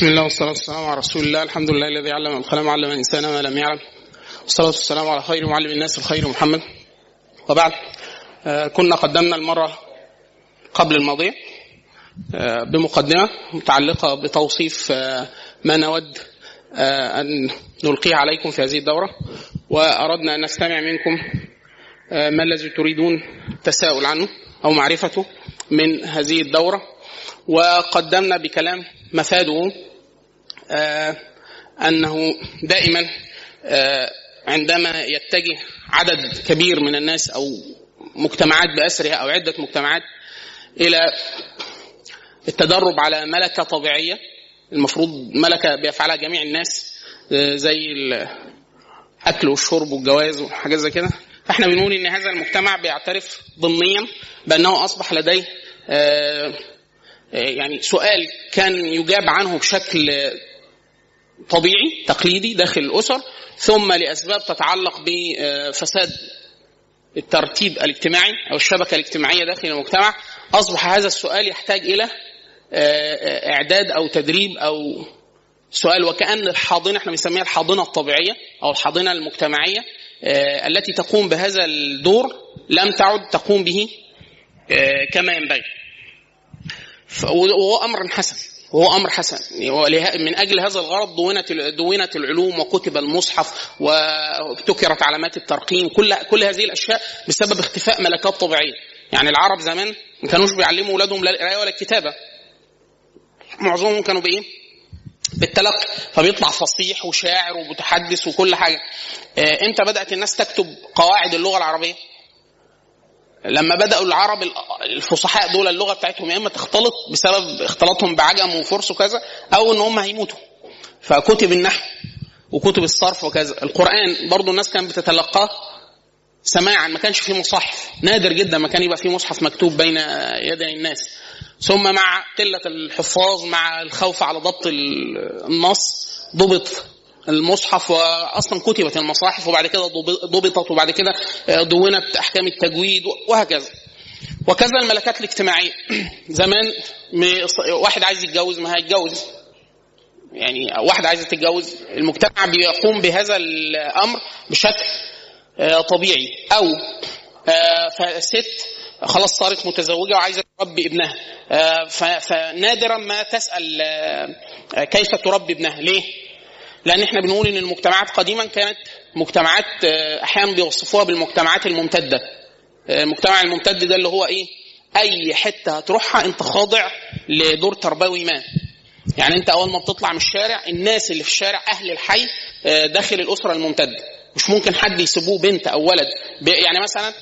بسم الله والصلاة والسلام على رسول الله. الحمد لله الذي علم بالقلم وعلم الإنسان ما لم يعلم، والصلاة والسلام على خير معلم الناس الخير محمد. وبعد، كنا قدمنا المرة قبل الماضية بمقدمة متعلقة بتوصيف ما نود أن نلقيه عليكم في هذه الدورة، وأردنا أن نستمع منكم ما الذي تريدون التساؤل عنه أو معرفته من هذه الدورة. وقدمنا بكلام مفاده أنه دائما عندما يتجه عدد كبير من الناس أو مجتمعات بأسرها أو عدة مجتمعات إلى التدرب على ملكة طبيعية، المفروض ملكة بيفعلها جميع الناس زي الأكل والشرب والجواز وحاجات زي كده، فإحنا بنقول إن هذا المجتمع بيعترف ضمنيا بأنه أصبح لديه يعني سؤال كان يجاب عنه بشكل طبيعي تقليدي داخل الأسر، ثم لأسباب تتعلق بفساد الترتيب الاجتماعي أو الشبكة الاجتماعية داخل المجتمع أصبح هذا السؤال يحتاج إلى إعداد أو تدريب أو سؤال، وكأن الحاضنة احنا بنسميها الحاضنة الطبيعية أو الحاضنة المجتمعية التي تقوم بهذا الدور لم تعد تقوم به كما ينبغي، وهو أمر حسن، وهو أمر حسن. من أجل هذا الغرض دونت العلوم وكتب المصحف وابتكرت علامات الترقيم، كل هذه الأشياء بسبب اختفاء ملكات طبيعية. يعني العرب زمان ما كانوش بيعلموا أولادهم لا القراءة ولا الكتابة، معظمهم كانوا بإيه؟ بالتلقي، فبيطلع فصيح وشاعر ومتحدث وكل حاجة. إمتى بدأت الناس تكتب قواعد اللغة العربية؟ لما بدأوا العرب الفصحاء دول اللغة بتاعتهم يا إما تختلط بسبب اختلاطهم بعجم وفرس وكذا، أو إن هم هيموتوا، فكتب النحو وكتب الصرف وكذا. القرآن برضو الناس كانت بتتلقاه سماعا، ما كانش فيه مصحف، نادر جدا ما كان يبقى فيه مصحف مكتوب بين يدي الناس. ثم مع قلة الحفاظ مع الخوف على ضبط النص ضبط المصحف، وأصلا كتبت المصاحف وبعد كده ضبطت وبعد كده دونت أحكام التجويد وهكذا. وكذا الملكات الاجتماعية، زمان واحد عايز يتجوز ما هيتجوز، يعني واحد عايز يتجوز المجتمع بيقوم بهذا الأمر بشكل طبيعي، أو فست خلاص صارت متزوجة وعايزة تربي ابنها، فنادرا ما تسأل كيف تربي ابنها. ليه؟ لأن احنا بنقول ان المجتمعات قديما كانت مجتمعات احيانا بيوصفوها بالمجتمعات الممتدة. المجتمع الممتد ده اللي هو ايه؟ اي حتة هتروحها انت خاضع لدور تربوي ما، يعني انت اول ما بتطلع من الشارع الناس اللي في الشارع اهل الحي داخل الاسرة الممتدة، مش ممكن حد يسيبوه بنت او ولد. يعني مثلا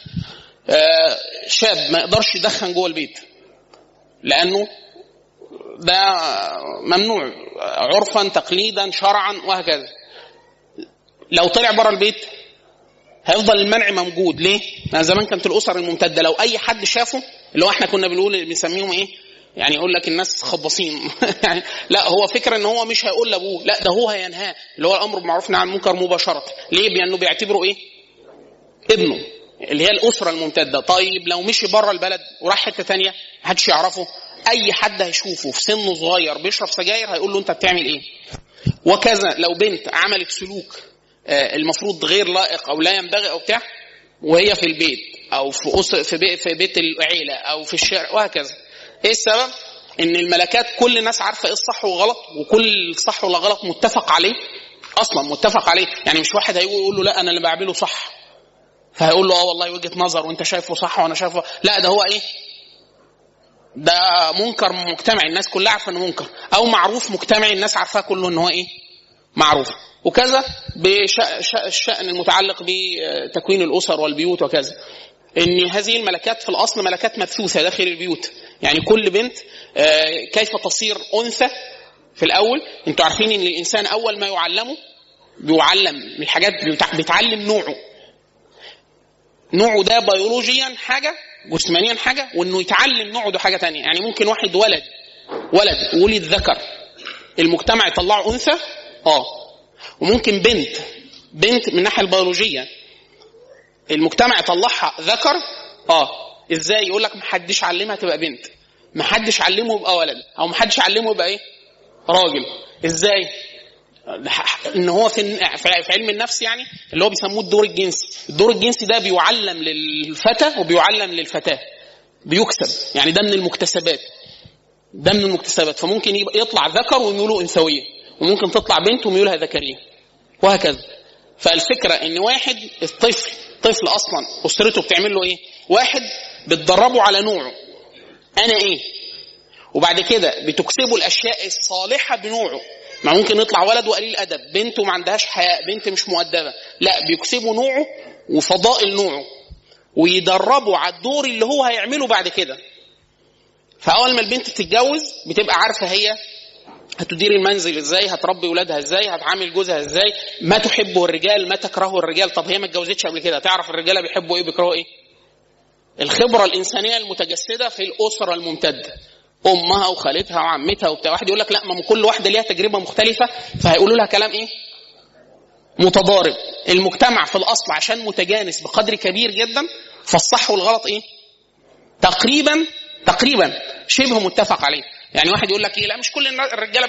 شاب ما يقدرش يدخن جوه البيت لانه ده ممنوع عرفا تقليدا شرعا وهكذا، لو طلع برا البيت هيفضل المنع موجود. ليه؟ لأن زمان كانت الأسر الممتدة لو أي حد شافه، اللي هو احنا كنا بنقول بنسميهم ايه؟ يعني يقول لك الناس خبصين لا، هو فكرة ان هو مش هيقول لأبوه، لا ده هو هينهاه، اللي هو الأمر بمعروف عن المنكر مباشرة. ليه؟ لأنه بيعتبره ايه؟ ابنه، اللي هي الأسرة الممتدة. طيب لو مشي برا البلد وراح حتة تانية محدش يعرفه، اي حد هيشوفه في سنه صغير بيشرب سجاير هيقول له انت بتعمل ايه. وكذا لو بنت عملت سلوك المفروض غير لائق او لا ينبغي او بتاع وهي في البيت او في بيت العيله او في الشارع وهكذا. ايه السبب؟ ان الملكات كل الناس عارفه ايه الصح والغلط، وكل الصح والغلط متفق عليه، اصلا متفق عليه. يعني مش واحد هيقول له لا انا اللي بعمله صح، فهيقول له اه والله وجهه نظر وانت شايفه صح وانا شايفه لا، ده هو ايه؟ ده منكر مجتمع الناس كلها عارفه انه منكر، او معروف مجتمع الناس عارفاه كله ان هو ايه؟ معروف. وكذا بالشأن المتعلق بتكوين الاسر والبيوت وكذا، ان هذه الملكات في الاصل ملكات مبثوثه داخل البيوت. يعني كل بنت كيف تصير انثى في الاول، انتوا عارفين ان الانسان اول ما يعلمه بيعلم الحاجات، بيتعلم نوعه ده بيولوجيا حاجه، جسمانيا حاجة، وانه يتعلم نوعه ده حاجة تانية. يعني ممكن واحد ولد ولد ذكر المجتمع يطلعه انثى، وممكن بنت من ناحية البيولوجية المجتمع يطلعها ذكر، ازاي؟ يقول لك محدش علمها تبقى بنت، محدش علمه يبقى ولد، او محدش علمه يبقى ايه؟ راجل. ازاي؟ ان هو في علم النفس يعني اللي هو بيسموه الدور الجنسي. الدور الجنسي ده بيعلم للفتى وبيعلم للفتاة، بيكسب يعني، ده من المكتسبات، ده من المكتسبات. فممكن يطلع ذكر وميوله انثويه، وممكن تطلع بنت وميولها ذكريه، وهكذا. فالفكره ان واحد الطفل اصلا اسرته بتعمل له ايه؟ واحد بتدربه على نوعه، انا ايه، وبعد كده بتكسبه الاشياء الصالحه بنوعه. ما ممكن يطلع ولد وقليل ادب، بنته ما عندهاش حياء، بنت مش مؤدبه، لا، بيكسبه نوعه وفضائل نوعه، ويدربه على الدور اللي هو هيعمله بعد كده. فاول ما البنت تتجوز بتبقى عارفه هي هتدير المنزل ازاي، هتربي اولادها ازاي، هتعامل جوزها ازاي، ما تحبه الرجال، ما تكرهه الرجال. طب هي ما اتجوزتش قبل كده، تعرف الرجاله بيحبوا ايه بيكرهوا ايه. الخبره الانسانيه المتجسده في الاسره الممتده، امها وخالتها وعمتها وبتاع. واحد يقول لك لا، ما كل واحده ليها تجربه مختلفه، فهيقولوا لها كلام ايه متضارب. المجتمع في الاصل عشان متجانس بقدر كبير جدا، فالصح والغلط ايه تقريبا شبه متفق عليه. يعني واحد يقول لك ايه، لا مش كل الرجاله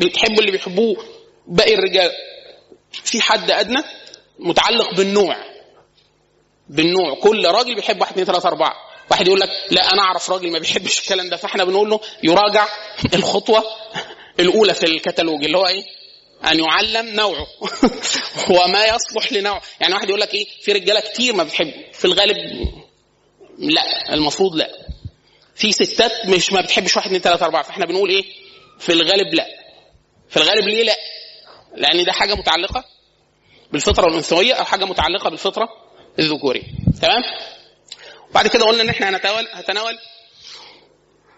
بتحب اللي بيحبوه باقي الرجال، في حد ادنى متعلق بالنوع، كل راجل بيحب 1 2 3 4. واحد يقول لك لا، انا اعرف راجل ما بيحبش الكلام ده، فاحنا بنقول له يراجع الخطوه الاولى في الكتالوج اللي هو ايه، ان يعلم نوعه وما يصلح لنوعه. يعني واحد يقول لك ايه، في رجاله كتير ما بتحب، في الغالب لا، المفروض لا، في ستات مش ما بتحبش 1 2 3 4، فاحنا بنقول ايه، في الغالب لا. في الغالب ليه لا؟ لان ده حاجه متعلقه بالفطره الانثويه او حاجه متعلقه بالفطره الذكوريه. تمام. بعد كده قلنا ان احنا هنتناول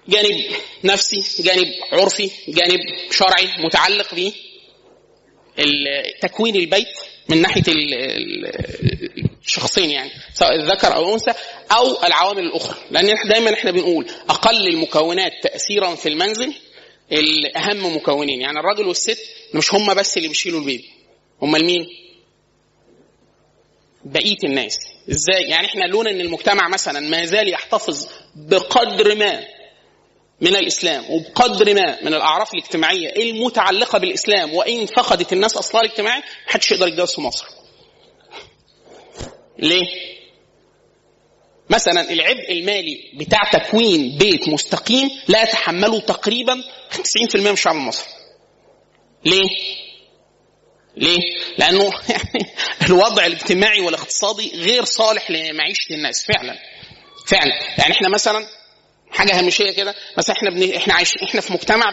جانب نفسي، جانب عرفي، جانب شرعي متعلق ب تكوين البيت من ناحيه الشخصين، يعني سواء الذكر او الانثى، او العوامل الاخرى. لان دايما احنا بنقول اقل المكونات تاثيرا في المنزل الاهم مكونين، يعني الراجل والست مش هم بس اللي بيشيلوا البيبي، هم المين؟ بقيه الناس. ازاي يعني؟ احنا لون ان المجتمع مثلا ما زال يحتفظ بقدر ما من الإسلام وبقدر ما من الأعراف الاجتماعية المتعلقة بالإسلام، وإن فقدت الناس أصلها الاجتماعي، محدش يقدر يتجوز في مصر. ليه؟ مثلا العبء المالي بتاع تكوين بيت مستقيم لا يتحمله تقريبا 90% من الشعب المصري. ليه؟ لأنه الوضع الاجتماعي والاقتصادي غير صالح لمعيشة الناس فعلا. يعني احنا مثلا حاجه هامشيه كده، بس احنا في مجتمع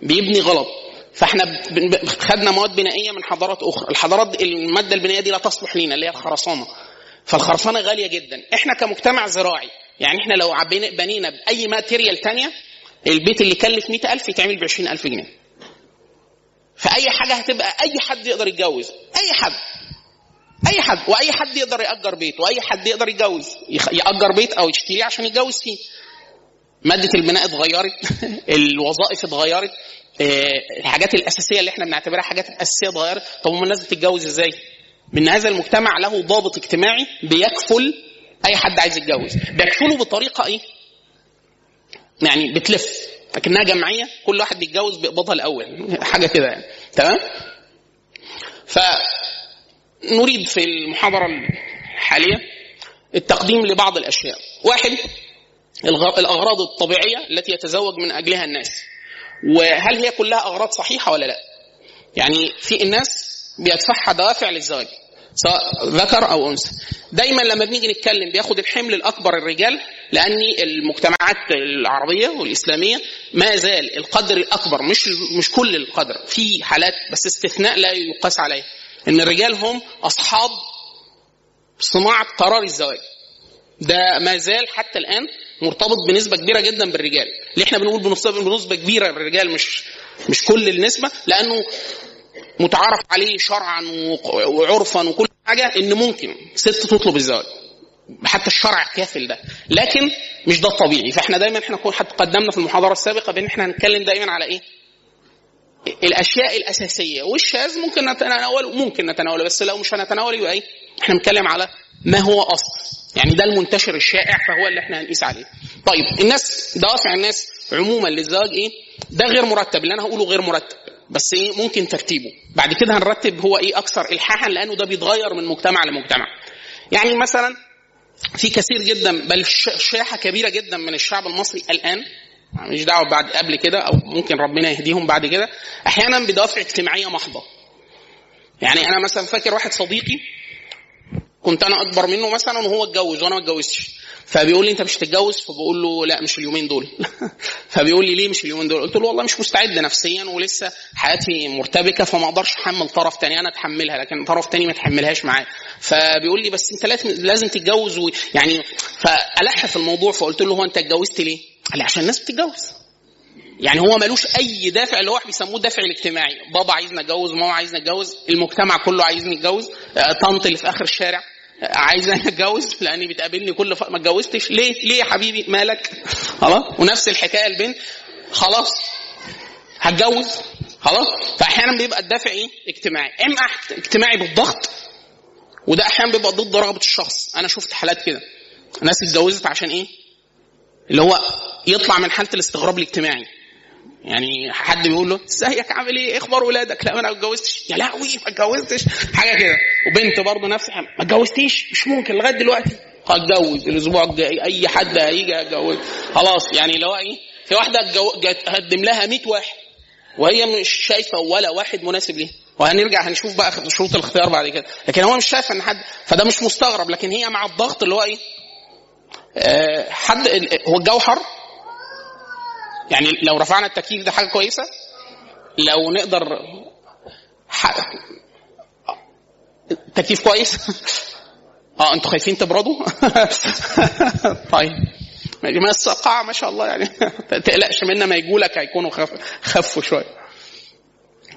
بيبني غلط. فاحنا خدنا مواد بنائيه من حضارات اخرى، الماده البنائيه دي لا تصلح لينا، اللي هي الخرسانه. فالخرسانه غاليه جدا. احنا كمجتمع زراعي، يعني احنا لو بنينا باي ماتيريال تانية، البيت اللي كلف 100,000 يتعمل ب20,000 جنيه. فاي حاجه هتبقى، اي حد يقدر يتجوز، اي حد، واي حد يقدر يأجر بيت، واي حد يقدر يتجوز، يأجر بيت او يشتريه عشان يتجوز فيه. مادة البناء اتغيرت الوظائف اتغيرت، الحاجات الاساسيه اللي احنا بنعتبرها حاجات اساسيه اتغيرت. طب هم الناس بتتجوز ازاي؟ من هذا المجتمع له ضابط اجتماعي بيكفل اي حد عايز يتجوز، بيكفله بطريقه ايه يعني، بتلف، لكنها جمعيه، كل واحد بيتجوز بيقبضها الاول، حاجه كده يعني. تمام. نريد في المحاضرة الحالية التقديم لبعض الأشياء. 1، الأغراض الطبيعية التي يتزوج من أجلها الناس، وهل هي كلها أغراض صحيحة ولا لا. يعني في الناس بيدفعها دوافع للزواج سواء ذكر أو أنثى. دايما لما بنيجي نتكلم بياخد الحمل الأكبر الرجال، لأن المجتمعات العربية والإسلامية ما زال القدر الأكبر، مش كل القدر، في حالات بس استثناء لا يقاس عليه، ان الرجال هم اصحاب صناعه قرار الزواج. ده ما زال حتى الان مرتبط بنسبه كبيره جدا بالرجال. اللي احنا بنقول بنسبه كبيره بالرجال، مش كل النسبه، لانه متعارف عليه شرعا وعرفا وكل حاجه ان ممكن ست تطلب الزواج، حتى الشرع كافل ده، لكن مش ده الطبيعي. فاحنا دايما حتى قدمنا في المحاضره السابقه بان احنا هنتكلم دايما على ايه، الاشياء الاساسيه، والشاذ ممكن نتناوله، بس لو مش هنتناوله يبقى ايه، احنا بنتكلم على ما هو اصل، يعني ده المنتشر الشائع، فهو اللي احنا هنقيس عليه. طيب الناس، دوافع الناس عموما للزواج ايه ده غير مرتب، اللي انا هقوله غير مرتب بس ايه ممكن ترتيبه بعد كده هنرتب هو ايه اكثر الحاحا، لانه ده بيتغير من مجتمع لمجتمع. يعني مثلا في كثير جدا بل شاحه كبيره جدا من الشعب المصري الان، مش دعوه بعد قبل كده او ممكن ربنا يهديهم بعد كده، احيانا بدافع اجتماعيه محضه. يعني انا مثلا فاكر واحد صديقي كنت انا اكبر منه مثلا وهو اتجوز وانا ما اتجوزتش، فبيقول لي انت مش هتتجوز، فبقول له لا مش اليومين دول فبيقول لي ليه مش اليومين دول؟ قلت له والله مش مستعد نفسيا ولسه حياتي مرتبكه، فما اقدرش احمل طرف تاني، انا اتحملها لكن طرف تاني ما تحملهاش معايا. فبيقول لي بس انت لازم تتجوز يعني فالحف الموضوع، فقلت له هو انت اتجوزت ليه؟ قال لي عشان الناس بتتجوز. يعني هو ملوش اي دافع، اللي هو بيسموه دافع الاجتماعي، بابا عايزنا نتجوز، ماما عايزنا نتجوز، المجتمع كله عايزنا نتجوز، طنط اللي في اخر الشارع عايزه اتجوز لاني بتقابلني كل ما اتجوزتش ليه يا حبيبي مالك خلاص. ونفس الحكايه البنت خلاص هتجوز خلاص. فاحيانا بيبقى الدافع ايه اجتماعي، اما اجتماعي بالضغط، وده احيانا بيبقى ضد رغبه الشخص. انا شفت حالات كده ناس اتجوزت عشان ايه اللي هو يطلع من حاله الاستغراب الاجتماعي. يعني حد بيقول له ازيك عامل ايه اخبار ولادك، لا انا ما اتجوزتش، يا لهوي ما اتجوزتش حاجه كده. وبنت برضه نفسها ما اتجوزتيش، مش ممكن لغايه دلوقتي، هتجوز الاسبوع الجاي اي حد هيجي اتجوز خلاص. يعني لو ايه في واحده هتقدم لها 100 واحد وهي مش شايفه ولا واحد مناسب ليها، وهنرجع هنشوف بقى شروط الاختيار بعد كده، لكن هو مش شايف ان حد، فده مش مستغرب. لكن هي مع الضغط اللي هو ايه حد هو الجو حر، يعني لو رفعنا التكييف ده حاجة كويسة لو نقدر تكييف كويس انتوا خايفين تبردوا طيب ما السقعة ما شاء الله، يعني تقلقش مننا ما يجولك هيكونوا خفوا شوية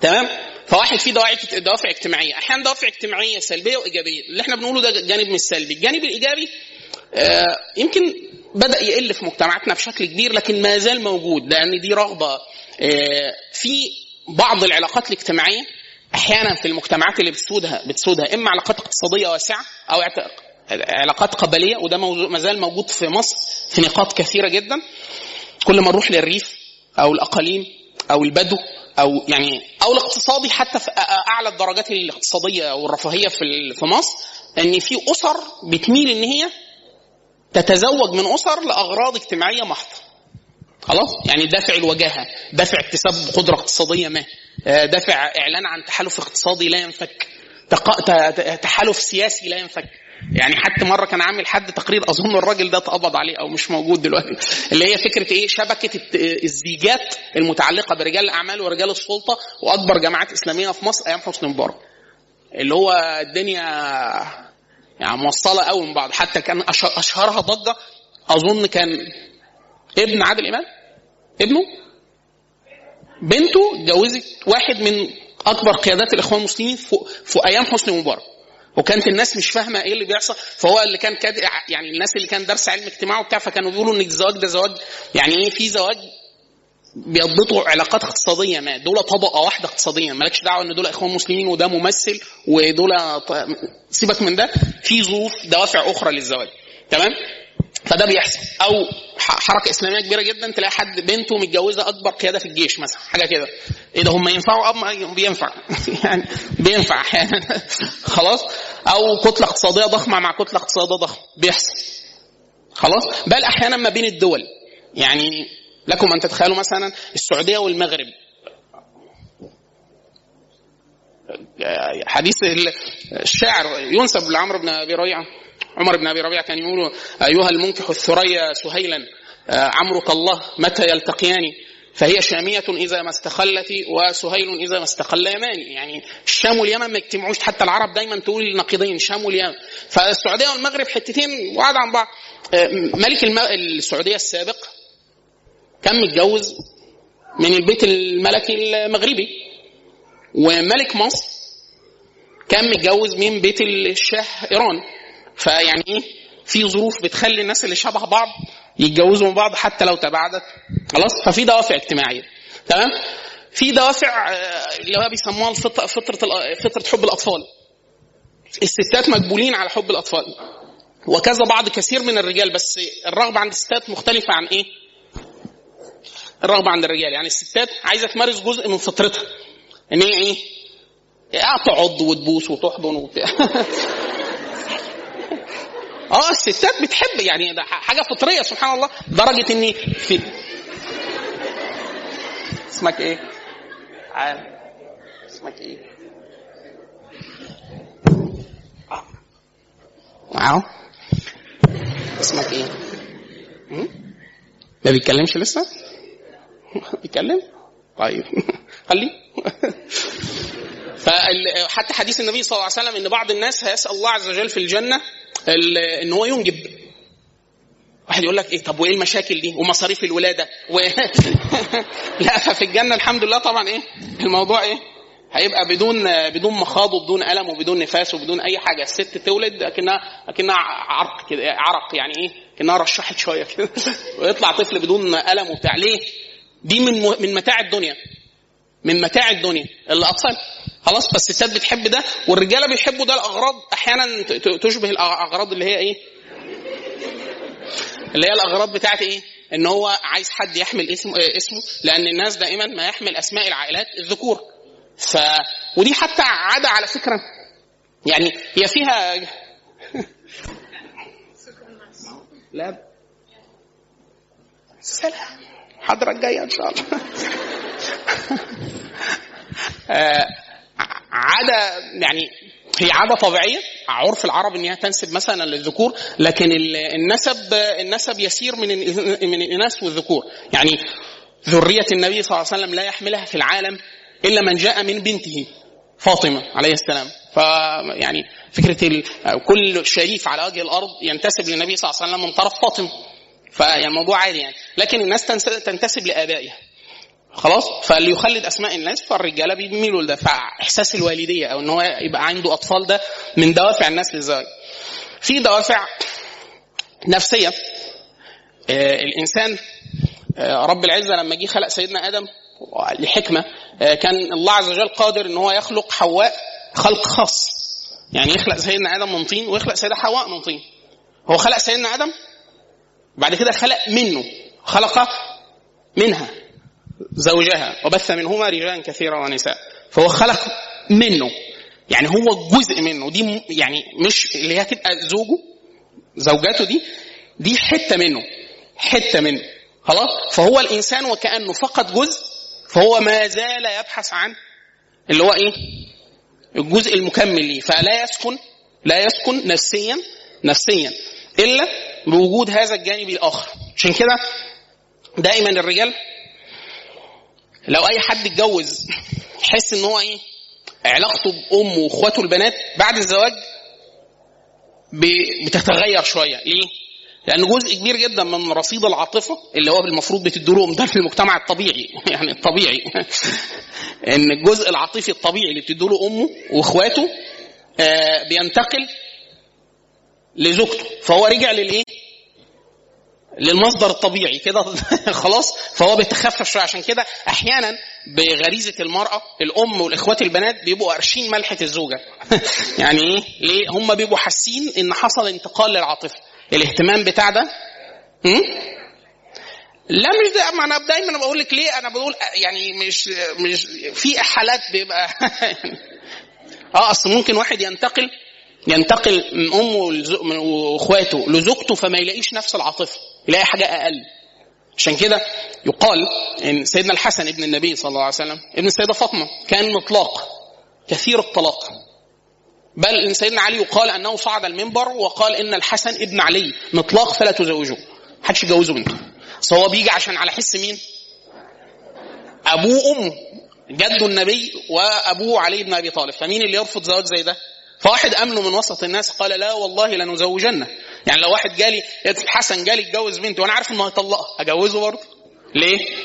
تمام. فواحد فيه دوافع اجتماعية، احيانا دوافع اجتماعية سلبية وايجابية. اللي احنا بنقوله ده جانب من السلبي. الجانب الايجابي يمكن بدأ يقل في مجتمعاتنا بشكل كبير، لكن ما زال موجود، لأن دي رغبة في بعض العلاقات الاجتماعية أحيانا في المجتمعات اللي بتسودها إما علاقات اقتصادية واسعة أو علاقات قبلية، وده ما زال موجود في مصر في نقاط كثيرة جدا. كل ما نروح للريف أو الأقاليم أو البدو أو يعني أو الاقتصادي حتى في أعلى الدرجات الاقتصادية والرفاهية في مصر، أن في أسر بتميل أن هي تتزوج من أسر لأغراض اجتماعية محضة خلاص. يعني دافع الوجاهة، دافع اكتساب قدرة اقتصادية، ما دافع إعلان عن تحالف اقتصادي لا ينفك، تحالف سياسي لا ينفك. يعني حتى مرة كان عامل حد تقرير، أظن الراجل ده تقبض عليه أو مش موجود دلوقتي، اللي هي فكرة إيه شبكة الزيجات المتعلقة برجال الأعمال ورجال السلطة وأكبر جماعات إسلامية في مصر أيام حسني مبارك، اللي هو الدنيا يعني موصلة قوي من بعض. حتى كان أشهرها ضجة أظن كان ابن عادل إمام، ابنه بنته جوزت واحد من أكبر قيادات الإخوان المسلمين في أيام حسني مبارك، وكانت الناس مش فاهمة إيه اللي بيحصل. فهو اللي كان يعني الناس اللي كان درس علم اجتماع وبتاع، فكانوا بيقولوا إن الزواج ده زواج يعني إيه، في زواج بيضبطوا علاقات اقتصادية، ما دول طبقة واحدة اقتصادية، مالكش دعوة ان دول اخوان مسلمين وده ممثل ودول سيبك من ده، في ظروف دوافع اخرى للزواج تمام. فده بيحصل. او حركة اسلامية كبيرة جدا تلاقي حد بنته متجوزة اكبر قيادة في الجيش مثلا، حاجة كده، ايه ده هم ينفعوا اب بينفع يعني بينفع خلاص. او كتلة اقتصادية ضخمة مع كتلة اقتصادية ضخمة، بيحصل خلاص. بل احيانا ما بين الدول، يعني لكم أن تتخيلوا مثلا السعودية والمغرب، حديث الشاعر ينسب لعمرو بن أبي ربيعة، عمر بن أبي ربيعة كان يقول أيها المنكح الثريا سهيلا عمرك الله متى يلتقياني، فهي شامية إذا ما استخلت وسهيل إذا ما استخل يماني. يعني الشام واليمن ما يجتمعوش، حتى العرب دايما تقول نقيضين شام واليمن. فالسعودية والمغرب حتتين وعد عن بعض. ملك السعودية السابق كان متجوز من البيت الملكي المغربي، وملك مصر كان متجوز من بيت الشاه إيران. فيعني إيه في ظروف بتخلي الناس اللي شبه بعض يتجوزوا من بعض حتى لو تباعدت خلاص. ففي دوافع اجتماعية تمام. في دوافع اللي هو بيسموها فترة حب الأطفال، الستات مجبولين على حب الأطفال، وكذا بعض كثير من الرجال، بس الرغبة عند الستات مختلفة عن إيه الرغبه عند الرجال. يعني الستات عايزه تمارس جزء من فطرتها ان هي ايه تقعد وتبوس وتحضن الستات بتحب، يعني ده حاجه فطريه سبحان الله، درجه ان في اسمك ايه عام اسمك ايه واو اسمك ايه ما بيتكلمش لسه بيتكلم طيب خليه. فحتى حديث النبي صلى الله عليه وسلم ان بعض الناس هيسأل الله عز وجل في الجنه ان هو ينجب. واحد يقول لك ايه طب وايه المشاكل دي ومصاريف الولاده لا ففي الجنه الحمد لله طبعا ايه الموضوع ايه هيبقى بدون مخاض وبدون ألم وبدون نفاس وبدون أي حاجة. الست تولد لكنها عرق كده، عرق يعني إيه كأنها رشحت شوية كده ويطلع طفل بدون ألم وبتاع. ليه؟ دي من متاع الدنيا، من متاع الدنيا اللي أتصل خلاص. فالستات بتحب ده والرجالة بيحبوا ده. الأغراض أحيانا تشبه الأغراض اللي هي إيه اللي هي الأغراض بتاعت إيه إن هو عايز حد يحمل اسمه، لأن الناس دائما ما يحمل أسماء العائلات الذكور. ودي حتى عادة على فكرة، يعني هي فيها لا سلام حضرة جاية إن شاء الله عادة، يعني هي عادة طبيعية عرف العرب إنها تنسب مثلا للذكور، لكن النسب يسير من الإناث والذكور. يعني ذرية النبي صلى الله عليه وسلم لا يحملها في العالم إلا من جاء من بنته فاطمة عليه السلام. فيعني فكرة كل شريف على وجه الأرض ينتسب للنبي صلى الله عليه وسلم من طرف فاطمة، فالموضوع عادي يعني. لكن الناس تنتسب لآبائها خلاص، فاللي يخلد أسماء الناس فالرجالة بيميلوا لده. فإحساس الوالدية أو إن هو يبقى عنده أطفال ده من دوافع الناس للزواج. في دوافع نفسية. الإنسان رب العزة لما جه خلق سيدنا آدم لحكمة، كان الله عز وجل قادر ان هو يخلق حواء خلق خاص، يعني يخلق سيدنا آدم من طين ويخلق سيدة حواء من طين. هو خلق سيدنا آدم بعد كده خلق منه، خلق منها زوجها وبث منهما رجالا كثيرا ونساء. فهو خلق منه، يعني هو جزء منه. دي يعني مش اللي هي تبقى زوجه زوجاته، دي حتة منه خلاص. فهو الإنسان وكأنه فقد جزء، فهو ما زال يبحث عن اللي هو ايه الجزء المكمل ليه. فلا يسكن نفسيا الا بوجود هذا الجانب الاخر. عشان كده دائما الرجال لو اي حد اتجوز يحس ان هو ايه علاقته بامه واخواته البنات بعد الزواج بتتغير شويه. ليه؟ لأن جزء كبير جدا من رصيد العاطفة اللي هو المفروض بتديلهم ده في المجتمع الطبيعي، يعني الطبيعي إن الجزء العاطفي الطبيعي اللي بتديله أمه وإخواته بينتقل لزوجته. فهو رجع للإيه؟ للمصدر الطبيعي كده خلاص. فهو بيتخفف شوية. عشان كده أحيانا بغريزة المرأة الأم والإخوات البنات بيبقوا قرشين ملحة الزوجة يعني إيه؟ ليه؟ هم بيبقوا حاسين إن حصل انتقال للعاطفة. الاهتمام بتاع ده لا مش ده. ما انا دايما بقول لك ليه، انا بقول يعني مش في حالات بيبقى اصل ممكن واحد ينتقل من امه واخواته لزوجته فما يلاقيش نفس العاطفه، يلاقي حاجه اقل. عشان كده يقال ان سيدنا الحسن ابن النبي صلى الله عليه وسلم ابن السيده فاطمه كان مطلق كثير الطلاق، بل إن سيدنا علي يقال أنه صعد المنبر وقال إن الحسن ابن علي مطلق فلا تزوجه، حدش يجوزه منه. فهو بيجي عشان على حس مين؟ أبوه أمه جده النبي وأبوه علي بن أبي طالب. فمين اللي يرفض زواج زي ده؟ فواحد أمنه من وسط الناس قال لا والله لنزوجنه. يعني لو واحد جالي الحسن جالي يتجوز بنت وأنا عارف إنه هيطلقها أجوزه برضه؟ ليه؟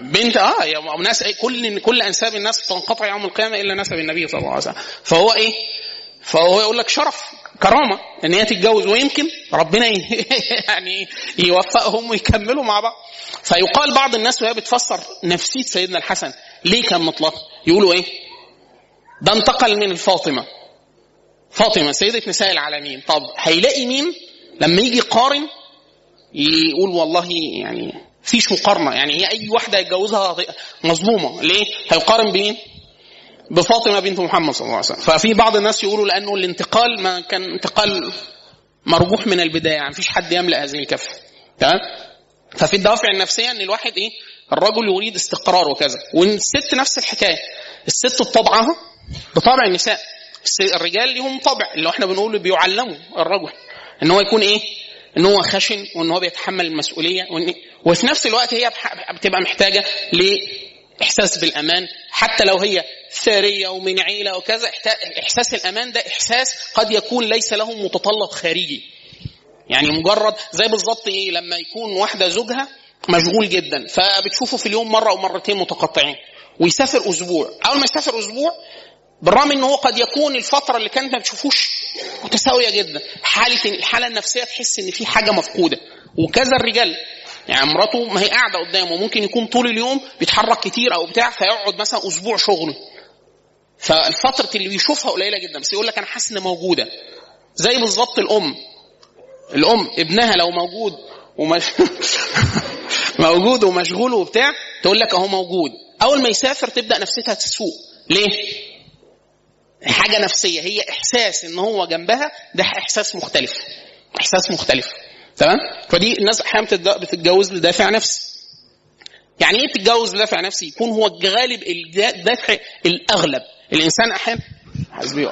بنت يا ناس كل انساب الناس تنقطع يوم القيامه الا نسب النبي صلى الله عليه وسلم. فهو ايه فهو يقول لك شرف كرامه ان هي تتجوز، ويمكن ربنا يعني يوفقهم ويكملوا مع بعض. فيقال بعض الناس وهي بتفسر نفسيه سيدنا الحسن ليه كان مطلق، يقولوا ايه ده انتقل من الفاطمه، فاطمه سيده نساء العالمين، طب هيلاقي مين لما يجي قارن يقول والله يعني فيش مقارنة. يعني هي أي واحدة يتجوزها مظلومة. ليه؟ هيقارن بين بفاطمة بنت محمد صلى الله عليه وسلم. ففي بعض الناس يقولوا لأنه الانتقال ما كان انتقال مرجوح من البداية، يعني مفيش حد يملأ هذه الكفة. تمام؟ ففي الدافع النفسية أن الواحد إيه؟ الرجل يريد استقرار وكذا. والست نفس الحكاية، الست بطبعها بطبع النساء. الرجال لهم طبع اللي احنا بنقوله بيعلموا الرجل ان هو يكون ايه، ان هو خشن وان هو بيتحمل المسؤوليه، وفي نفس الوقت هي بتبقى محتاجه لاحساس بالامان، حتى لو هي ثريه ومن عيله وكذا. احساس الامان ده احساس قد يكون ليس له متطلب خارجي، يعني مجرد زي بالظبط ايه لما يكون واحده زوجها مشغول جدا فبتشوفه في اليوم مره او مرتين متقطعين، ويسافر اسبوع. اول ما يسافر اسبوع بالرغم انه هو قد يكون الفتره اللي كانت ما بتشوفوش متساويه جدا، الحاله النفسيه تحس ان في حاجه مفقوده. وكذا الرجال، يعني مراته ما هي قاعده قدامه، ممكن يكون طول اليوم بيتحرك كتير او بتاع، فيقعد مثلا اسبوع شغله، فالفتره اللي بيشوفها قليله جدا، بس يقول لك انا حاسس ان موجوده. زي بالظبط الام ابنها لو موجود موجود ومشغول وبتاع تقول لك اهو موجود. اول ما يسافر تبدا نفسيتها تسوء. ليه؟ حاجة نفسية، هي إحساس إن هو جنبها، ده إحساس مختلف، إحساس مختلف. تمام؟ فدي الناس أحيانا بتتجوز لدافع نفسي. يعني إيه تتجوز لدافع نفسي؟ يكون هو الغالب، الدافع الأغلب. الإنسان أحيانا حزبي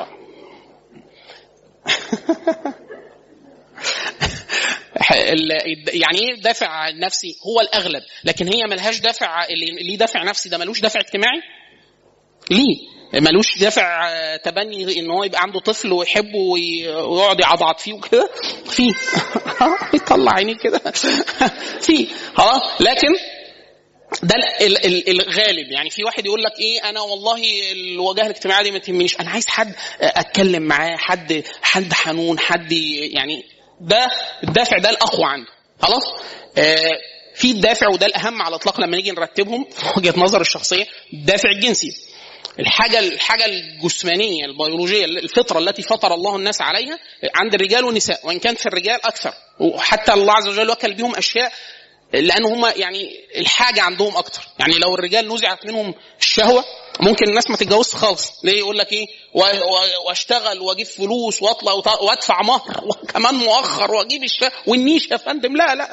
يعني إيه دافع نفسي؟ هو الأغلب، لكن هي ملهاش دافع. اللي دافع نفسي ده ملوش دافع اجتماعي، ليه؟ ملوش دافع تبني ان هو يبقى عنده طفل ويحبه ويقعد يعضعض فيه وكده، فيه يطلع عينيه كده فيه. لكن ده الغالب. يعني في واحد يقول لك ايه، انا والله الواجهه الاجتماعيه دي ما تهمنيش، انا عايز حد اتكلم معاه، حد حنون، حد يعني. ده الدافع ده الاقوى عنده. خلاص، في الدافع، وده الاهم على الاطلاق لما نيجي نرتبهم في وجهه نظر الشخصيه، الدافع الجنسي، الحاجة الجسمانية البيولوجية، الفطرة التي فطر الله الناس عليها عند الرجال والنساء، وإن كانت في الرجال أكثر، وحتى الله عز وجل وكل بهم أشياء لأن هما يعني الحاجة عندهم أكثر. يعني لو الرجال نزعت منهم الشهوة ممكن الناس ما تتجوز خالص. ليه؟ يقول لك إيه، واشتغل واجيب فلوس واطلع وادفع مهر وكمان مؤخر واجيب الشهوة والنيش يا فندم. لا لا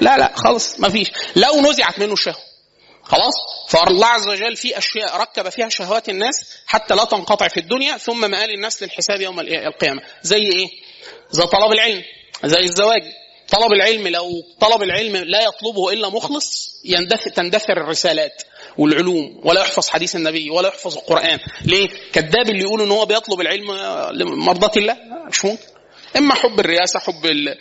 لا لا خالص، ما فيش. لو نزعت منه الشهوة خلاص، فالله عز وجل في أشياء ركب فيها شهوات الناس حتى لا تنقطع في الدنيا، ثم مآل الناس للحساب يوم القيامة. زي إيه؟ زي طلب العلم، زي الزواج. طلب العلم، لو طلب العلم لا يطلبه إلا مخلص تندثر الرسالات والعلوم، ولا يحفظ حديث النبي ولا يحفظ القرآن. ليه؟ كذاب اللي يقول إن هو بيطلب العلم لمرضات الله، مش ممكن. إما حب الرئاسة، حب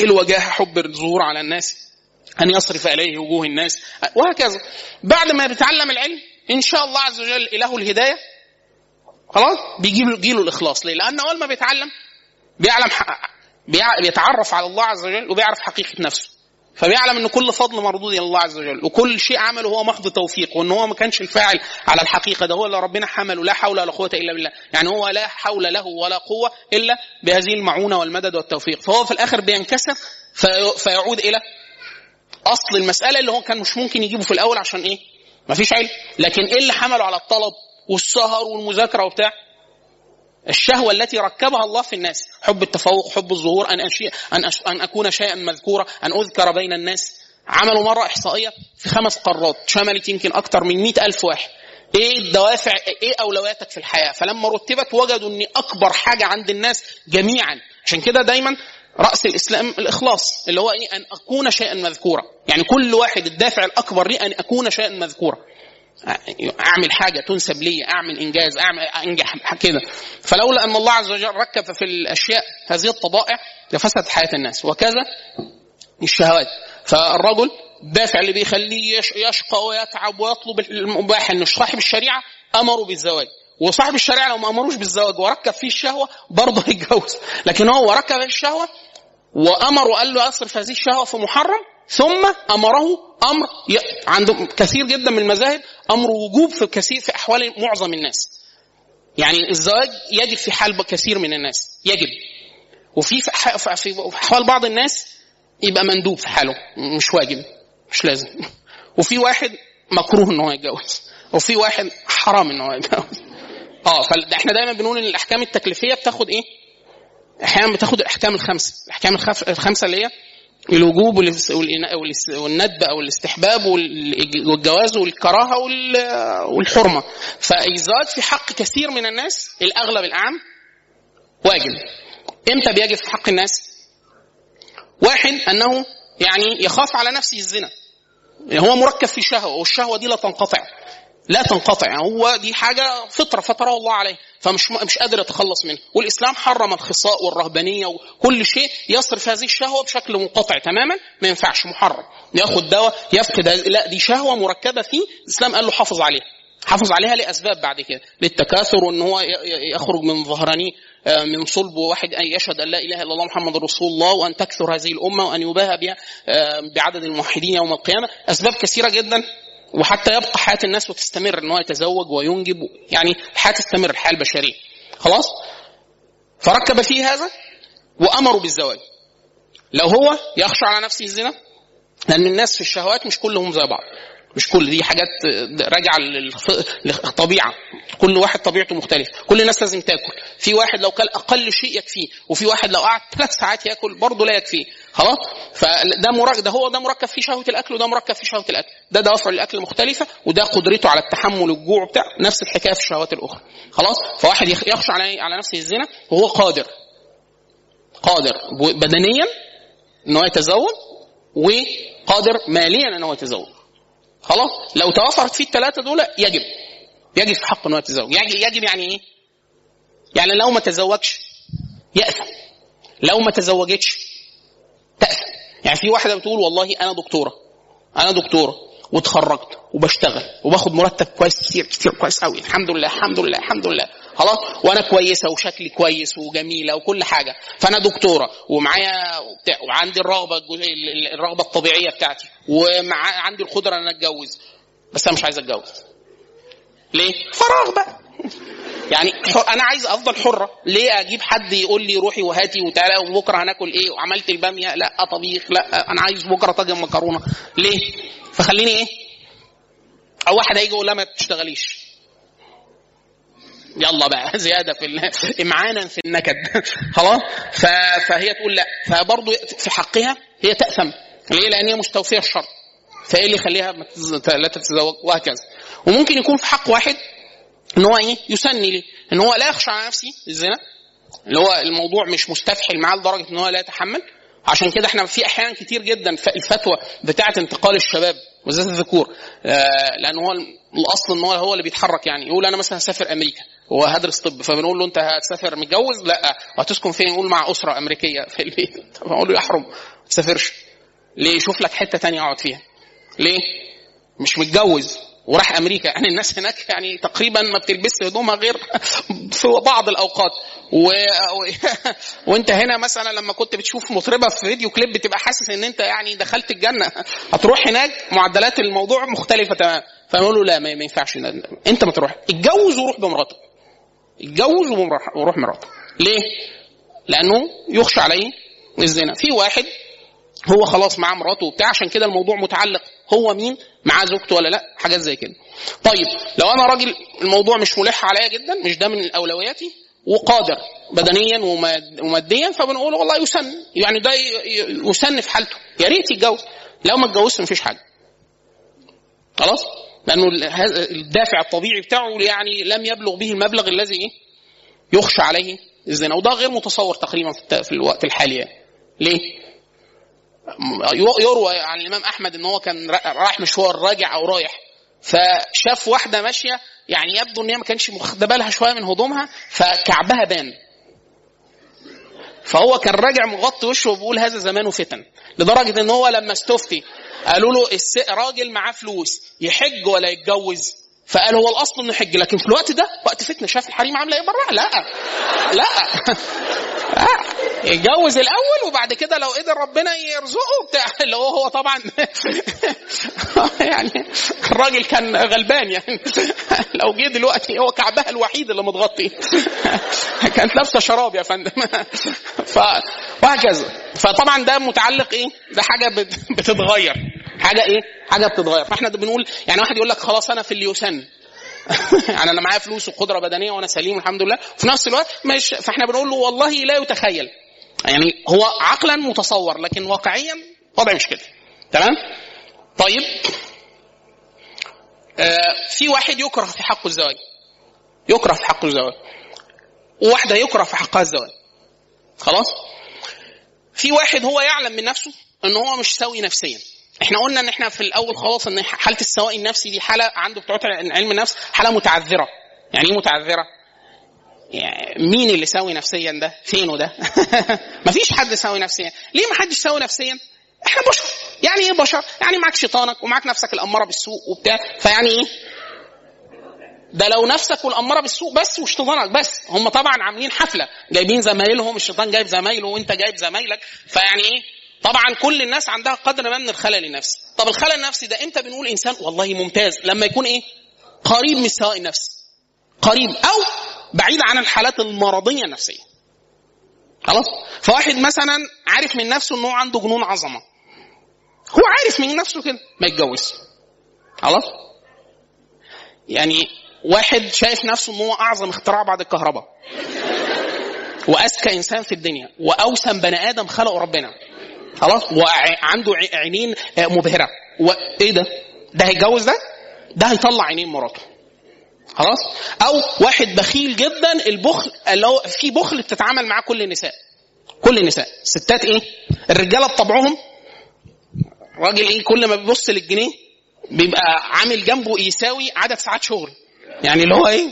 الوجاهة، حب الظهور على الناس، أن يصرف عليه وجوه الناس، وهكذا. بعد ما بتعلم العلم إن شاء الله عز وجل إله الهداية، خلاص بيجيله الإخلاص. ليه؟ لأن أول ما بيتعلم بيتعرف على الله عز وجل وبيعرف حقيقة نفسه، فبيعلم إن كل فضل مردود لله عز وجل، وكل شيء عمله هو محض توفيق، وإن هو ما كانش الفاعل على الحقيقة، ده هو اللي ربنا حمله. لا حول ولا قوة إلا بالله، يعني هو لا حول له ولا قوة إلا بهذه المعونة والمدد والتوفيق. فهو في الآخر بينكسر فيعود إلى أصل المسألة اللي هو كان مش ممكن يجيبه في الأول، عشان إيه؟ مفيش علم. لكن إيه اللي حمله على الطلب والسهر والمذاكرة وبتاع؟ الشهوة التي ركبها الله في الناس، حب التفوق، حب الظهور، أن أكون شيئا مذكورا، أن أذكر بين الناس. عملوا مرة إحصائية في 5 قارات شملت يمكن أكتر من 100,000 واحد، إيه الدوافع، إيه أولوياتك في الحياة. فلما رتبت وجدوا أن أكبر حاجة عند الناس جميعا، عشان كده دايما رأس الإسلام الإخلاص، اللي هو إيه؟ أن أكون شيئا مذكورا. يعني كل واحد الدافع الأكبر لي أن أكون شيئا مذكورا، أعمل حاجة تنسب لي، أعمل إنجاز، أنجح كده. فلولا أن الله عز وجل ركب في الأشياء هذه الطبائع لفسد حياة الناس. وكذا الشهوات. فالرجل الدافع اللي بيخليه يشقى ويتعب ويطلب المباح، إنه صاحب الشريعة أمره بالزواج، وصاحب الشريعة لو ما أمروش بالزواج وركب فيه الشهوة برضه يتجوز. لكن هو ركب الشهوة وأمر وقال له أصرف هذه الشهوة في محرم، ثم أمره أمر عنده كثير جدا من المذاهب، أمر وجوب في كثير في أحوال معظم الناس. يعني الزواج يجب في حال كثير من الناس، يجب، وفي أحوال بعض الناس يبقى مندوب في حاله، مش واجب. مش لازم. وفي واحد مكروه ان هو يتجوز, وفي واحد حرام ان هو يتجوز. فاحنا دايما بنقول ان الاحكام التكليفيه بتاخد ايه, احيانا بتاخد الاحكام الخمسه. الاحكام الخمسه اللي هي الوجوب والندب او الاستحباب والجواز والكراهه والحرمه. فايجاد في حق كثير من الناس الاغلب العام واجب. امتى بيجب في حق الناس؟ واحد انه يعني يخاف على نفسه الزنا, هو مركب في شهوه, والشهوه دي لا تنقطع, هو دي حاجه فطره الله عليه, فمش قادر يتخلص منها. والاسلام حرم الخصاء والرهبانيه وكل شيء يصرف هذه الشهوه بشكل منقطع تماما, ما ينفعش, محرم. ياخد دواء يفقد, لا, دي شهوه مركبه فيه. الاسلام قال له حافظ عليها, حافظ عليها لاسباب بعد كده, للتكاثر, وان هو يخرج من ظهرانيه من صلب واحد, أن يشهد أن لا إله إلا الله محمد رسول الله, وأن تكثر هذه الأمة, وأن يباهى بها بعدد الموحدين يوم القيامة. أسباب كثيرة جدا, وحتى يبقى حياة الناس وتستمر, أنه يتزوج وينجب, يعني الحياة تستمر, الحياة البشرية. خلاص, فركب فيه هذا وأمروا بالزواج. لو هو يخشى على نفسه الزنا, لأن الناس في الشهوات مش كلهم زي بعض, مش كل دي حاجات راجعه للطبيعه, كل واحد طبيعته مختلف. كل الناس لازم تاكل, في واحد لو كل اقل شيء يكفيه, وفي واحد لو قعد 3 ساعات ياكل برضه لا يكفيه. خلاص, فده مركب, هو ده مركب في شهوه الاكل, وده مركب في شهوه الاكل, ده دوافع الاكل مختلفه, وده قدرته على التحمل الجوع بتاع. نفس الحكايه في الشهوات الاخرى. خلاص, فواحد يخشى على نفسه الزنا وهو قادر بدنيا انه يتزوج, وقادر ماليا انه يتزوج. خلاص, لو توفرت فيه الثلاثه دول يجب في حق انه يتزوج. يجب يعني ايه؟ يعني لو ما تزوجش يأثم, لو ما تزوجتش تأثم. يعني في واحده بتقول والله انا دكتوره وتخرجت وبشتغل وباخد مرتب كويس, كتير كويس قوي, الحمد لله, خلاص, وانا كويسه وشكلي كويس وجميله وكل حاجه, فانا دكتوره ومعايا وعندي الرغبه الطبيعيه بتاعتي, وعندي القدره ان اتجوز, بس انا مش عايز اتجوز. ليه؟ فراغ بقى, يعني انا عايز افضل حره. ليه اجيب حد يقول لي روحي وهاتي وتعالى وبكره هناكل ايه وعملت الباميه, لا طبيخ, لا انا عايز بكره طاجن مكرونه. ليه؟ فخليني ايه, او واحد هيجي يقول لا ما تشتغليش, يلا بقى زياده في امعانا في النكد. خلاص, فهي تقول لا, فبرضه في حقها هي تأثم. ليه؟ لان هي مستوفيه الشرط, فايه اللي يخليها لا تتزوج, وهكذا. وممكن يكون في حق واحد ان هو ايه, يسني لي ان هو لا يخشى على نفسه الزنا, اللي هو الموضوع مش مستفحل معاه لدرجه ان هو لا يتحمل. عشان كده احنا في احيان كتير جدا الفتوى بتاعه انتقال الشباب وزاد الذكور, لان هو الاصل ان هو اللي بيتحرك. يعني يقول انا مثلا هسافر امريكا وهدرس طب, فبنقول له انت هتسافر متجوز؟ لا. وهتسكن فين؟ يقول مع اسره امريكيه في البيت. فبقول له احرم, ما تسافرش. ليه؟ شوف لك حته تانية اقعد فيها. ليه؟ مش متجوز وراح امريكا, يعني الناس هناك يعني تقريبا ما بتلبس هدومها غير في بعض الاوقات, وانت هنا مثلا لما كنت بتشوف مطربه في فيديو كليب بتبقى حاسس ان انت يعني دخلت الجنه, هتروح هناك معدلات الموضوع مختلفه تمام. فنقول له لا, ما ينفعش, انت ما تروح, اتجوز وروح بمراتك, اتجوز وروح مراتك. ليه؟ لانه يخشى عليه الزنا. في واحد هو خلاص معاه مراته وبتاع, عشان كده الموضوع متعلق هو مين معاه, زوجته ولا لا, حاجات زي كده. طيب لو انا راجل الموضوع مش ملح عليا جدا, مش ده من اولوياتي, وقادر بدنيا وماديا, فبنقول والله يسن, يعني ده يسن في حالته, يا ريت يتجوز. لو ما اتجوزش مفيش حاجه خلاص, لانه الدافع الطبيعي بتاعه يعني لم يبلغ به المبلغ الذي يخشى عليه الزنا. وده غير متصور تقريبا في الوقت الحالي يعني. ليه؟ يروى عن الإمام أحمد إن هو كان رايح مشوار, راجع أو رايح, فشاف واحدة ماشية, يعني يبدو إن هي ما كانش مخدة بالها شوية من هدومها, فكعبها بان, فهو كان راجع مغطي وشه وبيقول هذا زمانه فتن, لدرجة إن هو لما استفتي قالوا له راجل معاه فلوس يحج ولا يتجوز, فقال هو الأصل إنه يحج, لكن في الوقت ده وقت فتنة, شاف الحريم عاملة إيه برا, لا يتجوز الأول, وبعد كده لو قدر ربنا يرزقه بتاع اللي هو طبعا يعني الراجل كان غلبان, يعني لو جه دلوقتي هو كعبها الوحيد اللي متغطي, كانت لابسه شراب يا فندم, وهكذا. فطبعا ده متعلق ايه, ده حاجه بتتغير. حاجه ايه حاجه بتتغير. فاحنا بنقول يعني واحد يقول لك خلاص انا في اللي يسن يعني انا معايا فلوس وقدره بدنيه وانا سليم الحمد لله في نفس الوقت مش. فاحنا بنقول له والله لا يتخيل، يعني هو عقلا متصور لكن واقعيا وضع مش كده. تمام. طيب في واحد يكره في حقه الزواج، يكره في حقه الزواج، وواحده يكره في حقها الزواج. خلاص. في واحد هو يعلم من نفسه ان هو مش سوي نفسيا. احنا قلنا ان احنا في الاول خلاص ان حاله السوائي النفسي دي حاله عنده بتوع علم النفس، حاله متعذره. يعني ايه متعذره؟ يعني مين اللي سوي نفسيا ده؟ فينه ده؟ مفيش حد سوي نفسيا. ليه محدش سوي نفسيا؟ احنا بشر. يعني ايه بشر؟ يعني معاك شيطانك ومعاك نفسك الاماره بالسوء وبتاع. فيعني ايه ده؟ لو نفسك والاماره بالسوء بس وشيطانك بس. هم طبعا عاملين حفله، جايبين زمايلهم، الشيطان جايب زمايله وانت جايب زمايلك. فيعني ايه؟ طبعا كل الناس عندها قدر ما من الخلل النفسي. طب الخلل النفسي ده امتى بنقول انسان والله ممتاز؟ لما يكون ايه؟ قريب من السواء النفسي، قريب او بعيد عن الحالات المرضيه النفسيه. خلاص. فواحد مثلا عارف من نفسه انه عنده جنون عظمه، هو عارف من نفسه كده، ما يتجوز. خلاص. يعني واحد شايف نفسه انه اعظم اختراع بعد الكهرباء واذكى انسان في الدنيا واوسم بني ادم خلقه ربنا. خلاص. وعنده عينين مبهرة، وايه ده؟ ده هيتجوز، ده هيطلع عينين مراته. خلاص. او واحد بخيل جدا، البخل اللي هو في بخل بتتعامل معاه كل النساء، كل النساء ستات. ايه الرجاله بطبعهم؟ راجل ايه كل ما بيبص للجنيه بيبقى عامل جنبه يساوي عدد ساعات شغل، يعني اللي هو ايه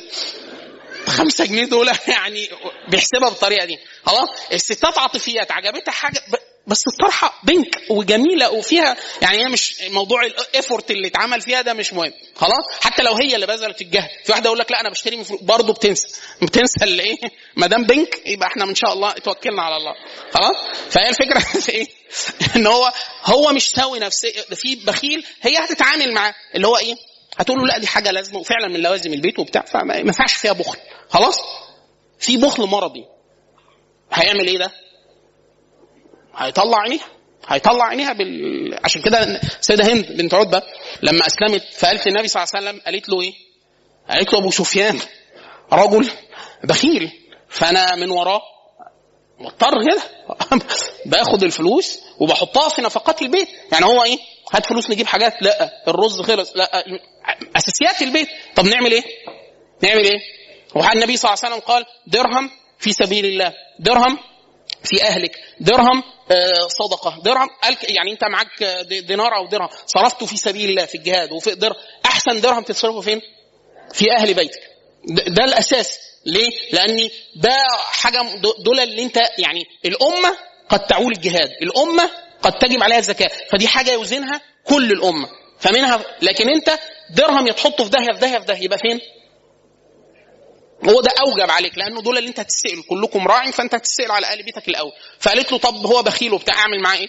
5 جنيه دول يعني بيحسبها بالطريقه دي. خلاص. الستات عاطفيات، عجبتها حاجه بس الطرحه بنك وجميله وفيها، يعني هي مش موضوع الافورت اللي اتعمل فيها ده مش مهم. خلاص. حتى لو هي اللي بذلت الجهد. في واحده اقول لك لا انا بشتري برضه بتنسى اللي ايه ما دام بنك، يبقى احنا ان شاء الله توكلنا على الله. خلاص. فهي الفكره في ايه؟ ان هو مش سوي نفسي. في بخيل هي هتتعامل معاه اللي هو ايه، هتقول له لا دي حاجه لازمه وفعلا من لوازم البيت وبتاع، فما ينفعش فيها بخل. خلاص. في بخل مرضي، هيعمل ايه؟ ده هيطلع عينيها عشان كده سيدة هند بنت عتبة لما أسلمت فقالت النبي صلى الله عليه وسلم، قالت له إيه؟ قالت له أبو سفيان رجل بخيل، فأنا من وراه مضطر كده باخد الفلوس وبحطها في نفقات البيت. يعني هو إيه؟ هات فلوس نجيب حاجات، لا الرز خلص، لا أساسيات البيت. طب نعمل إيه؟ وحال النبي صلى الله عليه وسلم قال درهم في سبيل الله، درهم في أهلك، درهم صدقة، درهم يعني أنت معك دينار أو درهم صرفته في سبيل الله في الجهاد وفي درهم. أحسن درهم تتصرفه فين؟ في أهل بيتك. ده الأساس. ليه؟ لأن ده حاجة دول اللي أنت يعني الأمة قد تعول الجهاد، الأمة قد تجب عليها الزكاة، فدي حاجة يوزنها كل الأمة فمنها. لكن أنت درهم يتحطه في داهية في داهية في داهية، يبقى فين؟ هو ده أوجب عليك، لأنه دول اللي أنت هتسأل، كلكم راعي فأنت هتسأل على أهل بيتك الأول. فقالت له طب هو بخيل وبتاع، أعمل معاه إيه؟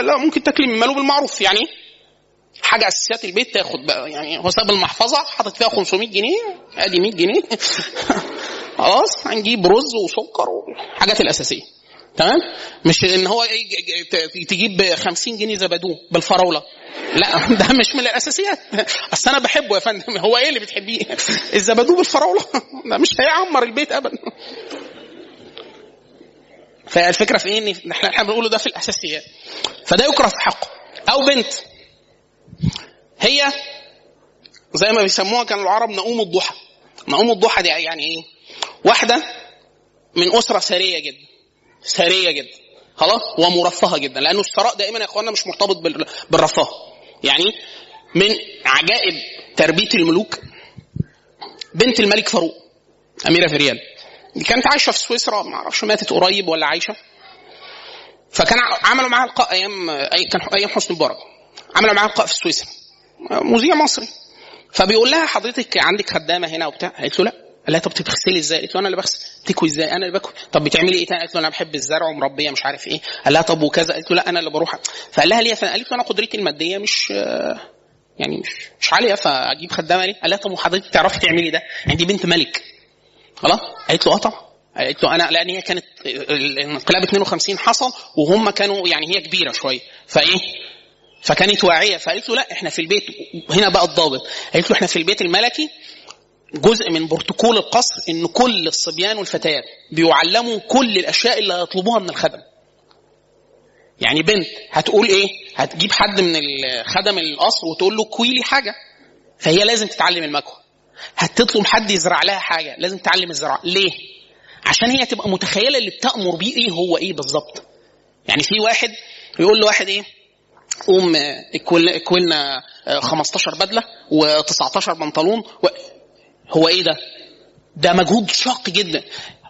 لا ممكن تكلم من ماله بالمعروف، يعني حاجة أساسيات البيت تاخد بقى. يعني هو ساب المحفظة حاطط فيها 500 جنيه، أدي 100 جنيه، خلاص هنجيب رز وسكر وحاجات الأساسية. تمام. مش إن هو تجيب 50 جنيه زبدوه بالفراولة، لا ده مش من الأساسيات. أصل أنا بحبه يا فندم. هو إيه اللي بتحبيه؟ الزبدوه بالفراولة ده مش هيعمر البيت أبدا. فالفكرة في إيه؟ إن إحنا بنقوله ده في الأساسيات، فده يكره في حقه. أو بنت هي زي ما بيسموها كان العرب نقوم الضحى. دي يعني إيه؟ واحدة من أسرة ثرية جدا، خلاص، ومرفهة جدا، لأنه الثراء دائما يا إخواننا مش مرتبط بالرفاه. يعني من عجائب تربية الملوك بنت الملك فاروق أميرة فريال، دي كانت عايشة في سويسرا، ما أعرفش ماتت قريب ولا عايشة. فكان عملوا معها لقاء أيام حسني مبارك، عملوا معها لقاء في سويسرا، مذيع مصري. فبيقول لها حضرتك عندك خدامة هنا وبتاع؟ قالت له لا. قال لها طب بتغسلي ازاي؟ قالت له انا اللي بغسل. تكوي ازاي؟ انا اللي بكوي. طب بتعملي ايه تاني؟ قالت له انا بحب الزرع ومربيه مش عارف ايه. قال لها طب وكذا؟ قالت له لا انا اللي بروح. فقال لها ليه؟ قالت له انا قدرتي الماديه مش عاليه، فاجيب خدامه ليه؟ قال لها طب وحضرتك تعرفي تعملي ده؟ عندي بنت ملك. خلاص. قالت له قطع. قالت له انا لان هي كانت انقلاب 52 حصل وهم كانوا يعني هي كبيره شويه، فايه فكانت واعية. فقالت له لا احنا في البيت، هنا بقى الضابط، قالت له احنا في البيت الملكي جزء من بروتوكول القصر ان كل الصبيان والفتيات بيعلموا كل الاشياء اللي هيطلبوها من الخدم. يعني بنت هتقول ايه، هتجيب حد من الخدم القصر وتقول له كوي لي حاجة، فهي لازم تتعلم المكوى. هتطلب حد يزرع لها حاجة، لازم تتعلم الزراعة. ليه؟ عشان هي تبقى متخيلة اللي بتأمر بيه ايه هو ايه بالضبط. يعني في واحد يقول له واحد ايه، قوم اكولنا 15 بدلة و19 بنطلون، هو ايه ده؟ ده مجهود شاق جدا.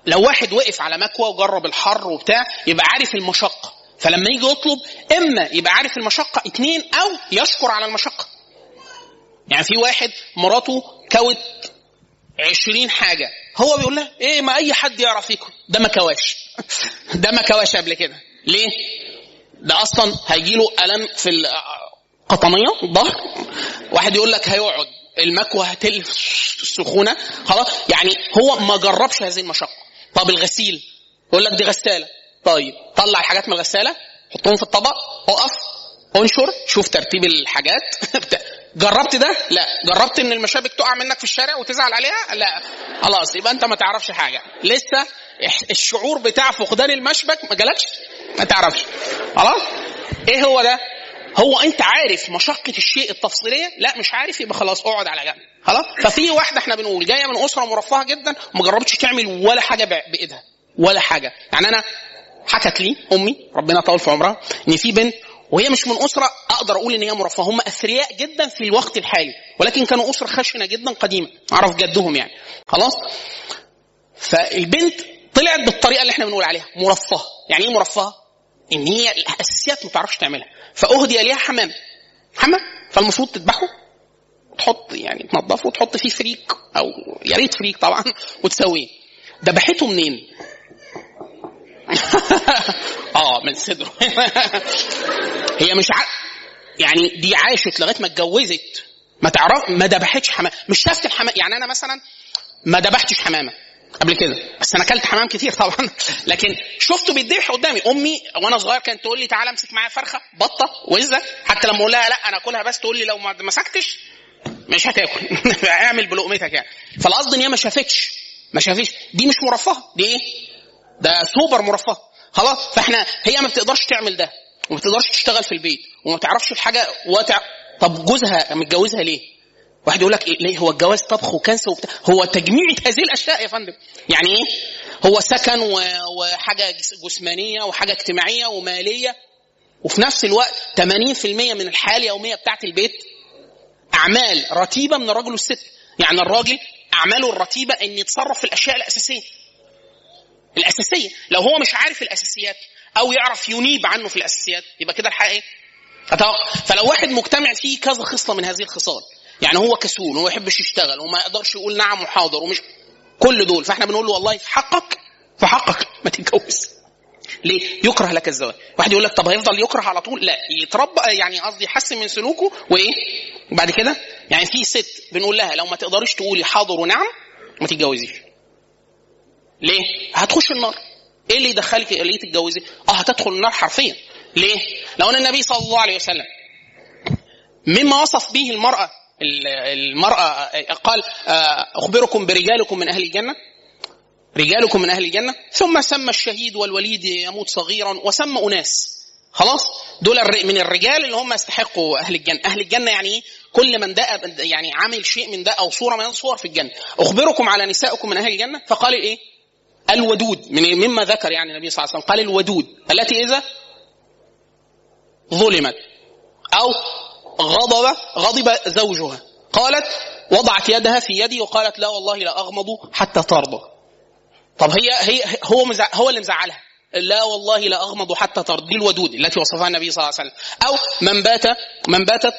لو واحد وقف على مكوى وجرب الحر وبتاع يبقى عارف المشقة، فلما يجي يطلب اما يبقى عارف المشقة اتنين او يشكر على المشقة. يعني في واحد مراته كوت 20 حاجة، هو بيقول لها ايه ما اي حد يعرف يكوي، ده ما كواش ده ما كواش قبل كده. ليه؟ ده اصلا هيجيله الم في القطنية ظهر. واحد يقول لك هيقعد المكوى هتلف السخونة خلاص، يعني هو ما جربش هذه المشقة. طب الغسيل يقول لك دي غسالة، طيب طلع الحاجات من الغسالة حطهم في الطبق، اقف انشر شوف ترتيب الحاجات جربت ده؟ لا. جربت ان المشابك تقع منك في الشارع وتزعل عليها؟ لا. خلاص يبقى انت ما تعرفش حاجة، لسه الشعور بتاع فقدان المشبك ما جالكش، ما تعرفش. خلاص ايه هو ده؟ هو انت عارف مشقة الشيء التفصيلية؟ لا مش عارف، يبقى خلاص اقعد على جنب. خلاص. ففي واحدة احنا بنقول جاية من اسرة مرفهة جدا ما جربتش تعمل ولا حاجة بايدها ولا حاجة. يعني انا حكت لي امي ربنا طول في عمرها ان في بنت وهي مش من أسرة أقدر أقول إن هي مرفهة، هم أثرياء جدا في الوقت الحالي، ولكن كانوا أسرة خشنة جدا قديمة، أعرف جدهم يعني. خلاص. فالبنت طلعت بالطريقة اللي احنا بنقول عليها مرفهة. يعني إيه مرفهة؟ إن هي الأساسيات ما تعرفش تعملها. فأهدي ليها حمام، فالمفروض تذبحه وتحط يعني تنظفه وتحط فيه فريك أو يا ريت فريك طبعا وتسويه. ذبحته منين؟ من صدره. هي مش يعني دي عاشت لغايه ما اتجوزت ما تعرف، ما ذبحتش حمام، مش شافت الحمام. يعني انا مثلا ما ذبحتش حمامه قبل كده، بس انا اكلت حمام كتير طبعا، لكن شفته بيتذبح قدامي. امي وانا صغير كانت تقول لي تعالى امسك معايا فرخه بطه وزه، حتى لما اقول لها لا انا اكلها بس تقول لي لو ما مسكتش مش هتاكل. اعمل بلقمتك يعني. فالقصد ان هي ما شافتش. دي مش مرفهه، دي ايه؟ ده سوبر مرفه. خلاص. فاحنا هي ما بتقدرش تعمل ده وما بتقدرش تشتغل في البيت وما تعرفش الحاجه طب جوزها متجوزها ليه؟ واحد يقول لك إيه؟ ليه هو الجواز طبخ وكنس هو تجميع هذه الاشياء يا فندم. يعني ايه؟ هو سكن وحاجه جسمانيه وحاجه اجتماعيه وماليه، وفي نفس الوقت 80% من الحاله اليوميه بتاعه البيت اعمال رتيبه من الرجل والست. يعني الراجل اعماله الرتيبه ان يتصرف في الاشياء الاساسيه. لو هو مش عارف الاساسيات او يعرف ينيب عنه في الاساسيات يبقى كده الحقيقه اتوقع. فلو واحد مجتمع فيه كذا خصله من هذه الخصال، يعني هو كسول وما يحبش يشتغل وما يقدرش يقول نعم وحاضر ومش كل دول، فاحنا بنقول له والله في حقك ما تتجوز. ليه؟ يكره لك الزواج. واحد يقول لك طب هيفضل يكره على طول؟ لا، يتربى يعني قصدي يحسن من سلوكه وايه بعد كده. يعني في ست بنقول لها لو ما تقدريش تقولي حاضر ونعم ما تتجوزيش. ليه؟ هتخش النار. ايه اللي يدخلك اللي تتجوزي؟ هتدخل النار حرفيا. ليه؟ لو ان النبي صلى الله عليه وسلم مما وصف به المرأة قال اخبركم برجالكم من اهل الجنة، رجالكم من اهل الجنة، ثم سمى الشهيد والوليد يموت صغيرا وسمى اناس. خلاص، دول من الرجال اللي هم يستحقوا اهل الجنة. يعني كل من ده يعني عامل شيء من ده او صورة من صور في الجنة. اخبركم على نسائكم من اهل الجنة، فقال ايه؟ الودود، من مما ذكر يعني النبي صلى الله عليه وسلم قال الودود التي إذا ظلمت أو غضب زوجها قالت وضعت يدها في يدي وقالت لا والله لا أغمض حتى ترضى. طب هو اللي مزعلها، لا والله لا أغمض حتى ترضى، دي الودود التي وصفها النبي صلى الله عليه وسلم. أو من باتت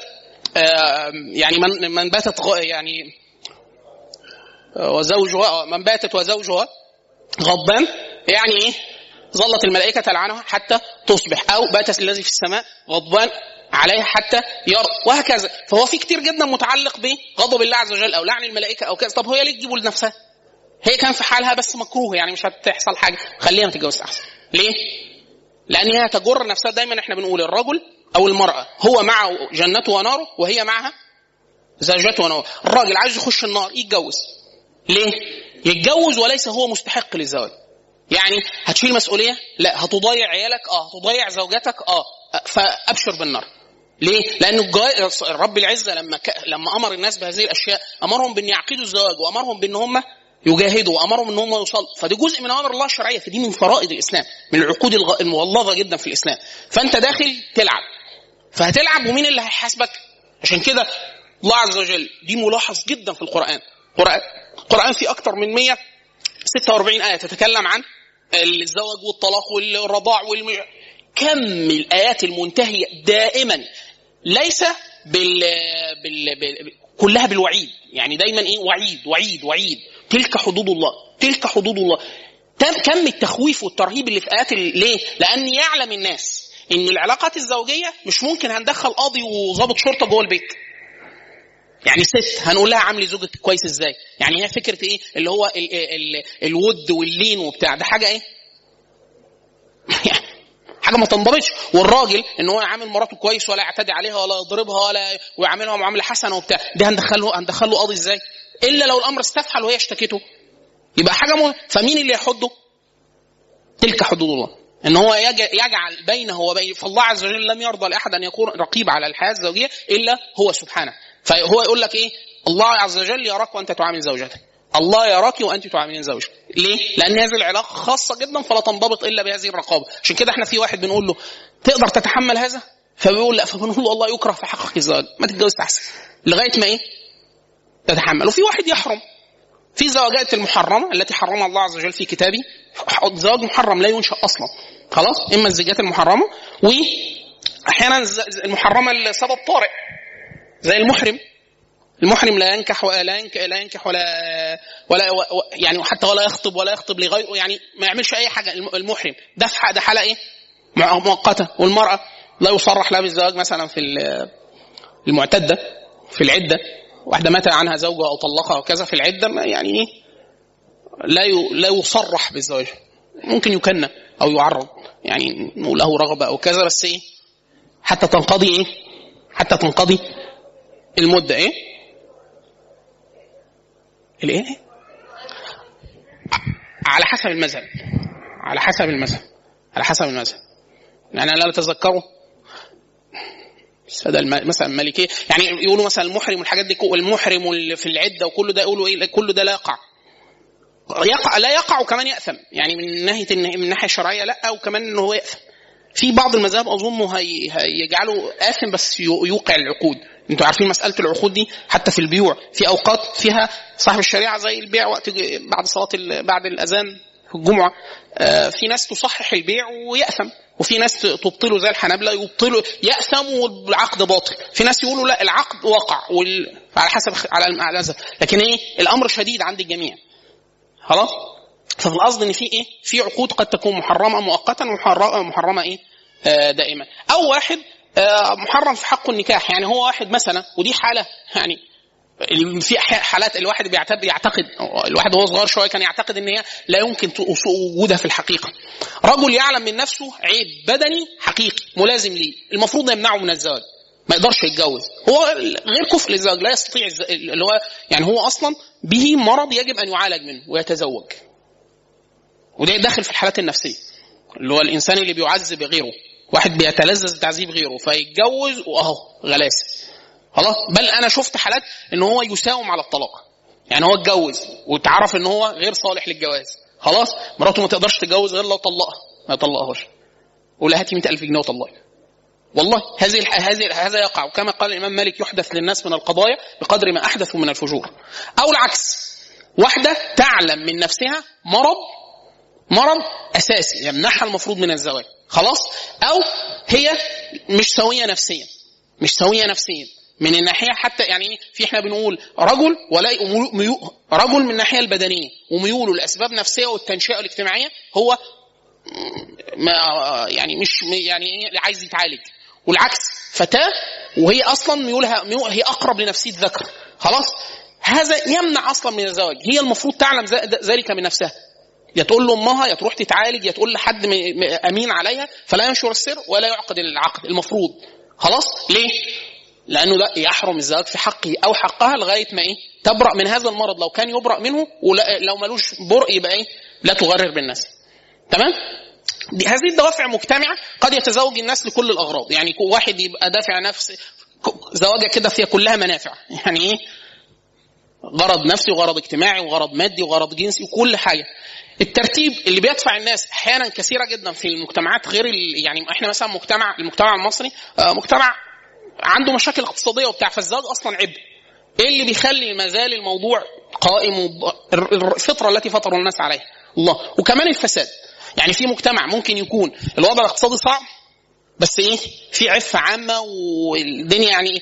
يعني من باتت يعني وزوجها، من باتت وزوجها غضبان، يعني ايه؟ ظلت الملائكة تلعنها حتى تصبح، او بات الذي في السماء غضبان عليها حتى يرضى، وهكذا. فهو في كتير جدا متعلق بغضب الله عز وجل او لعن الملائكة او كذا. طب هو ليه تجيبه لنفسها؟ هي كان في حالها بس مكروه، يعني مش هتحصل حاجة، خليها ما تتجوز احسن. ليه؟ لان هي تجر نفسها. دايما احنا بنقول الرجل أو المرأة هو معه جنته وناره وهي معها زوجته وناره. الراجل عايز يخش النار يتجوز ليه؟ يتجوز وليس هو مستحق للزواج. يعني هتشيل مسؤولية؟ لا. هتضيع عيالك؟ هتضيع زوجتك؟ فأبشر بالنار. ليه؟ لأن رب العزة لما أمر الناس بهذه الأشياء أمرهم بأن يعقدوا الزواج وأمرهم بأن هم يجاهدوا وأمرهم أن هم يصلوا. فده جزء من أوامر الله الشرعية، فدي من فرائض الإسلام، من العقود المغلظة جدا في الإسلام. فأنت داخل تلعب، فهتلعب ومين اللي هيحاسبك؟ عشان كده الله عز وجل دي ملاحظ جدا في القرآن. القرآن فيه أكتر من 146 آية تتكلم عن الزواج والطلاق والرضاع كم الآيات المنتهية دائما ليس كلها بالوعيد، يعني دايما إيه؟ وعيد وعيد وعيد. تلك حدود الله، تلك حدود الله. كم التخويف والترهيب اللي في آيات ليه؟ لأن يعلم الناس إن العلاقات الزوجية مش ممكن هندخل قاضي وضابط شرطة جوه البيت. يعني ست هنقول لها عاملي زوجك كويس ازاي؟ يعني هي فكرة ايه اللي هو ال ال ال الود واللين وبتاع ده، حاجة ايه؟ حاجة ما تنضبطش. والراجل ان هو يعامل مراته كويس ولا يعتدي عليها ولا يضربها ولا ويعاملها معاملة حسنة وبتاع ده، هندخله قاضي ازاي؟ الا لو الامر استفحل وهي اشتكته، يبقى حاجة فمين اللي يحده؟ تلك حدود الله، ان هو يجعل بينه وبين. فالله عز وجل لم يرضى لاحد ان يكون رقيب على الحياة الزوجية الا هو سبحانه. فهو يقول لك ايه؟ الله عز وجل يراك وانت تعامل زوجتك، الله يراك وانت تعاملين زوجك. ليه؟ لان هذه العلاقه خاصه جدا فلا تنضبط الا بهذه الرقابه. عشان كده احنا في واحد بنقول له تقدر تتحمل هذا، فبيقول لا، فبنقول له الله يكره في حقك الزواج، ما تتجوز احسن لغايه ما ايه تتحمل. وفي واحد يحرم في زواجات المحرمه التي حرمها الله عز وجل في كتابه. زواج محرم لا ينشأ اصلا، خلاص. اما الزوجات المحرمه، واحيانا المحرمه لسبب طارئ زي المحرم لا ينكح ولا يعني حتى ولا يخطب لغيره، يعني ما يعملش اي حاجه. المحرم ده حاله ايه مؤقته. والمراه لا يصرح لها بالزواج، مثلا في المعتده، في العده، واحده مات عنها زوجها او طلقها وكذا، في العده يعني ايه لا يصرح بالزواج، ممكن يكنى او يعرض، يعني نقول له رغبه او كذا، بس ايه حتى تنقضي المدة ايه الايه على حسب المذهب. يعني انا لا اتذكره، بس ده مثلا المالكيه، يعني يقولوا مثلا المحرم والحاجات دي، والمحرم في العده وكله ده، يقولوا ايه كله ده لا يقع وكمان يأثم، يعني من ناحيه شرعيه لا، وكمان انه هو يأثم. في بعض المذاهب اظنه هيجعله آثم بس يوقع العقود. انتوا عارفين مسألة العقود دي حتى في البيوع، في اوقات فيها صاحب الشريعة زي البيع وقت بعد صلاة بعد الأذان في الجمعة، في ناس تصحح البيع ويأثم، وفي ناس تبطله زي الحنابلة يبطلوا يأثم والعقد باطل، في ناس يقولوا لا العقد واقع على حسب على الأذان. لكن ايه الامر شديد عند الجميع، خلاص. فالقصد ان في ايه في عقود قد تكون محرمة مؤقتا ومحرمة ايه دائما. او واحد محرم في حقه النكاح، يعني هو واحد مثلا، ودي حالة، يعني في حالات الواحد يعتقد، الواحد هو صغير شوية كان يعتقد ان هي لا يمكن وجودها في الحقيقة. رجل يعلم من نفسه عيب بدني حقيقي ملازم ليه، المفروض يمنعه من الزواج، ما يقدرش يتجوز، هو غير كفء للزواج، لا يستطيع اللي هو يعني هو اصلا به مرض يجب ان يعالج منه ويتزوج. وده داخل في الحالات النفسية، اللي هو الانسان اللي بيعذب غيره، واحد بيتلذذ بتعذيب غيره فيتجوز واهو غلاسه، خلاص. بل انا شفت حالات ان هو يساوم على الطلاق، يعني هو اتجوز وتعرف ان هو غير صالح للجواز، خلاص، مراته ما تقدرش تتجوز غير لو طلقها، ما يطلقهاش، ولا هاتي 100,000 جنيه وطلقها. والله هذا يقع. وكما قال الامام مالك يحدث للناس من القضايا بقدر ما احدثوا من الفجور. او العكس، واحده تعلم من نفسها مرض اساسي يمنعها المفروض من الزواج، خلاص، او هي مش سويه نفسيا من الناحيه، حتى يعني في احنا بنقول رجل من الناحيه البدنيه وميوله لاسباب نفسيه والتنشئه الاجتماعيه، هو يعني مش يعني عايز يتعالج. والعكس فتاه وهي اصلا ميولها هي اقرب لنفسيه ذكر، خلاص، هذا يمنع اصلا من الزواج. هي المفروض تعلم ذلك من نفسها، يا تقول لأمها، يا تروح تتعالج، يا تقول لحد أمين عليها، فلا ينشر السر ولا يعقد العقد المفروض. خلاص ليه؟ لأنه ده يحرم الزواج في حقه أو حقها لغاية ما إيه تبرأ من هذا المرض. لو كان يبرأ منه، ولو ملوش برء يبقى إيه لا تغرر بالناس. تمام؟ دي هذه الدوافع مجتمعة قد يتزوج الناس لكل الأغراض. يعني واحد يبقى دافع نفسه زواجه كده فيها كلها منافع، يعني إيه غرض نفسي وغرض اجتماعي وغرض مادي وغرض جنسي وكل حاجة. الترتيب اللي بيدفع الناس أحيانا كثيرة جدا في المجتمعات غير يعني إحنا مثلا المجتمع المصري مجتمع عنده مشاكل اقتصادية وبتاع، فالزواج أصلا عبء. إيه اللي بيخلي مازال الموضوع قائم؟ الفطرة التي فطروا الناس عليها الله. وكمان الفساد، يعني في مجتمع ممكن يكون الوضع الاقتصادي صعب بس إيه في عفة عامة والدنيا يعني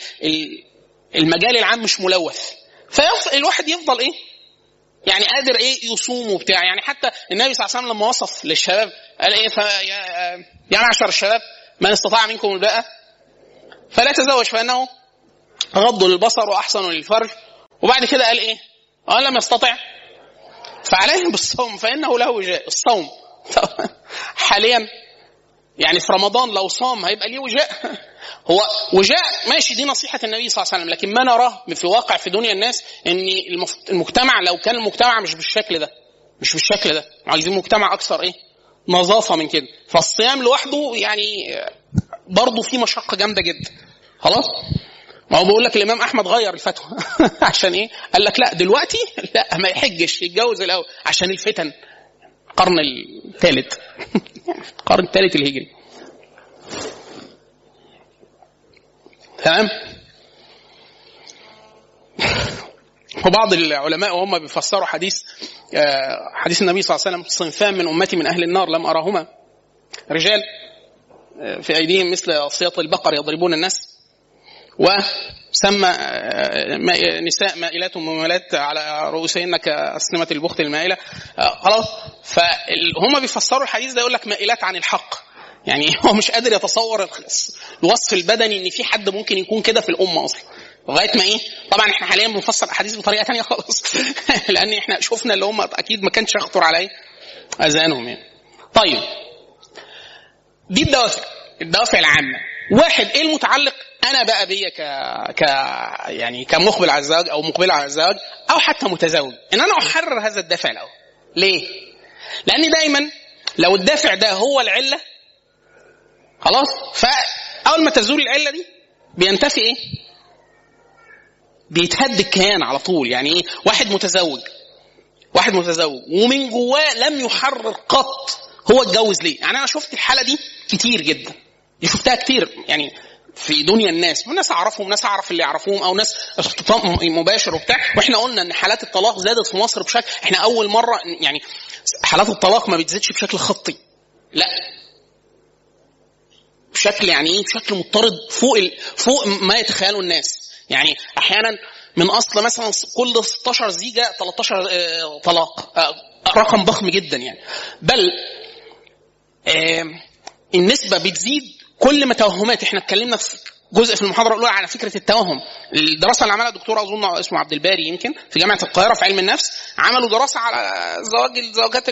المجال العام مش ملوث، فالواحد يفضل إيه يعني قادر إيه يصوم وبتاع. يعني حتى النبي صلى الله عليه وسلم لما وصف للشباب قال إيه يا معشر الشباب من استطاع منكم الباءة فلا تزوج فإنه غض للبصر وأحسن للفرج، وبعد كده قال إيه لم يستطع فعليه بالصوم فإنه له وجاء. الصوم حاليا يعني في رمضان لو صام هيبقى ليه وجاء، هو وجاء ماشي دي نصيحة النبي صلى الله عليه وسلم، لكن ما نراه في واقع في دنيا الناس ان المجتمع لو كان المجتمع مش بالشكل ده عايزين مجتمع اكثر ايه نظافة من كده، فالصيام لوحده يعني برضو فيه مشقة جامدة جدا. خلاص ما هو بقول لك الامام احمد غير الفتوى عشان ايه قال لك لا دلوقتي لا ما يحجش يتجوز الاول عشان الفتن. القرن الثالث القرن الثالث الهجري. تمام. وبعض العلماء وهم بيفسروا حديث النبي صلى الله عليه وسلم صنفان من أمتي من أهل النار لم أراهما رجال في أيديهم مثل صياط البقر يضربون الناس، وسمى نساء مائلات مميلات على رؤوسهن كأسنمة البخت المائلة. خلاص فهم بيفسروا الحديث ده يقول لك مائلات عن الحق، يعني هو مش قادر يتصور الوصف البدني ان في حد ممكن يكون كده في الامه اصلا لغايه ما ايه. طبعا احنا حاليا بنفسر احاديث بطريقه تانية خالص لان احنا شفنا اللي هم اكيد ما كانش يخطر عليه اذانهم يعني. طيب دي الدوافع العامه. واحد ايه المتعلق انا بقى بيا يعني كمقبل على الزواج او مقبله على الزواج او حتى متزوج، ان انا احرر هذا الدافع الاول. ليه؟ لان دايما لو الدافع ده هو العله خلاص، فأول ما تزول العلة دي بينتفي إيه؟ بيتهد الكيان على طول. يعني إيه؟ واحد متزوج ومن جواه لم يحرر قط هو اتجوز ليه؟ يعني أنا شفت الحالة دي كتير جدا، شفتها كتير يعني في دنيا الناس، ناس أعرفهم ناس أعرف اللي يعرفوهم أو ناس اختطاف مباشر وبتاع. وإحنا قلنا إن حالات الطلاق زادت في مصر بشكل، إحنا أول مرة يعني حالات الطلاق ما بتزيدش بشكل خطي، لأ بشكل يعني ايه بشكل مضطرد فوق ما يتخيله الناس. يعني احيانا من اصل مثلا كل 16 زيجه 13 طلاق، رقم ضخم جدا يعني، بل النسبه بتزيد كل ما توهمات. احنا اتكلمنا في جزء في المحاضره الاولى على فكره التوهم. الدراسه اللي عملها الدكتور اظن اسمه عبد الباري يمكن في جامعه القاهره في علم النفس، عملوا دراسه على الزواجات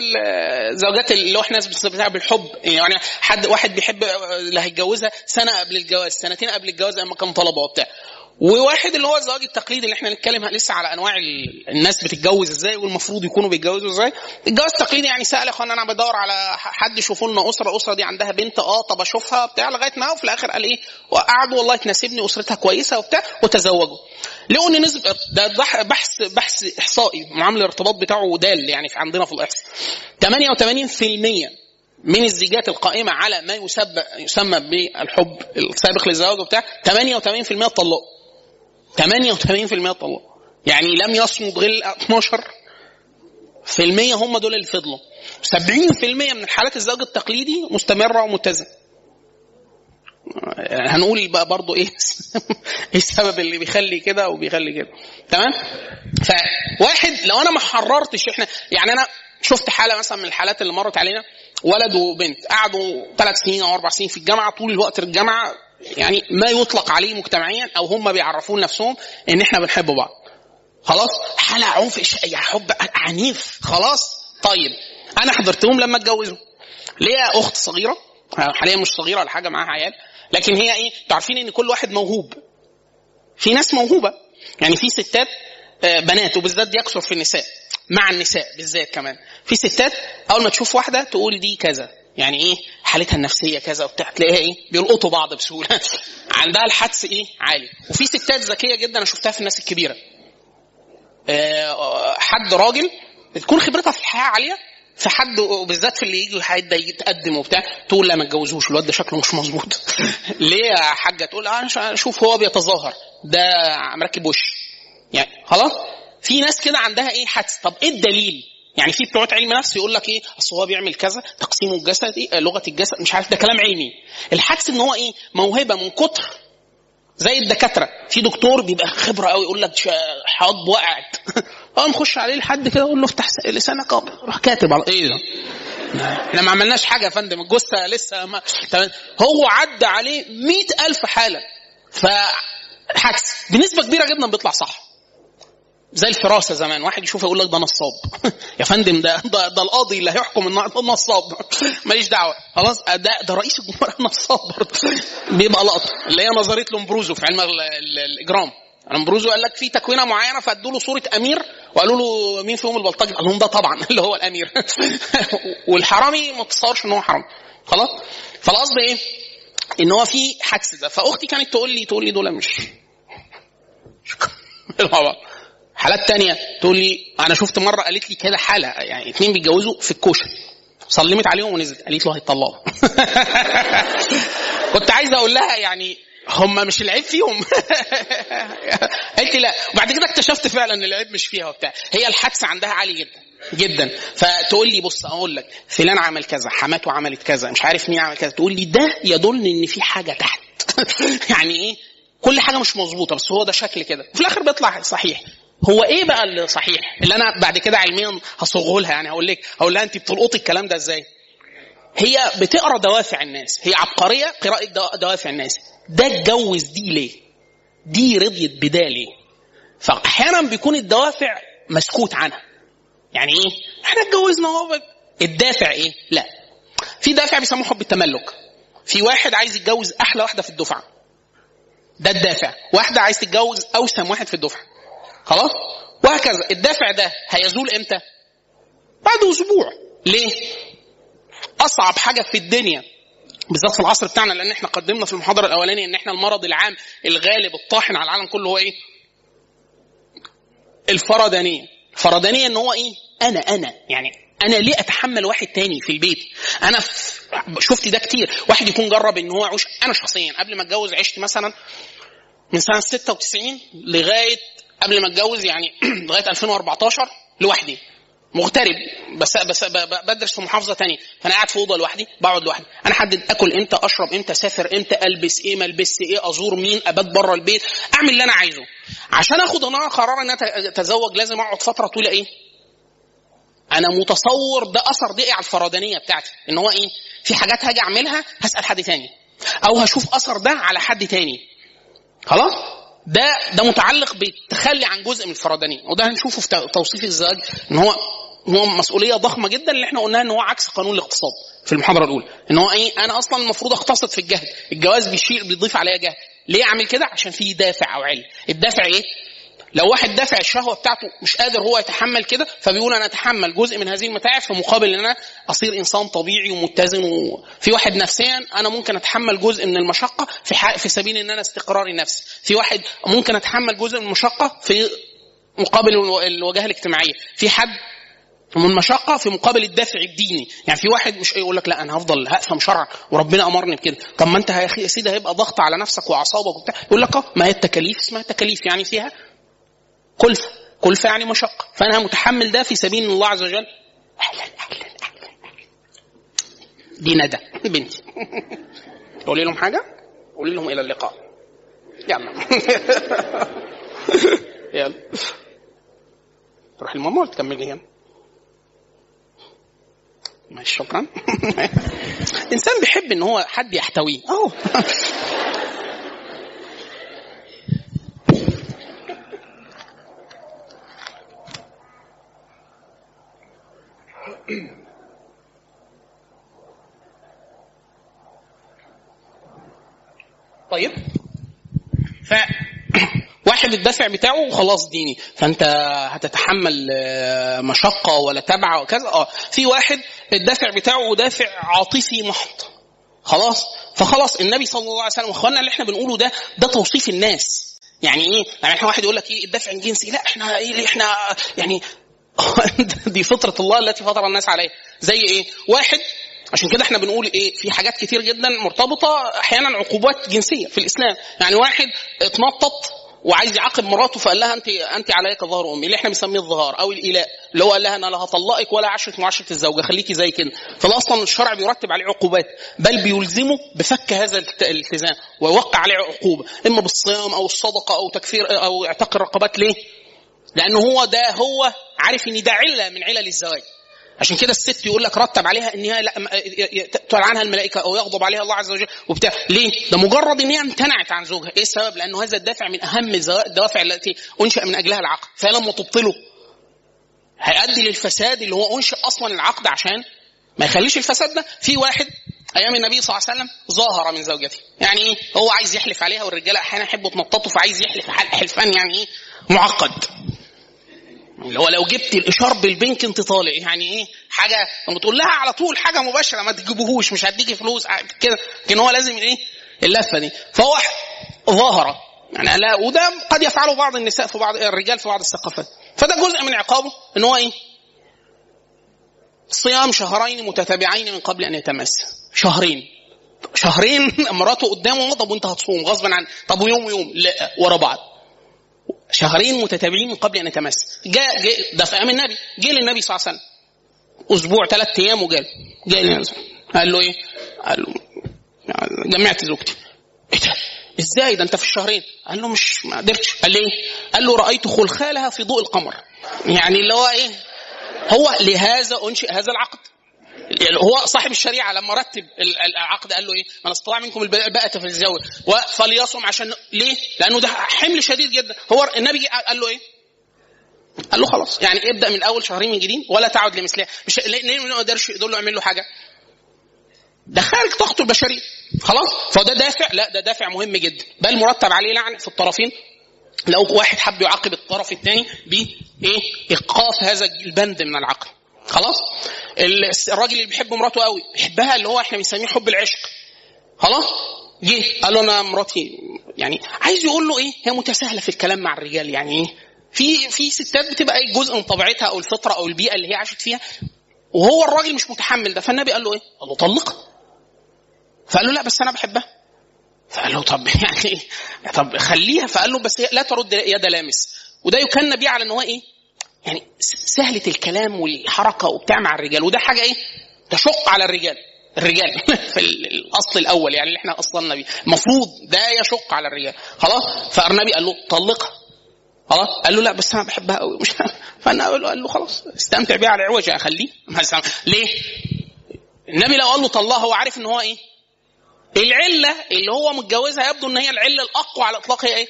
اللي احنا بنسميها بالحب، يعني حد واحد بيحب اللي هيتجوزها سنه قبل الجواز سنتين قبل الجواز اما كان طلبه وبتاع، وواحد اللي هو الزواج التقليدي اللي احنا نتكلم لسه على انواع الناس بتتجوز ازاي والمفروض يكونوا بيتجوزوا ازاي. الجواز التقليدي يعني سأل اخوانا انا بدور على حد يشوفوا لنا اسره دي عندها بنت طب اشوفها بتاع لغايه ما وفي الاخر قال ايه وقعدوا والله تناسبني اسرتها كويسه وبتاع وتزوجوا. لقوا ان نسبه ده بحث احصائي معامل الارتباط بتاعه دال يعني في عندنا في الاحصاء 88% من الزيجات القائمه على ما يسمى بالحب السابق للزواج وبتاع 88% طلقوا 88% طلق، يعني لم يصمد غير 12% هم دول اللي فضلوا. 70% من حالات الزواج التقليدي مستمرة ومتزن. هنقول بقى برضو ايه السبب اللي بيخلي كده وبيخلي كده. تمام. فواحد لو انا ما حررتش احنا يعني انا شفت حالة مثلا من الحالات اللي مرت علينا ولد وبنت قعدوا 3 سنين او 4 سنين في الجامعة طول الوقت الجامعة يعني ما يطلق عليه مجتمعيا او هم بيعرفون نفسهم ان احنا بنحب بعض. خلاص حلقة عنف يعني حب عنيف خلاص. طيب انا حضرتهم لما اتجوزوا ليه اخت صغيرة حاليا مش صغيرة الحاجة معاها عيال لكن هي ايه؟ تعرفين ان كل واحد موهوب. في ناس موهوبه، يعني في ستات بنات، وبالذات يكثر في النساء، مع النساء بالذات كمان في ستات اول ما تشوف واحده تقول دي كذا، يعني ايه حالتها النفسيه كذا وبتاع، تلاقيها ايه بيلقطوا بعض بسهوله عندها الحدس ايه عالي. وفي ستات ذكيه جدا انا شفتها في الناس الكبيره، حد راجل تكون خبرتها في الحياه عاليه، في حد وبالذات في اللي يجي حد يتقدم وبتاع تقول لا ما اتجوزوش، الواد ده شكله مش مظبوط ليه يا حاجه؟ تقول انا شوف هو بيتظاهر، ده مركب وش يعني خلاص. في ناس كده عندها ايه حدس. طب ايه الدليل؟ يعني في بتوع علم نفس يقول لك ايه اصل هو بيعمل كذا، تقسيمه الجسدي، لغه الجسد، مش عارف، ده كلام علمي. الحدس ان هو ايه موهبه من كتر، زي الدكاتره، في دكتور بيبقى خبره قوي يقول لك حاضب وقعت نخش عليه لحد كده اقول له افتح لسانك روح كاتب على ايه ده، احنا ما عملناش حاجه يا فندم، الجثه لسه ما... هو عدى عليه 100,000 حاله. فالحدس بنسبه كبيره جدا بيطلع صح، زي الفراسه زمان، واحد يشوفه يقول لك ده نصاب يا فندم، ده القاضي اللي هيحكم النهارده نصاب، ماليش دعوه خلاص، ده رئيس الجمهوريه نصاب بيبقى لقطه، اللي هي نظريه لومبروزو في علم الاجرام. لومبروزو قال لك في تكوينه معينه، فادوا له صوره امير وقالوا له مين فيهم البلطجي، قال لهم ده طبعا اللي هو الامير والحرامي ما تصورش ان هو حرام خلاص. فالقصد ايه ان هو في حدس ده. فاختي كانت تقول لي دول مش حالات تانية، تقول لي انا شفت مره قالت لي كده حاله، يعني 2 بيتجوزوا في الكوشه، صلمت عليهم ونزلت قالت له هيطلقوا كنت عايزه اقول لها يعني هم مش العيب فيهم قالت لي لا، وبعد كده اكتشفت فعلا ان العيب مش فيها وبتاع، هي الحدس عندها عالي جدا جدا. فتقول لي بص اقول لك فلان عمل كذا، حماته عملت كذا، مش عارف مين عمل كذا، تقول لي ده يدل ان في حاجه تحت يعني ايه كل حاجه مش مظبوطه، بس هو ده شكل كده، وفي الاخر بيطلع صحيح. هو ايه بقى اللي صحيح اللي انا بعد كده علميا هصوغه لها؟ يعني هقول لها انت بتلقطي الكلام ده ازاي؟ هي بتقرا دوافع الناس، هي عبقريه قراءه دوافع الناس. ده اتجوز دي ليه؟ دي رضيت بدا ليه؟ فاحيانا بيكون الدوافع مسكوت عنها. يعني ايه احنا اتجوزنا اهو، الدافع ايه؟ لا، في دافع بيسموه حب التملك. في واحد عايز يتجوز احلى واحده في الدفعه، ده الدافع. واحده عايز تتجوز اوسم واحد في الدفعه، خلاص، وهكذا. الدافع ده هيزول امتى؟ بعد اسبوع. ليه؟ اصعب حاجه في الدنيا بالذات في العصر بتاعنا، لان احنا قدمنا في المحاضره الاولانيه ان احنا المرض العام الغالب الطاحن على العالم كله هو ايه؟ الفردانيه. الفردانيه ان هو ايه؟ انا يعني انا ليه اتحمل واحد تاني في البيت؟ انا شفت ده كتير، واحد يكون جرب ان هو يعيش. انا شخصيا قبل ما اتجوز عشت مثلا من سنه 96 لغايه قبل ما اتجوز، يعني لغايه 2014 لوحدي، مغترب، بس بدرس في محافظه ثانيه، فانا قاعد في اوضه لوحدي، بقعد لوحدي، انا احدد اكل امتى، اشرب امتى، اسافر امتى، البس ايه، ما البس ايه، ازور مين، ابات بره البيت، اعمل اللي انا عايزه. عشان اخد انا قرار ان اتزوج لازم اقعد فتره طويله. ايه انا متصور ده اثر دقيق على الفردانيه بتاعتي، ان هو ايه في حاجات هاجي اعملها هسال حد ثاني، او هشوف اثر ده على حد ثاني، خلاص. ده متعلق بالتخلي عن جزء من الفردانيه، وده هنشوفه في توصيف الزواج ان هو مسؤوليه ضخمه جدا، اللي احنا قلناها ان هو عكس قانون الاقتصاد في المحاضره الاولى، ان هو ايه انا اصلا المفروض اقتصد في الجهد، الجواز بيضيف عليا جهد. ليه اعمل كده؟ عشان في دافع او علم. الدافع ايه؟ لو واحد دافع الشهوه بتاعته مش قادر هو يتحمل كده، فبيقول انا اتحمل جزء من هذه المتاعب في مقابل ان انا اصير انسان طبيعي ومتزن. في واحد نفسيا انا ممكن اتحمل جزء من المشقه في سبيل ان انا استقراري نفسي. في واحد ممكن اتحمل جزء من المشقه في مقابل الواجهه الاجتماعيه. في حد من المشقه في مقابل الدافع الديني. يعني في واحد مش يقول لك لا انا هفضل هقسم شرع وربنا امرني بكده. طب ما انت يا سيدي هيبقى ضغط على نفسك واعصابك وبتاع. يقول لك ما هي التكاليف، اسمها تكاليف، يعني فيها كلفة يعني مشقة، فأنا متحمل ده في سبيل الله عز وجل. أهلا. دي ندى بنتي قولي لهم حاجة، قولي لهم إلى اللقاء، يلا تروح الماما ولا تكمل لي هنا؟ ماشي، شكرا إنسان بيحب إن هو حد يحتويه. طيب فواحد الدافع بتاعه خلاص ديني فانت هتتحمل مشقة ولا تبع وكذا. في واحد الدافع بتاعه دافع عاطفي محط خلاص. فخلاص النبي صلى الله عليه وسلم اخوانا اللي احنا بنقوله ده توصيف الناس. يعني ايه؟ يعني احنا واحد يقول لك ايه الدافع الجنسي؟ لا احنا ايه احنا يعني دي فطرة الله التي فطر الناس عليها. زي ايه واحد عشان كده احنا بنقول ايه في حاجات كتير جدا مرتبطة احيانا عقوبات جنسية في الاسلام. يعني واحد اتنطط وعايز يعاقب مراته فقال لها انت عليك ظهر امي اللي احنا بنسميه الظهار او الالاء اللي هو قال لها انا لا هطلقك ولا عشره معاشره الزوجه خليكي زي كده. فاصلا الشرع بيرتب عليه عقوبات بل بيلزمه بفك هذا الالتزام ويوقع عليه عقوبه اما بالصيام او الصدقه او تكفير او اعتاق الرقبات. ليه؟ لانه هو ده هو عارف ان ده عله من علل الزواج. عشان كده الست يقول لك رتب عليها انها لا تلعنها الملائكه او يغضب عليها الله عز وجل وبتاع. ليه؟ ده مجرد ان هي امتنعت عن زوجها. ايه السبب؟ لانه هذا الدافع من اهم الدوافع التي انشا من اجلها العقد. فلما تبطله هيؤدي للفساد اللي هو انشا اصلا العقد عشان ما يخليش الفساد ده. في واحد ايام النبي صلى الله عليه وسلم ظاهر من زوجته. يعني ايه؟ هو عايز يحلف عليها والرجاله احيانا يحبوا يتنططوا فعايز يحلف حلفان يعني ايه معقد اللي هو لو جبت الاشار بالبنك انت طالع. يعني ايه حاجه لما تقول لها على طول حاجه مباشره ما تجيبهوش مش هديكي فلوس كده لكن هو لازم ايه اللفه دي. فهو ظاهره يعني لا وده قد يفعله بعض النساء في بعض الرجال في بعض الثقافات. فده جزء من عقابه ان هو ايه صيام شهرين متتابعين من قبل ان يتمس. شهرين مراته قدامه طب وانت هتصوم غصبا عن طب ويوم لا ورا بعض شهرين متتابعين من قبل أن يتمس. جاء ده في أيام النبي جاء للنبي صلى الله عليه وسلم أسبوع 3 أيام وجاء للنبي قال له إيه؟ قال له جمعت زوجتي. إزاي ده أنت في الشهرين؟ قال له مش ما قدرتش. قال ليه؟ قال له رأيت خلخالها في ضوء القمر. يعني اللي هو إيه؟ هو لهذا أنشئ هذا العقد. هو صاحب الشريعة لما رتب العقد قال له إيه؟ من استطاع منكم الباءة فليتزوج فليصم. عشان ليه؟ لأنه ده حمل شديد جدا. هو النبي قال له إيه؟ قال له خلاص يعني ابدأ من أول شهرين من جديد ولا تعود لمثلها. مش ليه ما قدرش يقول له اعمل له حاجة؟ ده خارج طاقته البشرية خلاص. فده دافع لا ده دافع مهم جدا بل مرتب عليه لعنة في الطرفين. لو واحد حب يعاقب الطرف الثاني بإيه؟ إيقاف هذا البند من العقل. خلاص الراجل اللي بيحب مراته قوي بيحبها اللي هو احنا بنسميه حب العشق. خلاص جه قال له انا مراتي يعني عايز يقول له ايه هي متساهله في الكلام مع الرجال. يعني ايه في ستات بتبقى ايه جزء من طبيعتها او الفطره او البيئه اللي هي عاشت فيها وهو الراجل مش متحمل ده. فالنبي قال له ايه؟ قال له طلقها. فقال له لا بس انا بحبها. فقال له طب يعني ايه طب خليها. فقال له بس لا ترد يد لامس. وده يكن بيه على ان هو ايه يعني سهلة الكلام والحركة وبتاع مع الرجال. وده حاجة ايه تشق على الرجال في الاصل الاول يعني اللي احنا اصلنا بيه المفروض ده يشق على الرجال. خلاص فالنبي قال له طلقها. خلاص قال له لا بس انا بحبها قوي مش فانا قال له خلاص استمتع بيها على عوجها خليه. ليه النبي لو قال له طلقها هو عارف ان هو ايه العلة اللي هو متجوزها يبدو ان هي العلة الاقوى على اطلاق هي ايه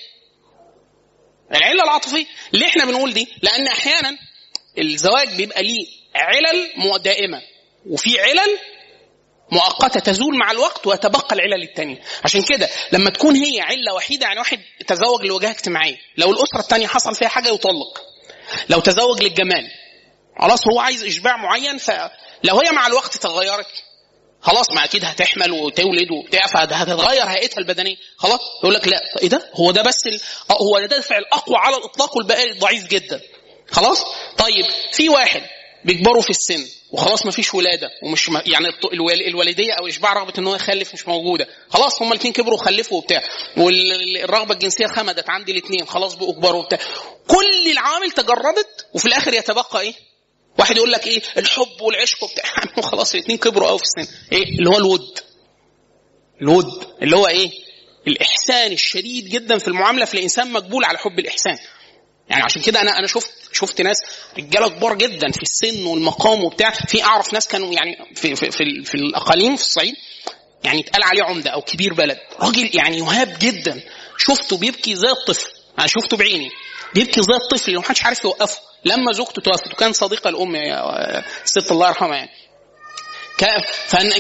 العلة العاطفية. ليه احنا بنقول دي؟ لأن أحيانا الزواج بيبقى ليه علل دائمة وفي علل مؤقتة تزول مع الوقت وتبقى العلل التانية. عشان كده لما تكون هي علة وحيدة يعني واحد تزوج لوجهة اجتماعية لو الأسرة التانية حصل فيها حاجة يطلق. لو تزوج للجمال خلاص هو عايز إشباع معين فلو هي مع الوقت تغيرت خلاص ما اكيد هتحمل وتولد وبتاع فهتتغير هيئتها البدنيه. خلاص يقول لك لا ايه ده هو ده بس هو ده الدافع الاقوى على الاطلاق والباقي ضعيف جدا. خلاص طيب في واحد بيكبروا في السن وخلاص ما فيش ولاده ومش يعني الوالديه او اشباع رغبه ان هو يخلف مش موجوده. خلاص هم الاثنين كبروا وخلفوا وبتاع والرغبه الجنسيه خمدت عند الاثنين خلاص بقوا كبروا وبتاع كل العوامل تجردت وفي الاخر يتبقى ايه واحد يقول لك ايه الحب والعشق وبتاع خلاص الاثنين كبروا قوي في السن. ايه اللي هو الود اللي هو ايه الاحسان الشديد جدا في المعامله في الانسان مقبول على حب الاحسان. يعني عشان كده انا شفت ناس رجاله كبار جدا في السن والمقام وبتاع. في اعرف ناس كانوا يعني في الاقاليم في الصعيد يعني اتقال عليه عمده او كبير بلد راجل يعني يهاب جدا. شفته بيبكي زي الطفل. انا شفته بعيني بيبكي زي الطفل اللي ما حدش عارف يوقفه. لما زوجته توفت وكان صديقه الام ست الله يرحمها يعني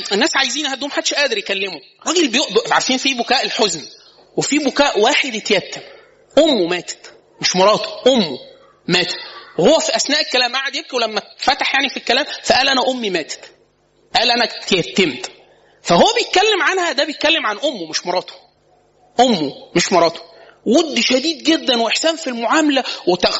فالناس عايزين هدوم حدش قادر يكلمه. راجل عارفين فيه بكاء الحزن وفي بكاء واحد اتيتم، أمه ماتت، مش مراته، أمه ماتت. هو في أثناء الكلام قاعد يبكي، ولما فتح يعني في الكلام فقال أنا أمي ماتت، قال أنا اتيتمت. فهو بيتكلم عنها، ده بيتكلم عن أمه مش مراته، أمه مش مراته. ود شديد جدا وإحسان في المعاملة،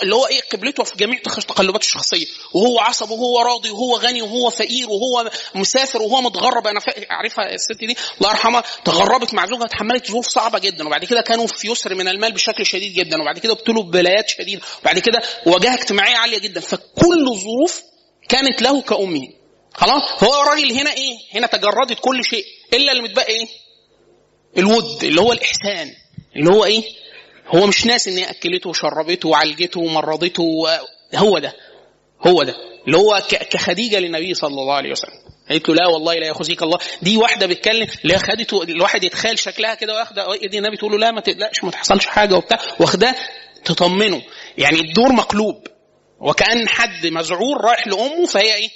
اللي هو إيه قبلته في جميع تقلبات الشخصية، وهو عصب وهو راضي وهو غني وهو فقير وهو مسافر وهو متغرب. أنا أعرفها الست دي الله يرحمها، تغربت مع زوجها، تحملت ظروف صعبة جدا، وبعد كده كانوا في يسر من المال بشكل شديد جدا، وبعد كده ابتلوا ببلايات شديدة، وبعد كده واجهة اجتماعية عالية جدا. فكل الظروف كانت له كأمه. خلاص، هو الراجل هنا إيه؟ هنا تجردت كل شيء إلا اللي متبقى إيه؟ الود، اللي هو الإحسان، اللي هو إيه؟ هو مش ناس ان هي اكلته وشربته وعالجته ومرضته، هو ده اللي هو كخديجه للنبي صلى الله عليه وسلم، قالت له لا والله لا يخزيك الله. دي واحده بتكلم، لا خدته، الواحد يتخيل شكلها كده واخده ايدي النبي تقول له لا ما تقلقش ما تحصلش حاجه وبتاع، واخده تطمنه. يعني الدور مقلوب، وكان حد مزعور رايح لامه، فهي ايه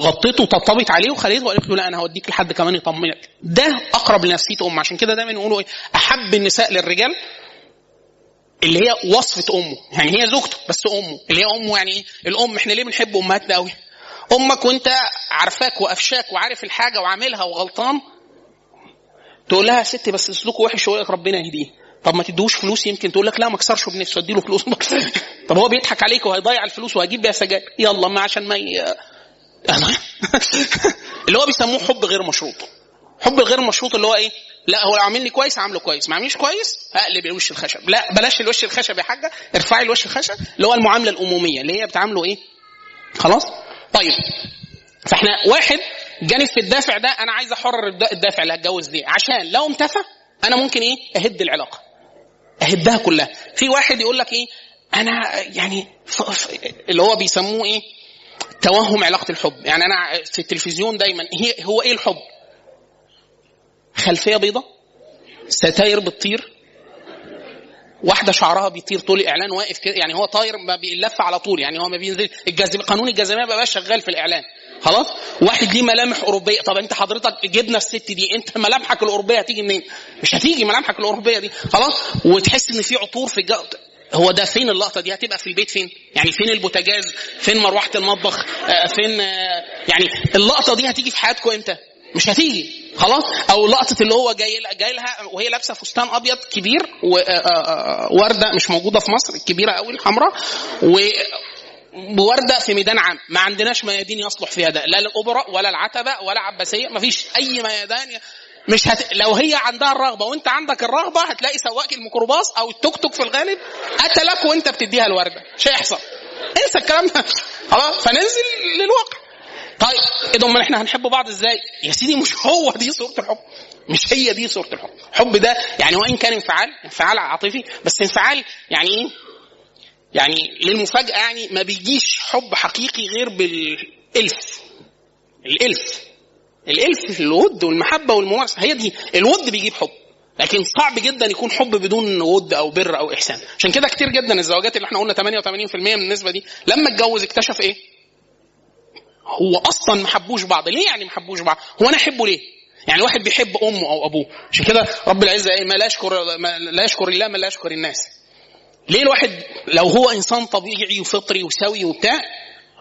غطيته وطبطبت عليه وخليته وقالت له لا انا هوديك لحد كمان يطمنك. ده اقرب لنفسيه امه. عشان كده دايما نقوله ايه احب النساء للرجال، اللي هي وصفة أمه، يعني هي زوجته بس أمه، اللي هي أمه يعني إيه؟ الأم إحنا ليه بنحب أمهاتنا قوي؟ أمك وأنت عارفاك وقفشاك وعارف الحاجة وعاملها وغلطان، تقول لها يا ستي بس سلوكه وحش شوية ربنا يهديه، طب ما تديهوش فلوس يمكن، تقول لك لا ما كسرش بنفسه اديله فلوس طب هو بيضحك عليك وهيضيع الفلوس وهجيب بيها سجاير، يلا ما عشان ما اللي هو بيسموه حب غير مشروط. حب غير مشروط اللي هو إيه؟ لا هو عاملني كويس عامله كويس، ما عاملنيش كويس اقلب الوش الخشب، لا بلاش الوش الخشب يا حاجه، ارفعي الوش الخشب، اللي هو المعامله الاموميه اللي هي بتعامله ايه. خلاص طيب، فاحنا واحد جانب في الدافع ده، انا عايز احرر الدافع اللي هتجوز دي، عشان لو انتفى انا ممكن ايه اهد العلاقه، اهدها كلها. في واحد يقول لك ايه انا يعني اللي هو بيسموه ايه توهم علاقه الحب. يعني انا في التلفزيون دايما هو ايه الحب؟ خلفية بيضة، ستاير بتطير، واحدة شعرها بيطير طول الإعلان واقف كده، يعني هو طاير ما بيلف على طول، يعني هو ما بينزل. قانون الجاذبية بقى شغال في الإعلان. خلاص، واحد ليه ملامح أوروبية، طب أنت حضرتك جبنا الست دي، أنت ملامحك الأوروبية هتيجي منين؟ مش هتيجي ملامحك الأوروبية دي. خلاص، وتحس إن في عطور في الجو. هو ده فين اللقطة دي؟ هتبقى في البيت فين؟ يعني فين البوتاجاز؟ فين مروحة المطبخ؟ فين يعني اللقطة دي هتيجي في حياتكم إمتى؟ مش هتيجي. خلاص، او لقطه اللي هو جاي لها وهي لابسه فستان ابيض كبير وورده مش موجوده في مصر، الكبيره قوي الحمراء، وورده في ميدان عام، ما عندناش ميادين يصلح فيها ده، لا الاوبرا ولا العتبه ولا عباسيه، ما فيش اي ميادان. مش لو هي عندها الرغبه وانت عندك الرغبه هتلاقي سواق الميكروباص او التوك توك في الغالب قتلك وانت بتديها الورده. مش هيحصل، انسى الكلام ده. خلاص، فننزل للواقع. طيب ايه امال احنا هنحب بعض ازاي يا سيدي؟ مش هو دي صورة الحب، مش هي دي صورة الحب. الحب ده يعني وان كان انفعال عاطفي، بس انفعال يعني ايه؟ يعني للمفاجأة، يعني ما بيجيش حب حقيقي غير بالالف. الالف الود والمحبة والممارسة، هي دي. الود بيجيب حب، لكن صعب جدا يكون حب بدون ود او بر او احسان. عشان كده كتير جدا الزواجات اللي احنا قلنا 88% من النسبة دي لما اتجوز اكتشف ايه؟ هو اصلا محبوش بعض. ليه يعني محبوش بعض؟ هو انا احبه ليه؟ يعني واحد بيحب امه او ابوه، عشان كده رب العزه ايه؟ لا يشكر الله ما لا يشكر الناس. ليه الواحد لو هو انسان طبيعي وفطري وسوي وبتاع،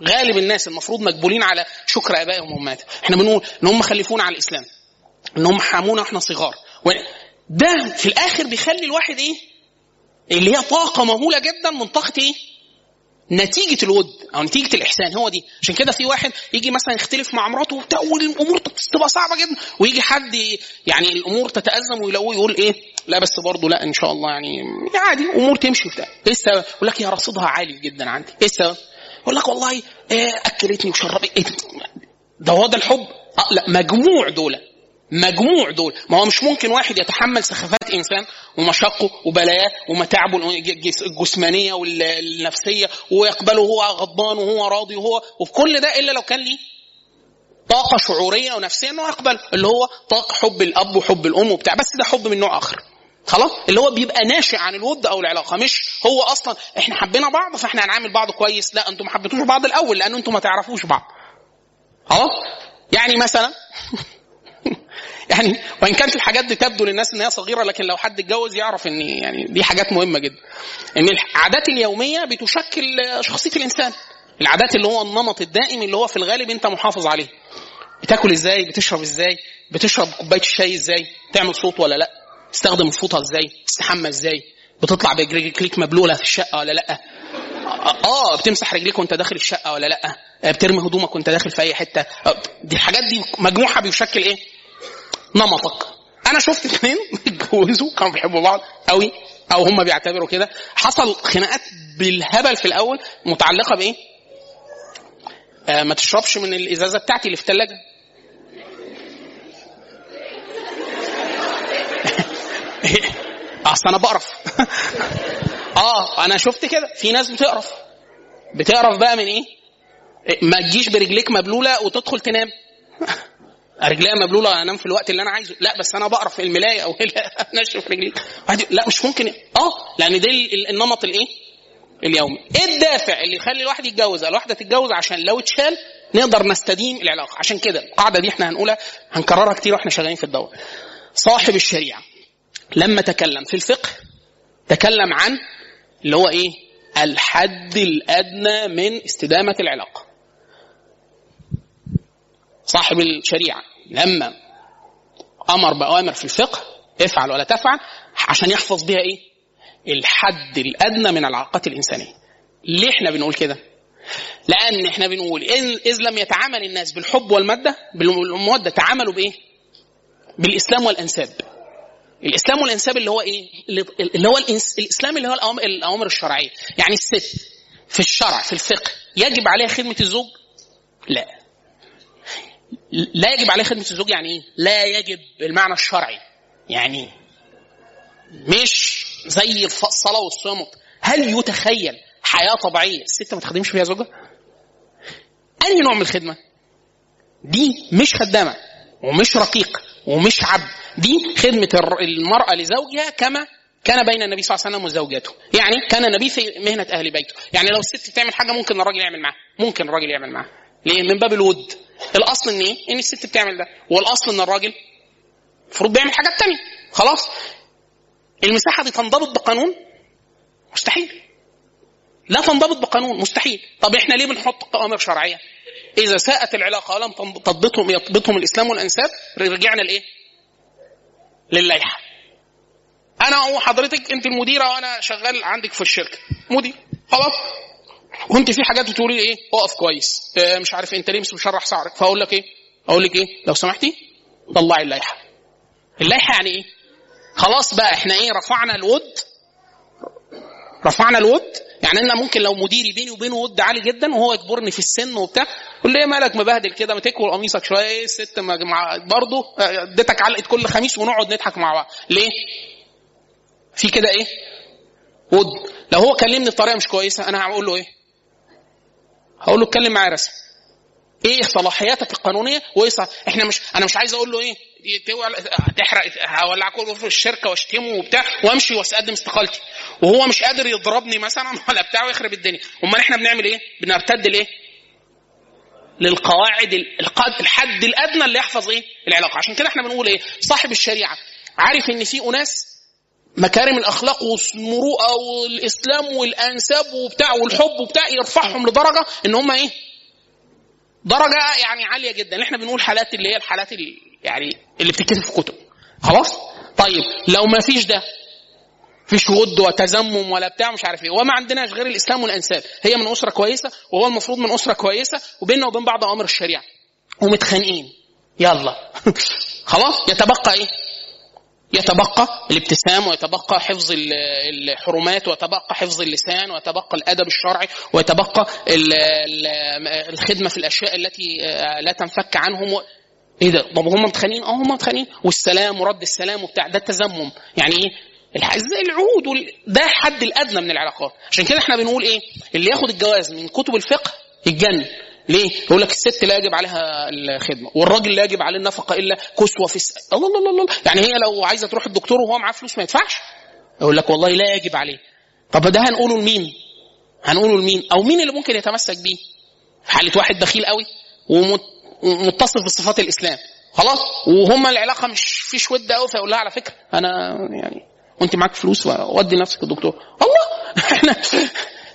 غالب الناس المفروض مقبولين على شكر ابائهم وامهاتهم، احنا بنقول ان هم خلفونا على الاسلام، ان هم حمونا واحنا صغار، ده في الاخر بيخلي الواحد ايه اللي هي طاقه مهوله جدا من طاقته ايه نتيجة الود أو نتيجة الإحسان. هو دي. عشان كده في واحد يجي مثلا يختلف مع مراته وتأول الأمور تبقى صعبة جدا، ويجي حد يعني الأمور تتأزم ويلاقوه يقول إيه لا بس برضو لا إن شاء الله يعني عادي أمور تمشي بتاع. إيه السبب؟ يقول لك يا رصيدها عالي جدا عندي. إيه السبب؟ يقول لك والله أكلتني وشربتني. ده هو ده الحب؟ لا، مجموع دول. ما هو مش ممكن واحد يتحمل سخافات إنسان ومشقه وبلاياه ومتاعبه الجسمانية والنفسية ويقبله وهو غضبان وهو راضي وهو وفي كل ده، إلا لو كان ليه طاقة شعورية ونفسية إنه يقبل، اللي هو طاقة حب الأب وحب الأم وبتاع. بس ده حب من نوع آخر، خلاص، اللي هو بيبقى ناشئ عن الود أو العلاقة، مش هو أصلا إحنا حبينا بعض فإحنا هنعامل بعض كويس. لا، أنتم حبيتوش بعض الأول لأن أنتم ما تعرفوش بعض. خلاص، يعني مثلا يعني وإن كانت الحاجات دي تبدو للناس إنها صغيرة، لكن لو حد اتجوز يعرف إن يعني دي حاجات مهمة جدا. إن العادات اليومية بتشكل شخصية الإنسان. العادات اللي هو النمط الدائم اللي هو في الغالب أنت محافظ عليه. بتاكل إزاي؟ بتشرب إزاي؟ بتشرب كوباية الشاي إزاي؟ تعمل صوت ولا لأ؟ تستخدم صوتها إزاي؟ تستحمى إزاي؟ بتطلع برجليك مبلولة في الشقة ولا لأ؟ بتمسح رجليك وانت داخل الشقة ولا لأ؟ بترمي هدومك وانت داخل في اي حتة. دي الحاجات دي مجموعة بيشكل ايه؟ نمطك. انا شفت 2 اتجوزوا كانوا بيحبوا بعض قوي، او هم بيعتبروا كده. حصل خناقات بالهبل في الاول متعلقة بايه؟ ما تشربش من الازازة بتاعتي اللي في الثلاجة. اصل انا بقرف. انا شفت كده في ناس بتقرف بقى من ايه؟ ما تجيش برجليك مبلوله وتدخل تنام. رجليها مبلوله انام في الوقت اللي انا عايزه. لا بس انا بقرف الملايه او نشف رجليك. لا مش ممكن. لان ده النمط الايه اليومي. ايه الدافع اللي يخلي الواحد يتجوز؟ الواحده تتجوز عشان لو اتشال نقدر نستديم العلاقه. عشان كده القاعده دي احنا هنقولها هنكررها كتير واحنا شغالين في الدوره. صاحب الشريعه لما تكلم في الفقه تكلم عن اللي هو ايه؟ الحد الادنى من استدامه العلاقه. صاحب الشريعه لما امر باوامر في الفقه افعل ولا تفعل عشان يحفظ بها ايه؟ الحد الادنى من العلاقات الانسانيه. ليه احنا بنقول كده؟ لان احنا بنقول اذ لم يتعامل الناس بالحب والماده بالموده، تعاملوا بايه؟ بالاسلام والانساب. الاسلام والانساب اللي هو ايه؟ اللي هو الاسلام اللي هو الاوامر الشرعيه. يعني الست في الشرع في الفقه يجب عليها خدمه الزوج؟ لا يجب عليها خدمه الزوج. يعني ايه لا يجب؟ بالمعنى الشرعي، يعني مش زي الصلاه والصوم. هل يتخيل حياه طبيعيه الست ما تخدمش فيها زوجها؟ اي نوع من الخدمه دي؟ مش خدامه ومش رقيق ومش عبد. دي خدمة المرأة لزوجها كما كان بين النبي صلى الله عليه وسلم وزوجاته. يعني كان النبي في مهنة أهل بيته. يعني لو الست تعمل حاجة ممكن الراجل يعمل معها. ليه؟ من باب الود. الأصل إن إيه؟ إن الست بتعمل ده، والأصل إن الراجل المفروض بيعمل حاجات تانية. خلاص المساحة دي تنضبط بقانون؟ مستحيل. لا تنضبط بقانون، مستحيل. طب إحنا ليه بنحط قوامر شرعية؟ إذا ساءت العلاقة ولم تضبطهم يضبطهم الإسلام والأنساب، رجعنا لإيه؟ لللائحة. أنا وحضرتك أنت المديرة وأنا شغال عندك في الشركة مدير، خلاص؟ وأنت في حاجات بتقولي إيه؟ أقف كويس، مش عارف أنت ليه مشرح سعرك. فأقول لك إيه؟ لو سمحتي طلعي اللائحة. اللائحة يعني إيه؟ خلاص بقى إحنا إيه؟ رفعنا الود. يعني أنا ممكن لو مديري بيني وبينه ود عالي جدا وهو يكبرني في السن وبتاع، قول لي مالك مبهدل كده؟ ما تكوي قميصك شويه. ست برضه اديتك علقه كل خميس ونقعد نضحك مع بعض. ليه في كده ايه ود؟ لو هو كلمني بطريقه مش كويسه انا هقول له ايه؟ هقول له اتكلم معايا رسمي. ايه صلاحياتك القانونيه؟ احنا مش انا مش عايز اقول له ايه تحرق هولعك في الشركه واشتمه وبتاع وامشي واسقدم استقالتي وهو مش قادر يضربني مثلا ولا بتاع ويخرب الدنيا. امال احنا بنعمل ايه؟ بنرتد ليه؟ للقواعد الحد الادنى اللي يحفظ ايه العلاقه. عشان كده احنا بنقول ايه؟ صاحب الشريعه عارف ان في اناس مكارم الاخلاق والمروءه والاسلام والانساب وبتاع والحب وبتاع يرفعهم لدرجه ان هم ايه؟ درجه يعني عاليه جدا. احنا بنقول حالات اللي هي الحالات اللي يعني اللي بتتكتب في كتب. خلاص طيب لو ما فيش ده، فيش ود وتزمم ولا بتاع مش عارف ايه، وما عندناش غير الاسلام والانساب. هي من اسره كويسه وهو المفروض من اسره كويسه وبيننا وبين بعض اوامر الشريعه ومتخانقين، يلا خلاص يتبقى ايه؟ يتبقى الابتسام ويتبقى حفظ الحرمات ويتبقى حفظ اللسان ويتبقى الادب الشرعي ويتبقى الخدمه في الاشياء التي لا تنفك عنهم. ايه ده؟ طب هم متخانقين؟ هم متخانقين، والسلام ورد السلام وبتاع. ده التزمم. يعني ايه العهود ده الحد الادنى من العلاقات. عشان كده احنا بنقول ايه؟ اللي ياخد الجواز من كتب الفقه يتجنن. ليه؟ يقول لك الست لا يجب عليها الخدمه والراجل لا يجب عليه النفقه الا كسوه في الله الله الله. يعني هي لو عايزه تروح الدكتور وهو معاه فلوس ما يدفعش؟ يقول لك والله لا يجب عليه. طب ده هنقوله لمين؟ او مين اللي ممكن يتمسك بيه في حاله واحد بخيل قوي ومتصف بصفات الاسلام؟ خلاص وهم العلاقه مش فيش ود قوي، فاقول لها على فكره انا يعني وانت معاك فلوس وادي نفسك الدكتور. الله احنا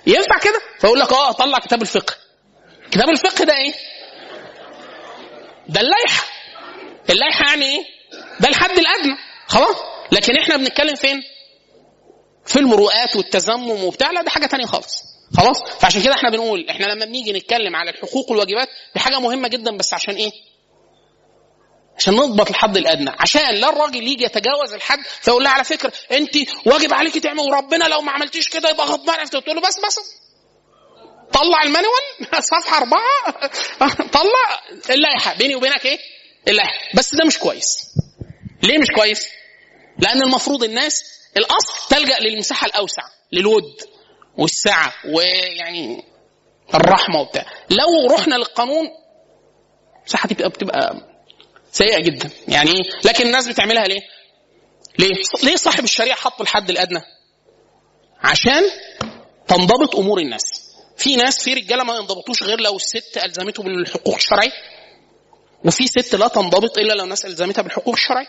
ينفع كده؟ فاقول لك اه طلع كتاب الفقه. كتاب الفقه ده ايه؟ ده اللائحه. اللائحه يعني ايه؟ ده الحد الادنى خلاص. لكن احنا بنتكلم فين؟ في المروءات والتزمم وبتاع، لا ده حاجه تانية خالص خلاص. فعشان كده احنا بنقول احنا لما بنيجي نتكلم على الحقوق والواجبات دي حاجه مهمه جدا، بس عشان ايه؟ عشان نضبط الحد الادنى، عشان لا الراجل يجي يتجاوز الحد فيقول لها على فكره انت واجب عليكي تعمل وربنا لو ما عملتيش كده يبقى غضبان، تقول له بس طلع المانوال صفحه 4 طلع اللائحه. بيني وبينك ايه اللائحه بس. ده مش كويس. ليه مش كويس؟ لان المفروض الناس الاصل تلجأ للمساحه الاوسع، للود والسعه ويعني الرحمه وبتاع. لو رحنا للقانون المساحه دي بتبقى سيئه جدا يعني. لكن الناس بتعملها ليه؟ ليه صاحب الشريعه حط الحد الادنى؟ عشان تنضبط امور الناس. في ناس في رجاله ما ينضبطوش غير لو الست الزمته بالحقوق الشرعيه، وفي ست لا تنضبط الا لو الناس الزمتها بالحقوق الشرعيه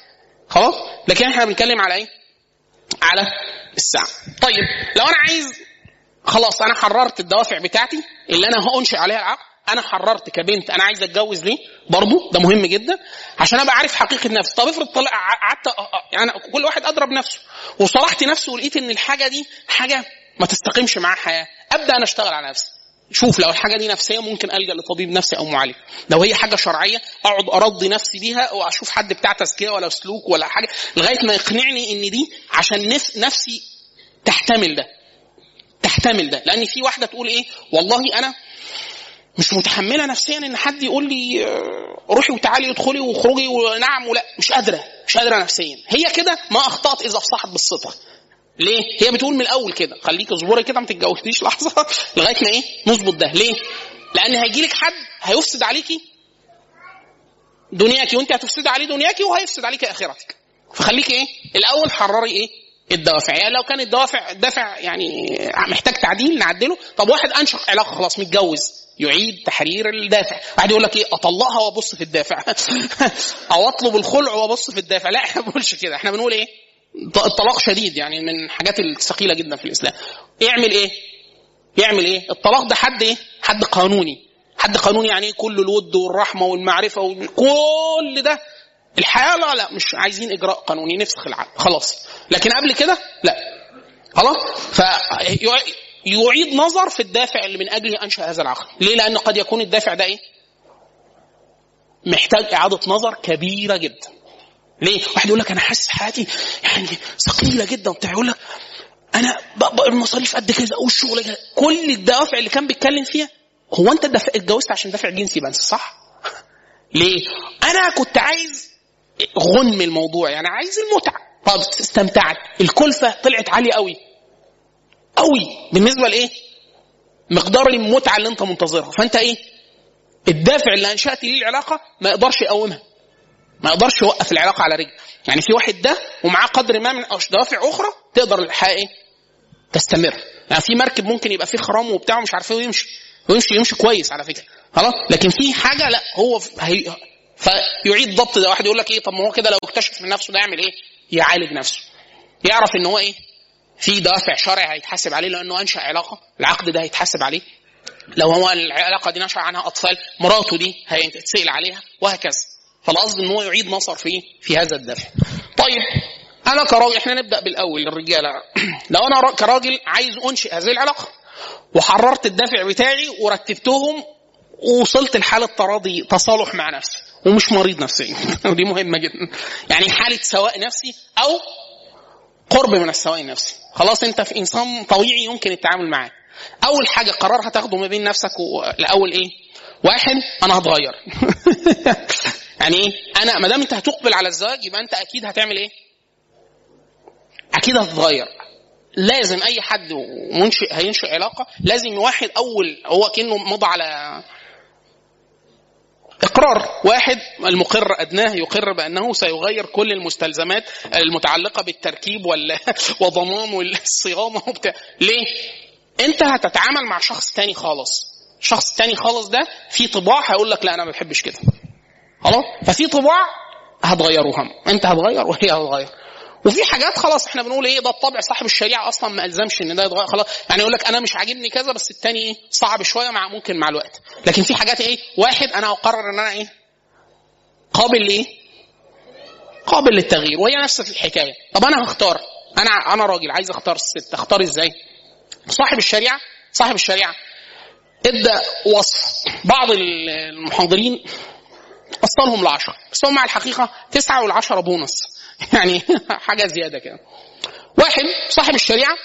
خلاص. لكن احنا بنتكلم على ايه؟ على الساعه. طيب لو انا عايز خلاص انا حررت الدوافع بتاعتي اللي انا هأنشئ عليها العقل، انا حررت كبنت انا عايز اتجوز ليه برضو، ده مهم جدا عشان ابقى عارف حقيقه نفسي. طب افرض طلع قعدت يعني كل واحد اضرب نفسه وصلحت نفسه ولقيت ان الحاجه دي حاجه ما تستقيمش معاها حياه، ابدا انا اشتغل على نفسي. شوف لو الحاجه دي نفسيه ممكن الجا لطبيب نفسي او معالج، لو هي حاجه شرعيه اقعد ارضي نفسي بيها واشوف حد بتاع تزكيه ولا سلوك ولا حاجه لغايه ما يقنعني ان دي عشان نفسي تحتمل ده. لان في واحده تقول ايه والله انا مش متحمله نفسيا ان حد يقول لي روحي وتعالي ادخلي وخرجي ونعم ولا، مش قادره نفسيا. هي كده ما اخطات اذا صحت بالصدق. ليه هي بتقول من الاول كده خليكي اصبري كده ما تتجوزيش لحظه لغايه ما ايه نظبط ده؟ ليه؟ لان هيجيلك حد هيفسد عليكي دنياكي وانت هتفسد عليه دنياكي وهيفسد عليكي اخرتك. فخليكي ايه الاول حرري ايه الدوافع. يعني لو كان الدوافع دافع يعني محتاج تعديل نعدله. طب واحد انشق علاقه خلاص متجوز، يعيد تحرير الدافع. واحد يقول لك ايه اطلقها وابص في الدافع او اطلب الخلع وابص في الدافع. لا احنا بنقولش كده، احنا بنقول ايه الطلاق شديد يعني من الحاجات الثقيله جدا في الاسلام. يعمل ايه الطلاق ده؟ حد ايه؟ حد قانوني. حد قانوني يعني ايه؟ كل الود والرحمه والمعرفه وكل ده الحياه. لا مش عايزين اجراء قانوني، نفسخ العقد خلاص. لكن قبل كده لا خلاص. يعيد نظر في الدافع اللي من أجله أنشأ هذا العقد. ليه؟ لأن قد يكون الدافع ده إيه؟ محتاج إعادة نظر كبيرة جدا. ليه؟ واحد يقول لك أنا حاسس حياتي يعني ثقيلة جدا وبتاع، يقول لك أنا المصاريف قد كذا والشغل كذا. كل الدوافع اللي كان بيتكلم فيها هو أنت اتجوزت عشان دافع جنسي بس صح؟ ليه؟ أنا كنت عايز غنم الموضوع يعني عايز المتعة. طب استمتعت، الكلفة طلعت عالية قوي بالنسبه لايه مقدار المتعه اللي انت منتظرها. فانت ايه الدافع اللي انشات ليه العلاقه ما يقدرش يقومها، ما يقدرش يوقف العلاقه على رجل. يعني في واحد ده ومعاه قدر ما من دوافع اخرى تقدر الحقيقه تستمر. يعني في مركب ممكن يبقى فيه خرام وبتاعه مش عارفه يمشي كويس على فكره خلاص، لكن في حاجه لا هو فيعيد ضبط ده. واحد يقول لك ايه طب ما هو كده لو اكتشف من نفسه ده يعمل ايه؟ يعالج نفسه، يعرف ان هو ايه في دوافع شرعي هيتحاسب عليه لانه انشا علاقه، العقد ده هيتحاسب عليه. لو هو العلاقه دي نشا عنها اطفال، مراته دي هيتسال عليها وهكذا. فالقصد ان هو يعيد نظر في هذا الدافع. طيب انا كراجل، احنا نبدا بالاول الرجاله. لو انا كراجل عايز انشئ هذه العلاقه وحررت الدافع بتاعي ورتبتهم ووصلت لحاله تراضي تصالح مع نفسي ومش مريض نفسيا ودي مهمه جدا يعني حاله سواء نفسي او قرب من السواء النفسي. خلاص انت في انسان طبيعي يمكن التعامل معاه. اول حاجه قرار هتاخده ما بين نفسك الاول ايه؟ واحد، انا هتغير يعني ايه؟ انا ما دام انت هتقبل على الزواج يبقى انت اكيد هتعمل ايه؟ اكيد هتتغير. لازم اي حد منشئ هينشئ علاقه لازم واحد اول هو كانه مضى على اقرار. واحد، المقر ادناه يقر بانه سيغير كل المستلزمات المتعلقه بالتركيب وضمان والصيانه وبتاع. ليه؟ انت هتتعامل مع شخص تاني خالص. شخص تاني خالص ده في طباع هيقول لك لا انا ما بحبش كده خلاص. ففي طباع هتغيروهم، انت هتغير وهي هتغير. وفي حاجات خلاص احنا بنقول ايه ده الطبع صاحب الشريعه اصلا ما الزمش ان ده يتغير خلاص، يعني يقول لك انا مش عاجبني كذا بس الثاني ايه صعب شويه مع ممكن مع الوقت. لكن في حاجات ايه واحد انا هقرر ان انا ايه قابل ايه قابل للتغيير، وهي نفس الحكايه. طب انا هختار، انا راجل عايز اختار الست، اختار ازاي؟ صاحب الشريعه ادى وصف بعض المحاضرين أصلهم 10 بس هم مع الحقيقة 9 و10 بونص، يعني حاجة زيادة كده. واحد صاحب الشريعة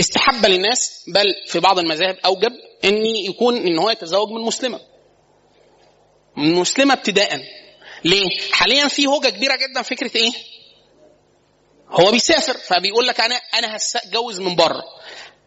استحب للناس، بل في بعض المذاهب أوجب أن يكون أنه يتزوج من مسلمة ابتداء. ليه؟ حاليا في هوجة كبيرة جدا فكرة إيه؟ هو بيسافر فبيقول لك أنا هتجوز من بره،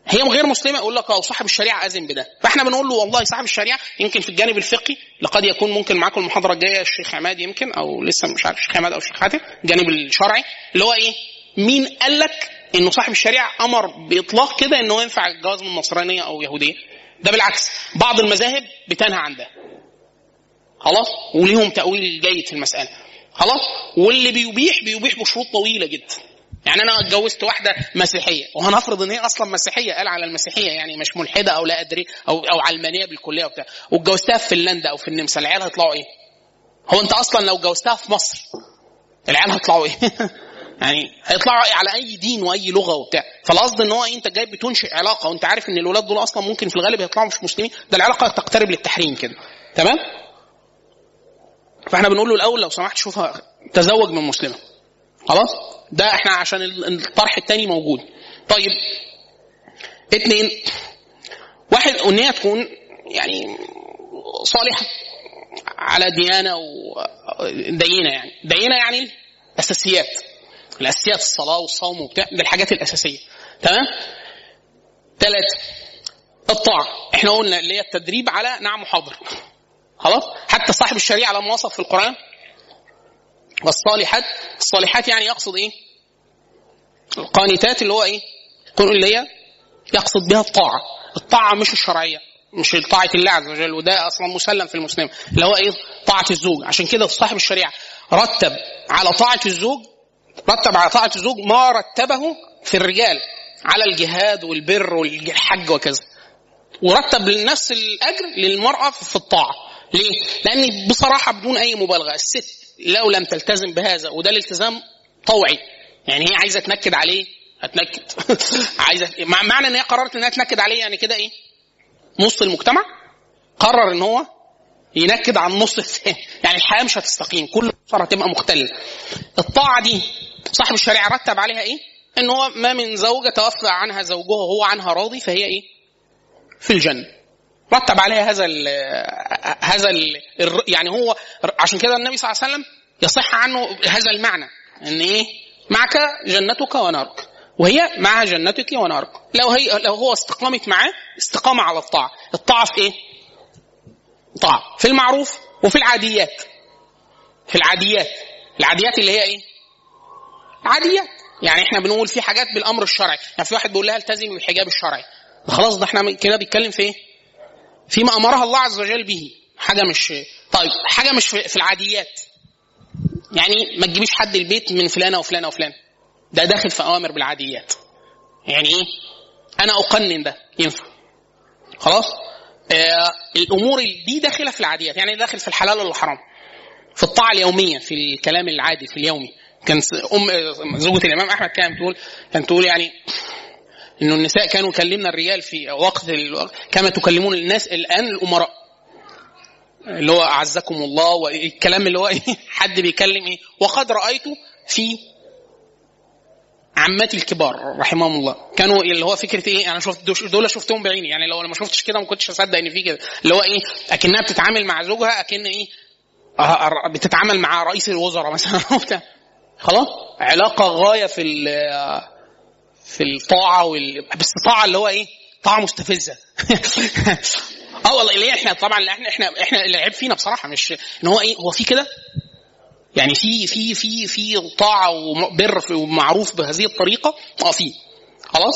هي غير مسلمة يقول لك صاحب الشريعة أذن بده. فإحنا بنقول له والله صاحب الشريعة يمكن في الجانب الفقهي، لقد يكون ممكن معاكم المحاضرة الجاية الشيخ عماد يمكن أو لسه مش عارف الشيخ عماد أو الشيخ حاتم، الجانب الشرعي اللي هو إيه مين قال لك إنه صاحب الشريعة أمر بإطلاق كده إنه ينفع الجواز من نصرانية أو يهودية؟ ده بالعكس بعض المذاهب بتنهى عن ده خلاص، وليهم تأويل جيد في المسألة خلاص، واللي بيبيح بشروط طويلة جدا. يعني أنا اتجوزت واحدة مسيحية وهنفرض إن هي أصلاً مسيحية، قال على المسيحية يعني مش ملحدة أو لا أدري أو علمانية بالكلية وبتاع، واتجوزتها في فنلندا أو في النمسا، العيال هيطلعوا إيه؟ هو أنت أصلاً لو اتجوزتها في مصر العيال هيطلعوا إيه؟ يعني هيطلعوا إيه على أي دين وأي لغة وبتاع؟ فالقصد إن هو أنت جاي بتنشئ علاقة وأنت عارف إن الولاد دول أصلاً ممكن في الغالب هيطلعوا مش مسلمين، ده العلاقة تقترب للتحريم كده تمام؟ فإحنا بنقول له الأول لو سمحت شوفها تزوج من مسلمة خلاص، ده احنا عشان الطرح التاني موجود. طيب 2 واحد أنها تكون يعني صالحة على ديانة ودينة، يعني دينة يعني الأساسيات الصلاة والصوم وبتاع، ده الحاجات الأساسية تمام. 3 الطاعة، احنا قلنا اللي هي التدريب على نعم حاضر خلاص، حتى صاحب الشريعة لما وصف في القرآن الصالحات يعني يقصد ايه القانتات اللي هو ايه اللي هي يقصد بها الطاعة مش الشرعية، مش طاعة الله عز وجل، وده اصلا مسلم في المسلم اللي هو ايه طاعة الزوج. عشان كده صاحب الشريعة رتب على طاعة الزوج ما رتبه في الرجال على الجهاد والبر والحج وكذا، ورتب لنفس الاجر للمرأة في الطاعة. ليه؟ لان بصراحة بدون اي مبالغة الست لو لم تلتزم بهذا، وده الالتزام طوعي يعني هي عايزة تنكد عليه هتنكد عايزة معنى ان هي قررت انها تنكد عليه، يعني كده ايه نص المجتمع قرر ان هو ينكد عن نص الثاني، يعني الحياة مش هتستقيم، كل صار هتبقى مختل. الطاعة دي صاحب الشريعة رتب عليها ايه؟ ان هو ما من زوجة توفى عنها زوجها وهو عنها راضي فهي ايه في الجنة، رتب عليها هذا ال يعني هو عشان كده النبي صلى الله عليه وسلم يصح عنه هذا المعنى ان ايه معك جنتك ونارك، وهي معها جنتك ونارك. لو هو استقامت معاه استقامة على الطاعة في ايه؟ طاعة في المعروف وفي العاديات اللي هي ايه عاديات. يعني احنا بنقول في حاجات بالامر الشرعي، يعني في واحد بيقول لها التزم بالحجاب الشرعي خلاص، ده احنا كده بيتكلم في ايه فيما أمرها الله عز وجل به، حاجة مش في العاديات، يعني ما تجيبيش حد البيت من فلانة وفلانة وفلانة، ده داخل في أوامر بالعاديات. يعني إيه؟ أنا أقنن ده ينفع خلاص. الأمور دي داخلة في العاديات، يعني داخل في الحلال والحرام، في الطاعة اليومية، في الكلام العادي في اليومي. كان زوجة الإمام أحمد كانت تقول يعني إنه النساء كانوا يكلمنا الرجال في وقت كما تكلمون الناس الآن الأمراء، اللي هو أعزكم الله والكلام اللي هو حد بيكلم إيه. وقد رأيته في عماتي الكبار رحمهم الله كانوا اللي هو فكرة إيه، أنا شفت دول شفتهم بعيني، يعني لو أنا ما شفتش كده ما كنتش أصدق إن في كده، اللي هو إيه أكنها بتتعامل مع زوجها أكن إيه بتتعامل مع رئيس الوزراء مثلا خلاص، علاقة غاية في الطاعة بس الطاعة اللي هو ايه طاعة مستفزة والله ليه احنا طبعا احنا العيب فينا بصراحة، مش ان هو ايه هو في كده، يعني في طاعة وبر ومعروف بهذه الطريقة في خلاص.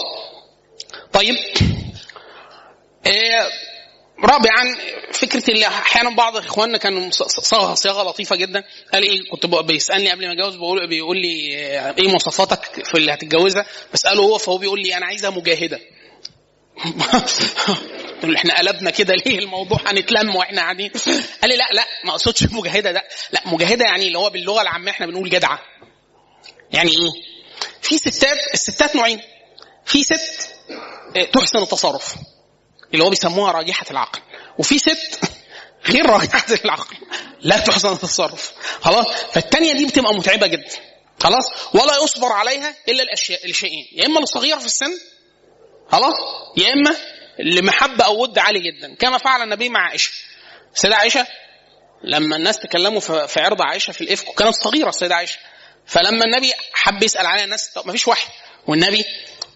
طيب رابعا فكرة اللي أحيانا بعض إخواننا كانوا صاغها صياغة لطيفة جدا. قال إيه كنت بيسألني قبل ما أتجوز بيقول لي إيه مواصفاتك في اللي هتتجوزها؟ بسأله هو فهو بيقول لي أنا عايزها مجاهدة. إحنا قلبنا كده ليه الموضوع؟ هنتلم وإحنا قاعدين. قال لي لا ما أقصدش مجاهدة ده، لا مجاهدة يعني اللي هو باللغة العامة إحنا بنقول جدعة. يعني إيه؟ في ستات، الستات نوعين. في ست تحسن التصرف اللي هو بيسموها راجحة العقل، وفي ست غير راجحة العقل لا تحسن التصرف. خلاص، فالتانية دي بتبقى متعبة جدا. خلاص، ولا يصبر عليها إلا الأشياء الشيئين، يا إما للصغير في السن خلاص، يا إما لمحبة أو ود عالي جدا، كما فعل النبي مع عائشة. السيدة عائشة لما الناس تكلموا في عرض عائشة في الإفك، كانت صغيرة السيدة عائشة، فلما النبي حب يسأل عليها الناس ما فيش وحي، والنبي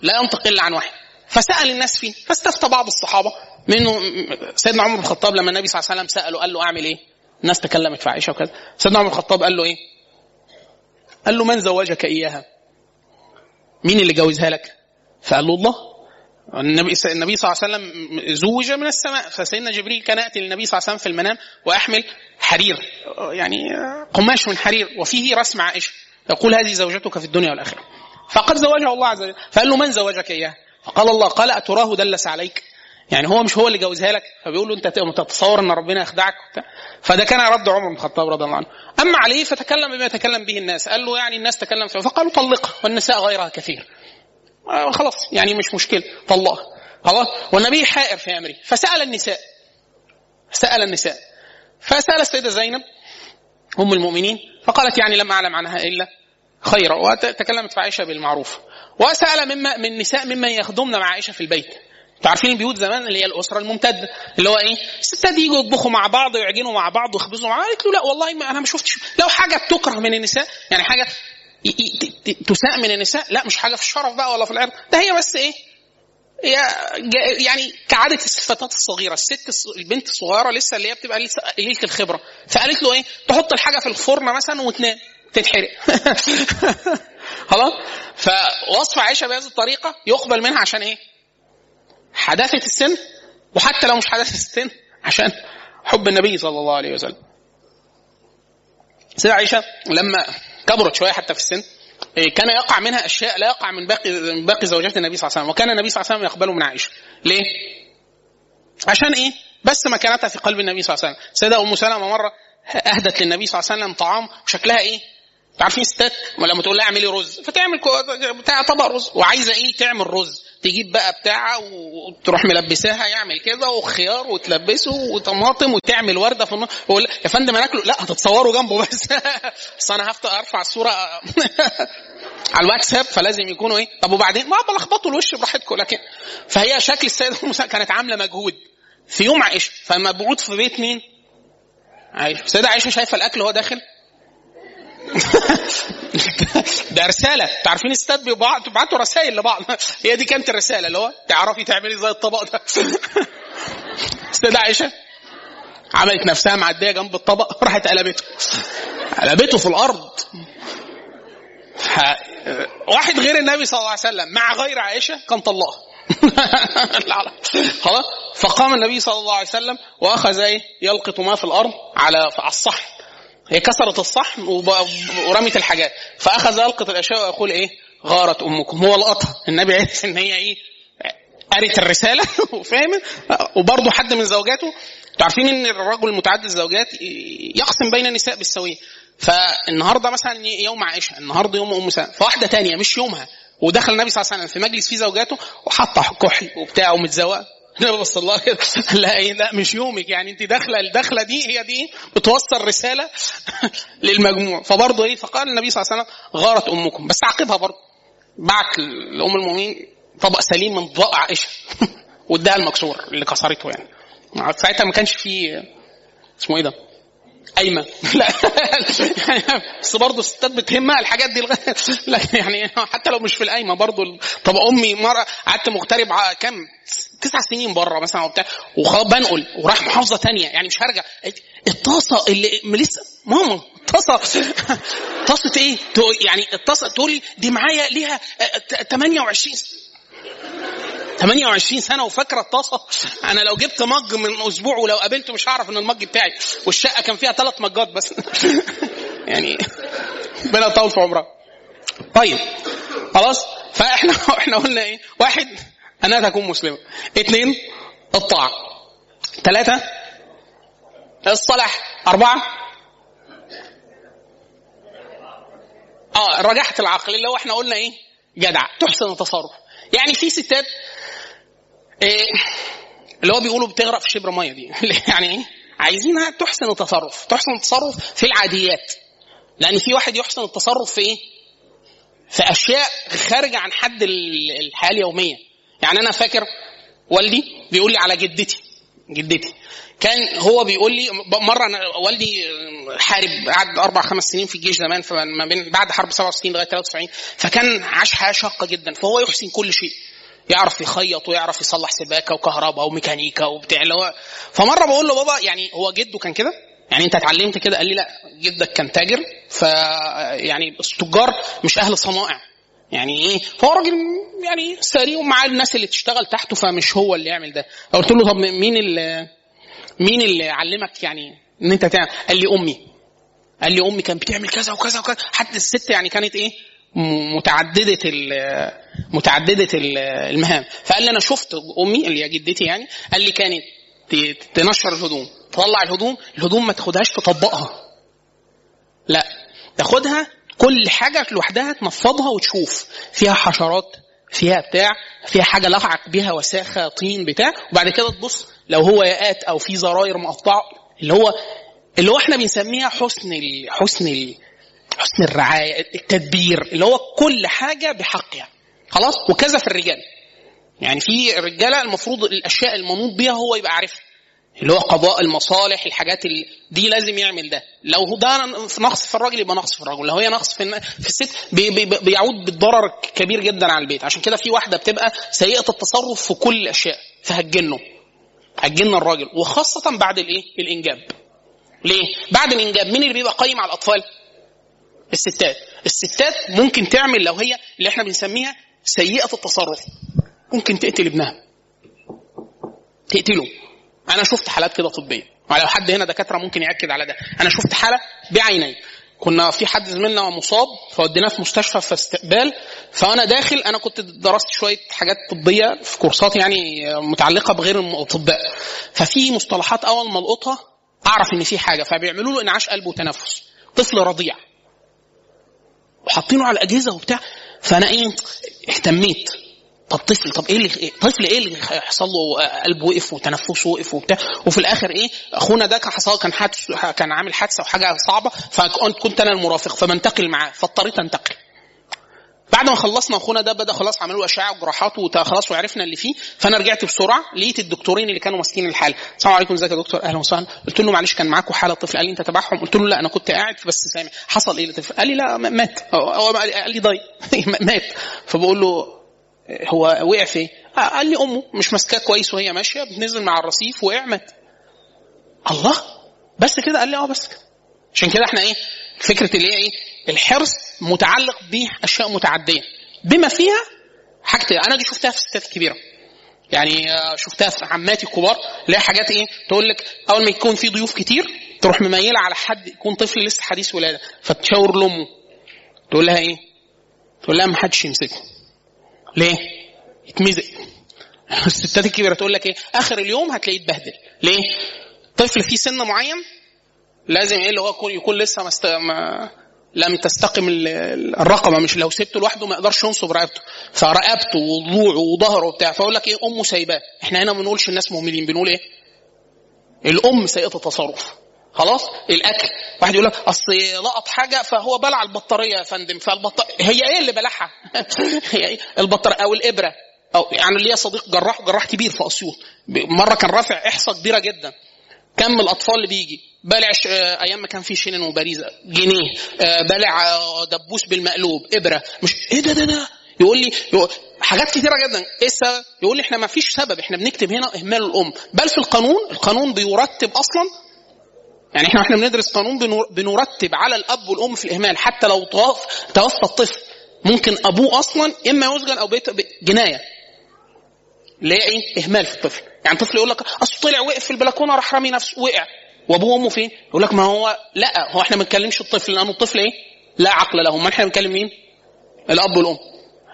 لا ينطق إلا عن وحي، فسأل الناس فيه، فاستفتى بعض الصحابة منه سيدنا عمر بن الخطاب لما النبي صلى الله عليه وسلم سأله قال له أعمل إيه؟ الناس تكلمت في عائشة وكذا، سيدنا عمر بن الخطاب قال له إيه؟ قال له من زوجك إياها؟ مين اللي جوزها لك؟ فقال له الله. النبي صلى الله عليه وسلم زوج من السماء، فسيدنا جبريل كان يأتي للنبي صلى الله عليه وسلم في المنام وأحمل حرير، يعني قماش من حرير وفيه رسم عائشة، يقول هذه زوجتك في الدنيا والآخرة، فقد زوجها الله عز وجل. فقال له من زوجك إياها؟ فقال الله، قال أتراه دلس عليك؟ يعني هو مش هو اللي جوزها لك؟ فبيقول له أنت تتصور أن ربنا يخدعك؟ فده كان رد عمر بن الخطاب رضي الله عنه. أما عليه فتكلم بما تكلم به الناس، قال له يعني الناس تكلم فيه، فقالوا طلقه والنساء غيرها كثير، خلاص يعني مش مشكلة طلقه خلاص، والنبي حائر في أمره. فسأل النساء، فسأل السيدة زينب أم المؤمنين فقالت يعني لم أعلم عنها إلا خيرا، وتكلمت في عائشة بالمعروف. وسأل من نساء مما يخدمنا مع عائشة في البيت. تعرفين البيوت زمان اللي هي الأسرة الممتدة، اللي هو إيه الستات يجوا يطبخوا مع بعض ويعجنوا مع بعض ويخبزوا مع بعض. قالت له لا والله أنا ما شفتش لو حاجة تكره من النساء، يعني حاجة تساء من النساء، لا مش حاجة في الشرف بقى ولا في العرض، ده هي بس إيه يعني كعادة الفتاة الصغيرة، البنت الصغيرة لسه اللي هي بتبقى ليلة الخبرة. فقالت له إيه تحط الحاجة في الفرن مثلا وتنام تتحرق خلاص. فوصف عائشة بهذه الطريقة يقبل منها عشان إيه؟ حداثة السن، وحتى لو مش حداثة السن عشان حب النبي صلى الله عليه وسلم. سيدة عائشة لما كبرت شوية حتى في السن كان يقع منها أشياء لا يقع من باقي زوجات النبي صلى الله عليه وسلم، وكان النبي صلى الله عليه وسلم يقبله من عائشة. ليه؟ عشان إيه؟ بس مكانتها في قلب النبي صلى الله عليه وسلم. سيدة أم سلمة مرة أهدت للنبي صلى الله عليه وسلم طعام وشكلها إيه؟ تعرفين ستات لما تقول لها اعملي رز فتعمل بتاع طبق رز، وعايزه ايه تعمل رز، تجيب بقى بتاعها وتروح ملبساها يعمل كده وخيار وتلبسه وطماطم وتعمل ورده في النص. يا فندم هناكله؟ لا هتتصوروا جنبه بس انا هفتح ارفع الصوره على الواتساب فلازم يكونوا ايه. طب وبعدين ما بلخبطوا الوش براحتكم. لكن فهي شكل السيده كانت عامله مجهود في يوم عائشه. فمبعوث في بيت مين؟ عائشه. السيده عائشه شايفه الاكل هو داخل ده رسالة. تعرفين الستات بيبعتوا رسائل لبعض، هي دي كانت الرسالة اللي هو تعرفي تعملي زي الطبق ده. السيدة عائشة عملت نفسها معدية جنب الطبق، راحت قلبته في الأرض. واحد غير النبي صلى الله عليه وسلم مع غير عائشة كان طلقها خلاص. فقام النبي صلى الله عليه وسلم وأخذ يلقط ما في الأرض على الصحن، هي كسرت الصحن ورمت الحاجات، فأخذ ألقط الأشياء ويقول إيه غارت أمكم. هو لقطها، النبي عارف إن هي إيه قريت الرسالة وفهمت. وبرضه حد من زوجاته، تعرفين إن الرجل متعدد الزوجات يقسم بين النساء بالسوية، فالنهاردة مثلا يوم عائشة، النهاردة يوم أم سلمة، فواحدة تانية مش يومها، ودخل النبي صلى الله عليه وسلم في مجلس فيه زوجاته وحطها كحل وبتاعه متزوق. لا بس الله كده، لا ايه لا مش يومك، يعني انت داخله الدخله دي هي دي بتوصل رساله للمجموع. فبرضه ايه فقال النبي صلى الله عليه وسلم غارت امكم، بس عقبها برضه بعت لام المؤمنين طبق سليم من طبق عائشه واداها المكسور اللي كسرته. يعني ساعتها ما كانش فيه اسمه ايه ده ايمن لا يعني بس برضه الستات بتهمها الحاجات دي لا يعني حتى لو مش في القايمه برضه. طب امي مره قعدت مغترب كام 9 سنين بره مثلا وبتاع، وخلاص بنقل وراح محافظه تانية، يعني مش هرجع. الطاسه اللي لسه ماما طاسه ايه يعني الطاسه تقول دي معايا ليها 28 28 سنة وفاكرة الطاسة. أنا لو جبت مج من أسبوع ولو قابلته مش هعرف إن المج بتاعي، والشقة كان فيها 3 مجات بس. يعني بنا طول في عمره. طيب خلاص، فإحنا قلنا إيه؟ 1 أنها تكون مسلمة، 2 الطاعة، 3 الصلاح، 4 رجحت العقل اللي هو إحنا قلنا إيه؟ جدع، تحسن التصرف. يعني في ستات اللي هو بيقولوا بتغرق في شبر ميه دي، يعني عايزينها تحسن التصرف. تحسن التصرف في العاديات، لان في واحد يحسن التصرف في ايه؟ في اشياء خارجه عن حد الحياه اليوميه. يعني انا فاكر والدي بيقول لي على جدتي كان هو بيقول لي مره، أنا والدي حارب، قعد 4-5 سنين في الجيش زمان، فما بين بعد حرب 67 لغايه 93، فكان عاش حياه شاقه جدا. فهو يحسن كل شيء، يعرف يخيط ويعرف يصلح سباكه وكهرباء وميكانيكا وبتاع. فمره بقول له بابا، يعني هو جده كان كده، يعني انت اتعلمت كده؟ قال لي لا، جدك كان تاجر، فيعني التجار مش اهل صنائع، يعني ايه، فهو راجل يعني سريع ومع الناس اللي تشتغل تحته، فمش هو اللي يعمل ده. قلت له طب مين اللي علمك يعني ان انت تعمل؟ قال لي امي كانت بتعمل كذا وكذا وكذا. حتى الست يعني كانت ايه، متعدده المهام. فقال لي انا شفت امي اللي هي جدتي، يعني قال لي كانت تنشر الهدوم، تطلع الهدوم ما تاخدهاش تطبقها، لا تاخدها كل حاجه لوحدها، تنفضها وتشوف فيها حشرات، فيها بتاع، فيها حاجه لفعك بيها، وساخه، طين، بتاع، وبعد كده تبص لو هو ياقات او في زراير مقطعه، اللي هو احنا بنسميها حسن الرعايه، التدبير، اللي هو كل حاجه بحقها. خلاص، وكذا في الرجال. يعني في الرجاله المفروض الاشياء المنوط بيها هو يبقى عارفها، اللي هو قضاء المصالح، الحاجات دي لازم يعمل ده. لو هو ده نقص في الراجل يبقى نقص في الراجل، لو هي نقص في الست بيعود بالضرر كبير جدا على البيت. عشان كده في واحده بتبقى سيئه التصرف في كل الاشياء، فهجننا الراجل، وخاصه بعد الانجاب. ليه؟ بعد الانجاب مين اللي بيبقى قايم على الاطفال؟ الستات ممكن تعمل، لو هي اللي احنا بنسميها سيئه التصرف، ممكن تقتل ابنها، تقتله. انا شفت حالات كده طبيه، ولو حد هنا دكاتره ممكن ياكد على ده. انا شفت حاله بعيني، كنا في حد زميلنا مصاب، فوديناه في مستشفى في استقبال. فانا داخل، انا كنت درست شويه حاجات طبيه في كورسات يعني متعلقه بغير الاطباء، ففي مصطلحات اول ما القطها اعرف ان في حاجه، فبيعملوا له انعاش قلب وتنفس، طفل رضيع، وحاطينه على اجهزه وبتاع. فانا اهتميت، طب ايه اللي حصل له، قلبه وقف وتنفسه وقف وبتاع. وفي الاخر اخونا ده كان عامل حادثه وحاجه صعبه، فكنت انا المرافق، فبنتقل معاه، فاضطريت انتقل. بعد ما خلصنا اخونا ده، بدا خلاص عملوا اشعه وجراحات وخلاص وعرفنا اللي فيه. فانا رجعت بسرعه، لقيت الدكتورين اللي كانوا ماسكين الحاله، السلام عليكم، ازيك يا دكتور، اهلا وسهلا. قلت له معلش كان معاكم حاله طفل؟ قال لي انت تبعهم؟ قلت له لا، انا كنت قاعد بس سامع. حصل ايه للطفل؟ قال لي لا، مات. قال لي ضاي مات. فبقول له هو وقع فيه؟ قال لي امه مش ماسكاه كويس وهي ماشيه، بتنزل مع الرصيف وقع مات. الله، بس كده؟ قال لي بس كده. عشان كده احنا فكره اللي هي الحرص متعلق باشياء متعديه، بما فيها حاجتين. انا دي شفتها في الستات الكبيره، يعني شفتها في عماتي الكبار، اللي هي حاجات تقول لك اول ما يكون في ضيوف كتير تروح مميله على حد يكون طفل لسه حديث ولاده، فتشاور لامه تقول لها تقول لها ما حدش يمسكه، ليه؟ يتمزق. الستات الكبيرة تقول لك اخر اليوم هتلاقيه يتبهدل. ليه؟ طفل في سن معين لازم اللي هو يكون لسه لم تستقم الرقبة، مش لو سبته لوحده ما يقدرش ينصب رقبته، فرقبته وضلوعه وظهره وبتاع. فاقول لك امه سايباه. احنا هنا ما بنقولش الناس مهملين، بنقول الام سيئة التصرف. خلاص، الاكل، واحد يقول لك اصل لقط حاجه فهو بلع البطاريه يا فندم، هي اللي بلعها هي البطاريه او الابره، او يعني اللي هي صديق جراح كبير في اسيوط، مره كان رافع احصاء كبيره جدا، كم الاطفال اللي بيجي بلع ايام ما كان في شنن وباريزه جنيه، بلع دبوس بالمقلوب، ابره، مش ايه ده يقول لي حاجات كتيره جدا. إيه يقول لي احنا ما فيش سبب، احنا بنكتب هنا اهمال الام، بل في القانون بيرتب اصلا، يعني احنا بندرس قانون بنرتب على الاب والام في الاهمال. حتى لو توفى الطفل ممكن ابوه اصلا اما يسجن او بيت جنايه، لا ايه اهمال في الطفل. يعني طفل يقول لك اصل طلع وقف في البلكونه راح رامي نفسه وقع وابوه وامه فين، يقول لك ما هو لا هو احنا ما بنكلمش الطفل لانه الطفل ايه لا عقل له، ما احنا بنكلم مين الاب والام.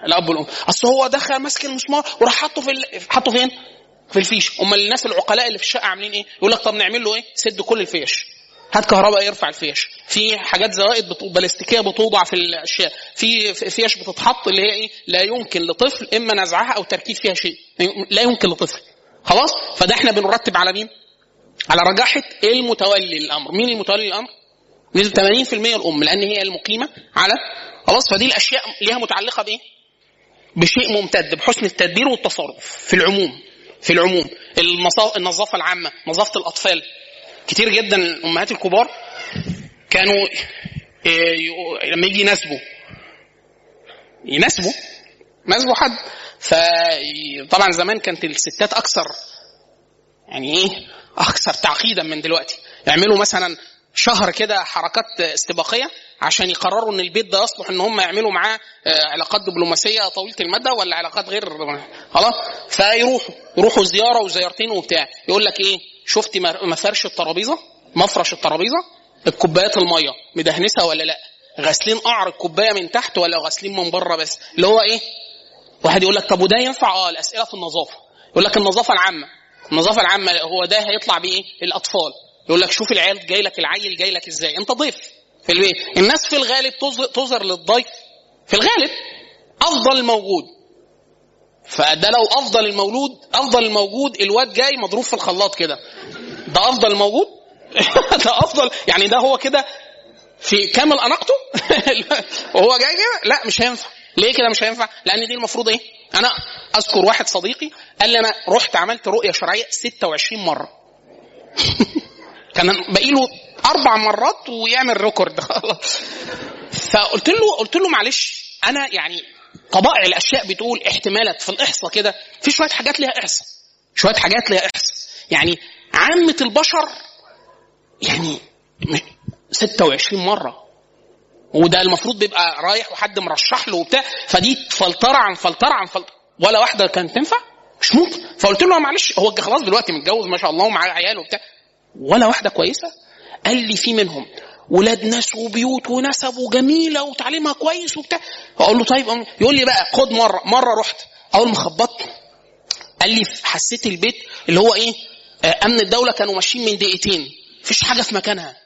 الاب والام اصل هو دخل ماسك المسمار وراح حطه في حطه فين في الفيش. امال الناس العقلاء اللي في الشقه عاملين ايه؟ يقول لك طب نعمل له ايه سد كل الفيش، هات كهرباء يرفع الفيش، في حاجات زرائد بلاستيكيه بتوضع في الاشياء، في فيش بتتحط اللي هي ايه لا يمكن لطفل اما نزعها او تركيب فيها شيء لا يمكن لطفل. خلاص فده احنا بنرتب على مين؟ على رجاحه المتولي الامر. مين المتولي الامر؟ نسبه 80% الام لان هي المقيمه على خلاص. فدي الاشياء ليها متعلقه بايه؟ بشيء ممتد بحسن التدبير والتصرف في العموم. في العموم النظافه العامه، نظافه الاطفال، كتير جدا الامهات الكبار كانوا لما يجي يناسبوا حد، فطبعا زمان كانت الستات اكثر يعني ايه اكثر تعقيدا من دلوقتي، يعملوا مثلا شهر كده حركات استباقيه عشان يقرروا ان البيت ده يصلح ان هم يعملوا معاه علاقات دبلوماسيه طويله المدى ولا علاقات غير خلاص. فيروحوا زياره وزيارتين وبتاع، يقول لك ايه شفتي مفرش الترابيزه، الكوبايات الميه مدهنسها ولا لا، غاسلين قعر الكوبايه من تحت ولا غاسلين من بره بس، اللي هو ايه. واحد يقول لك طب وده ينفع الاسئله في النظافه، يقول لك النظافه العامه هو ده هيطلع بايه الاطفال، يقول لك شوف العيال جاي لك ازاي، انت ضيف في البيت. الناس في الغالب تظهر للضيف في الغالب افضل موجود، فده لو افضل الموجود الواد جاي مضروب في الخلاط كده، ده افضل موجود ده افضل يعني ده هو كده في كامل اناقته وهو جاي كده، لا مش هينفع. ليه كده مش هينفع؟ لان دي المفروض ايه. انا اذكر واحد صديقي قال لي انا رحت عملت رؤيه شرعيه 26 مره كان بقيله 4 مرات ويعمل ريكورد خلاص. فقلت له معلش انا يعني طبائع الاشياء بتقول احتمالات في الاحصاء كده، في شويه حاجات ليها احصاء يعني عامه البشر يعني 26 مره، وده المفروض بيبقى رايح وحد مرشح له وبتاع، فدي فلتره عن فلتره ولا واحده كانت تنفع، مش ممكن. فقلت له معلش هو خلاص دلوقتي متجوز ما شاء الله ومعاه عياله وبتاع، ولا واحده كويسه؟ قال لي في منهم ولاد ناس وبيوت ونسب وجميله وتعليمها كويس وبتاع. اقول له طيب، يقول لي بقى خد مره رحت اول ما خبطت قال لي حسيت البيت اللي هو ايه امن الدوله كانوا ماشيين من دقيقتين، مفيش حاجه في مكانها،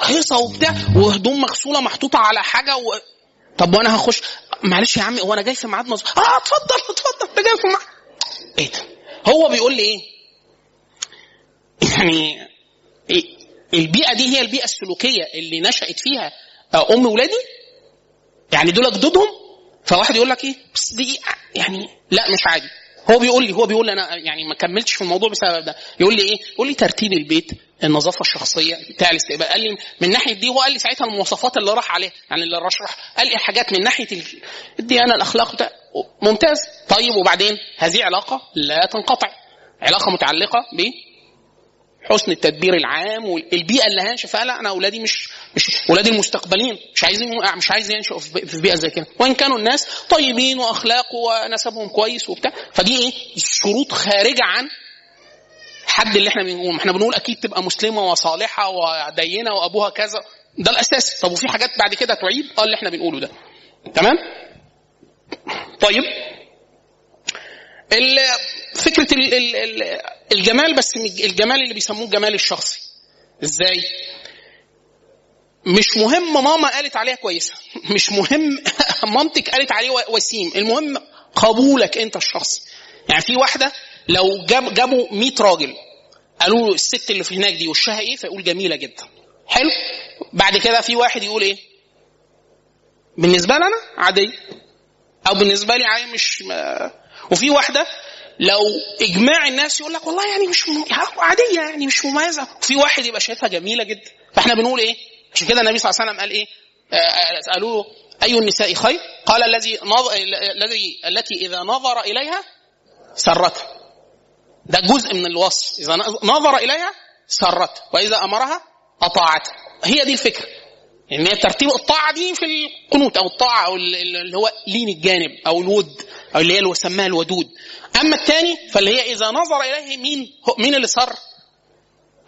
هيصه وبتاع وهدوم مغسوله محطوطه على حاجه طب وانا هخش معلش يا عمي هو انا جاي في ميعاد مظبوط. اتفضل انت جاي في ميعاد ايه ده؟ هو بيقول لي ايه يعني إيه؟ البيئة دي هي البيئة السلوكية اللي نشأت فيها أم ولادي، يعني دول جدودهم. فواحد يقول لك إيه بس دي يعني لا مش عادي. هو بيقول لي أنا يعني ما كملتش في الموضوع بسبب ده. يقول لي إيه؟ يقول لي ترتيب البيت، النظافة الشخصية بتاع الاستقبال. قال لي من ناحية دي، هو قال لي ساعتها المواصفات اللي راح عليها، يعني اللي رشح قال لي حاجات من ناحية الديانة، الأخلاق ده ممتاز. طيب وبعدين هذه علاقة لا تنقطع، علاقة متعلقة ب حسن التدبير العام والبيئه اللي هنشفها. لا انا اولادي مش اولادي المستقبلين مش عايز ينشأوا في بيئه زي كده، وان كانوا الناس طيبين واخلاق ونسبهم كويس وبتاع. فدي ايه شروط خارجه عن حد اللي احنا بنقول اكيد تبقى مسلمه وصالحه ودينه وابوها كذا، ده الاساس. طب وفي حاجات بعد كده تعيد اللي احنا بنقوله ده، تمام. طيب فكرة الجمال، بس الجمال اللي بيسموه الجمال الشخصي. ازاي؟ مش مهم ماما قالت عليها كويسة، مش مهم مامتك قالت عليه وسيم، المهم قبولك انت الشخصي. يعني في واحدة لو جابوا 100 راجل قالوا له الست اللي في هناك دي وشها ايه، فيقول جميلة جدا حلو. بعد كده في واحد يقول ايه بالنسبة لنا عادي، او بالنسبة لي عادي مش. وفي واحدة لو إجماع الناس يقول لك والله يعني مش عادية يعني مش مميزة، وفي واحد يبقى شايفها جميلة جدا. فإحنا بنقول إيه؟ عشان كده النبي صلى الله عليه وسلم قال إيه؟ قالوا أي النساء خير؟ قال التي إذا نظر إليها سرته. ده جزء من الوصف، إذا نظر إليها سرته وإذا أمرها أطاعته. هي دي الفكرة. ان هي ترتيب الطاعه دي في القنوت او الطاعه او اللي هو لين الجانب او الود او اللي هي اللي سماها الودود. اما الثاني فاللي هي اذا نظر اليه مين اللي صار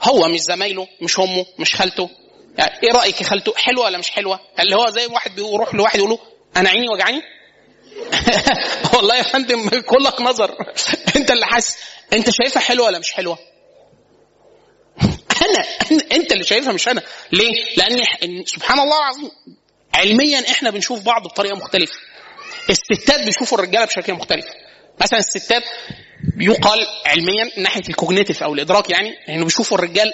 هو، مش زمايله، مش امه، مش خالته. يعني ايه رايك خالته حلوه ولا مش حلوه؟ اللي هو زي واحد بيروح لواحد يقول له انا عيني وجعني والله يا فندم كلك نظر انت اللي حاسس، انت شايفها حلوه ولا مش حلوه؟ أنا أنت اللي شايفها مش أنا. ليه؟ لأن سبحان الله العظيم علميا إحنا بنشوف بعض بطريقة مختلفة. الستات بيشوفوا الرجالة بشكل مختلف. مثلا الستات بيقال علميا ناحية الكوجنيتيف أو الإدراك، يعني إنه يعني بيشوفوا الرجال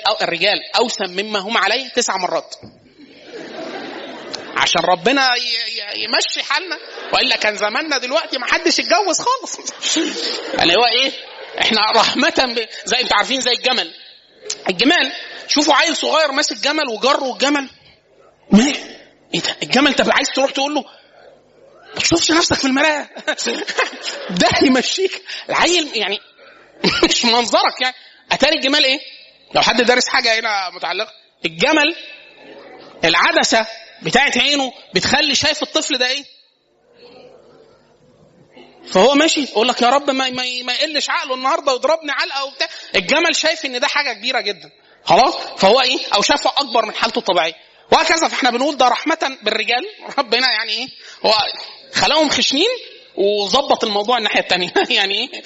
أوسم مما هم عليه 9 مرات عشان ربنا يمشي حالنا، وإلا كان زماننا دلوقتي ما حدش يتجوز خالص. اللي هو إيه؟ إحنا رحمة زي أنت عارفين زي الجمل. الجمال شوفوا عيل صغير ماسك جمل وجره الجمل، مال ايه ده الجمل؟ انت عايز تروح تقول له ما تشوفش نفسك في المرايه ده يمشيك العيل يعني مش منظرك. يعني اتاري الجمال ايه؟ لو حد دارس حاجه هنا متعلقه، الجمل العدسه بتاعت عينه بتخلي شايف الطفل ده ايه، فهو ماشي يقول لك يا رب ما يقلش عقله النهارده ويضربني علقه وبتاع. الجمل شايف ان ده حاجه كبيره جدا خلاص، فهو ايه او شافه اكبر من حالته الطبيعيه وهكذا. فاحنا بنقول ده رحمه بالرجال، ربنا يعني ايه هو خلاهم خشنين وظبط الموضوع الناحيه الثانيه يعني ايه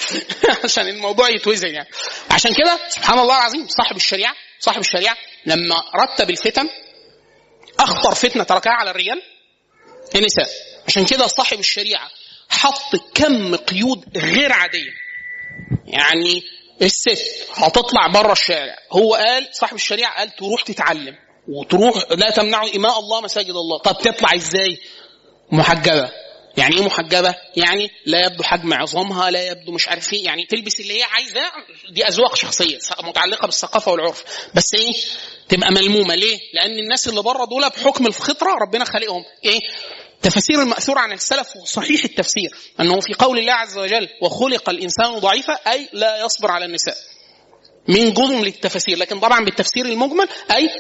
عشان الموضوع يتوزن. يعني عشان كده سبحان الله العظيم صاحب الشريعه لما رتب الفتن اخطر فتنه تركها على الرجال النساء. عشان كده صاحب الشريعه حط كم قيود غير عادية. يعني الست هتطلع برا الشارع، هو قال صاحب الشريعة قال تروح تتعلم وتروح لا تمنعوا إماء الله مساجد الله. طب تطلع إزاي؟ محجبة. يعني إيه محجبة؟ يعني لا يبدو حجم عظامها، لا يبدو مش عارفين، يعني تلبس اللي هي عايزة. دي أذواق شخصية متعلقة بالثقافة والعرف، بس إيه تبقى ملمومة. ليه؟ لأن الناس اللي برا دول بحكم الفطرة ربنا خلقهم إيه تفسير المأثور عن السلف وصحيح التفسير أنه في قول الله عز وجل وخلق الإنسان ضعيفا، أي لا يصبر على النساء، من جمل التفسير. لكن طبعا بالتفسير المجمل أي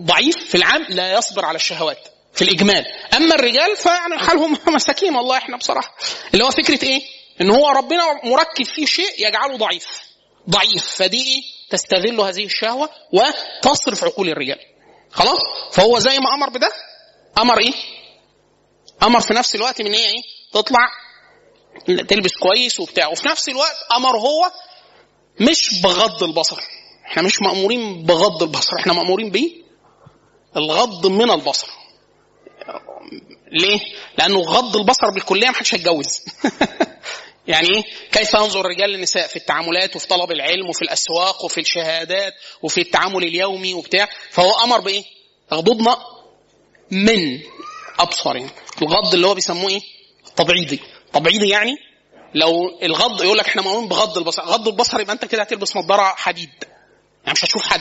ضعيف في العام لا يصبر على الشهوات في الإجمال. أما الرجال فيعني حالهم مساكين والله. إحنا بصراحة اللي هو فكرة إيه إن هو ربنا مركب فيه شيء يجعله ضعيف، فدي تستذل هذه الشهوة وتصرف عقول الرجال خلاص. فهو زي ما أمر بده أمر إيه امر في نفس الوقت من ايه تطلع تلبس كويس وبتاع، وفي نفس الوقت امر هو مش بغض البصر. احنا مش مأمورين بغض البصر، احنا مأمورين بالغض من البصر. ليه؟ لانه غض البصر بالكليه محدش هيتجوز يعني ايه كيف ينظر الرجال للنساء في التعاملات وفي طلب العلم وفي الاسواق وفي الشهادات وفي التعامل اليومي وبتاع. فهو امر بايه غضضنا من ابصارين. الغض اللي هو بيسموه ايه تبعيضي. يعني لو الغض يقول لك احنا مأمورين بغض البصر، غض البصر يبقى انت كده هتلبس نظاره حديد يعني مش هتشوف حد.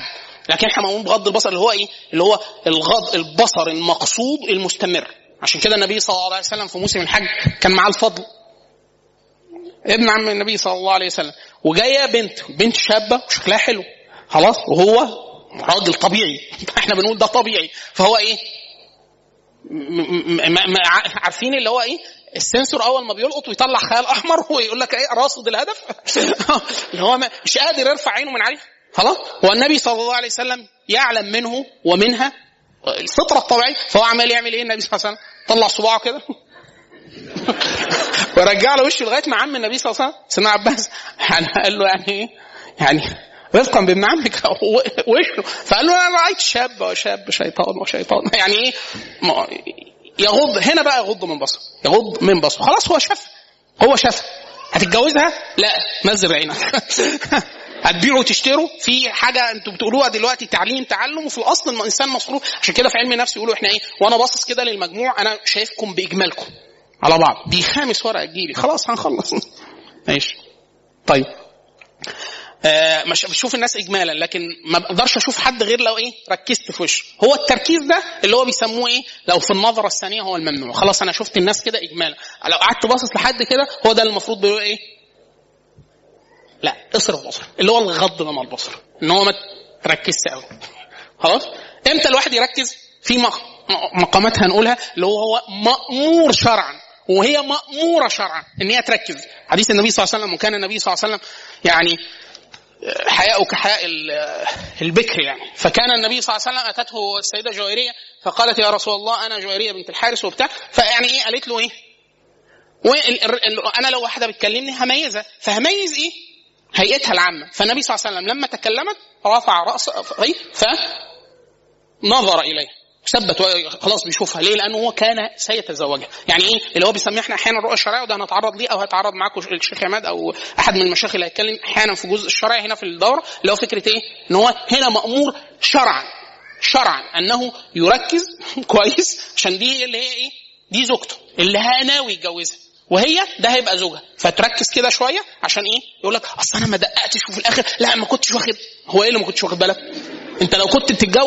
لكن احنا مأمورين بغض البصر اللي هو ايه اللي هو الغض البصر المقصود المستمر. عشان كده النبي صلى الله عليه وسلم في موسم الحج كان معاه الفضل ابن عم النبي صلى الله عليه وسلم، وجايه بنت شابه وشكلها حلو خلاص، وهو راجل طبيعي احنا بنقول ده طبيعي. فهو ايه عارفين اللي هو ايه السنسور اول ما بيلقط ويطلع خيال احمر ويقول لك ايه راصد الهدف اللي هو مش قادر يرفع عينه من عليه خلاص. والنبي صلى الله عليه وسلم يعلم منه ومنها الفطره الطبيعيه. فهو عمال يعمل ايه النبي صلى الله عليه وسلم؟ طلع صباعه كده ورجع له وشه لغايه ما عم النبي صلى الله عليه وسلم سيدنا عباس قال له يعني ايه يعني رفقا بابن عمك وشه. فقال له انا رايت شاب وشاب شيطان يعني ايه يغض. هنا بقى يغض من بصره خلاص. هو شاف هتتجوزها لا نزل عينك هتبيعه وتشتره في حاجه انتوا بتقولوها دلوقتي تعلم، وفي الاصل الانسان مصروف. عشان كده في علم النفس يقولوا احنا ايه وانا باصص كده للمجموع انا شايفكم باجمالكم على بعض، دي 5 ورق جيلي خلاص هنخلص ماشي طيب. مش بشوف الناس اجمالا لكن ما بقدرش اشوف حد غير لو ايه ركزت في وشه. هو التركيز ده اللي هو بيسموه ايه لو في النظره الثانيه هو الممنوع. خلاص انا شفت الناس كده اجمالا، لو قعدت باصص لحد كده هو ده المفروض بيقول ايه لا اصرف بصر اللي هو الغض من البصر ان هو ما تركزش قوي خلاص. امتى الواحد يركز في مقاماتها هنقولها اللي هو مأمور شرعا وهي مأمورة شرعا ان هي تركز. حديث النبي صلى الله عليه وسلم وكان النبي صلى الله عليه وسلم يعني حياءه كحياء البكر يعني. فكان النبي صلى الله عليه وسلم أتته السيدة جويرية فقالت يا رسول الله أنا جويرية بنت الحارس وبتاع فيعني إيه قالت له إيه وأنا لو واحدة بتكلمني هميزة فهميز إيه هيئتها العامة. فالنبي صلى الله عليه وسلم لما تكلمت رفع رأسه فنظر إليه ثبت خلاص بيشوفها ليه لأنه هو كان سيتزوجها. يعني إيه اللي هو بيسميحنا أحيانا الرؤى الشرعية وده هنتعرض ليه أو هتعرض معاكم الشيخ عماد أو أحد من المشايخ اللي هيتكلم أحيانا في جزء الشرعي هنا في الدورة اللي هو فكرة إيه إن هو هنا مأمور شرعا أنه يركز كويس عشان دي اللي هي إيه دي زوجته اللي هناوي يتجوزها وهي ده هيبقى زوجها فتركز كده شوية عشان إيه يقولك أصل أنا ما دققتش وفي الآخر لا ما كنتش واخد هو إيه اللي ما كنتش واخد بالك انت لو كنت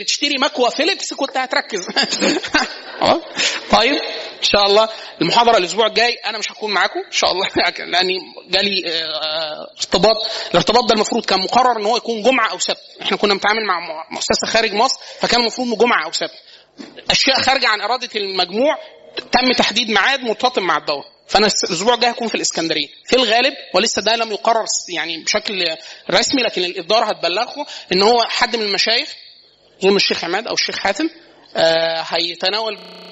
بتشتري مكوى فيليبس كنت هتركز. طيب ان شاء الله المحاضرة الاسبوع الجاي انا مش هكون معاكم ان شاء الله لاني جالي ارتباط. الارتباط ده المفروض كان مقرر ان هو يكون جمعة او سبت. احنا كنا بنتعامل مع مؤسسة خارج مصر فكان المفروض جمعة او سبت. اشياء خارجة عن ارادة المجموع تم تحديد ميعاد مرتبط مع الدورة. فانا الاسبوع الجاي هكون في الاسكندريه في الغالب ولسه ده لم يقرر يعني بشكل رسمي لكن الاداره هتبلغكم ان هو حد من المشايخ زي الشيخ عماد او الشيخ حاتم هيتناول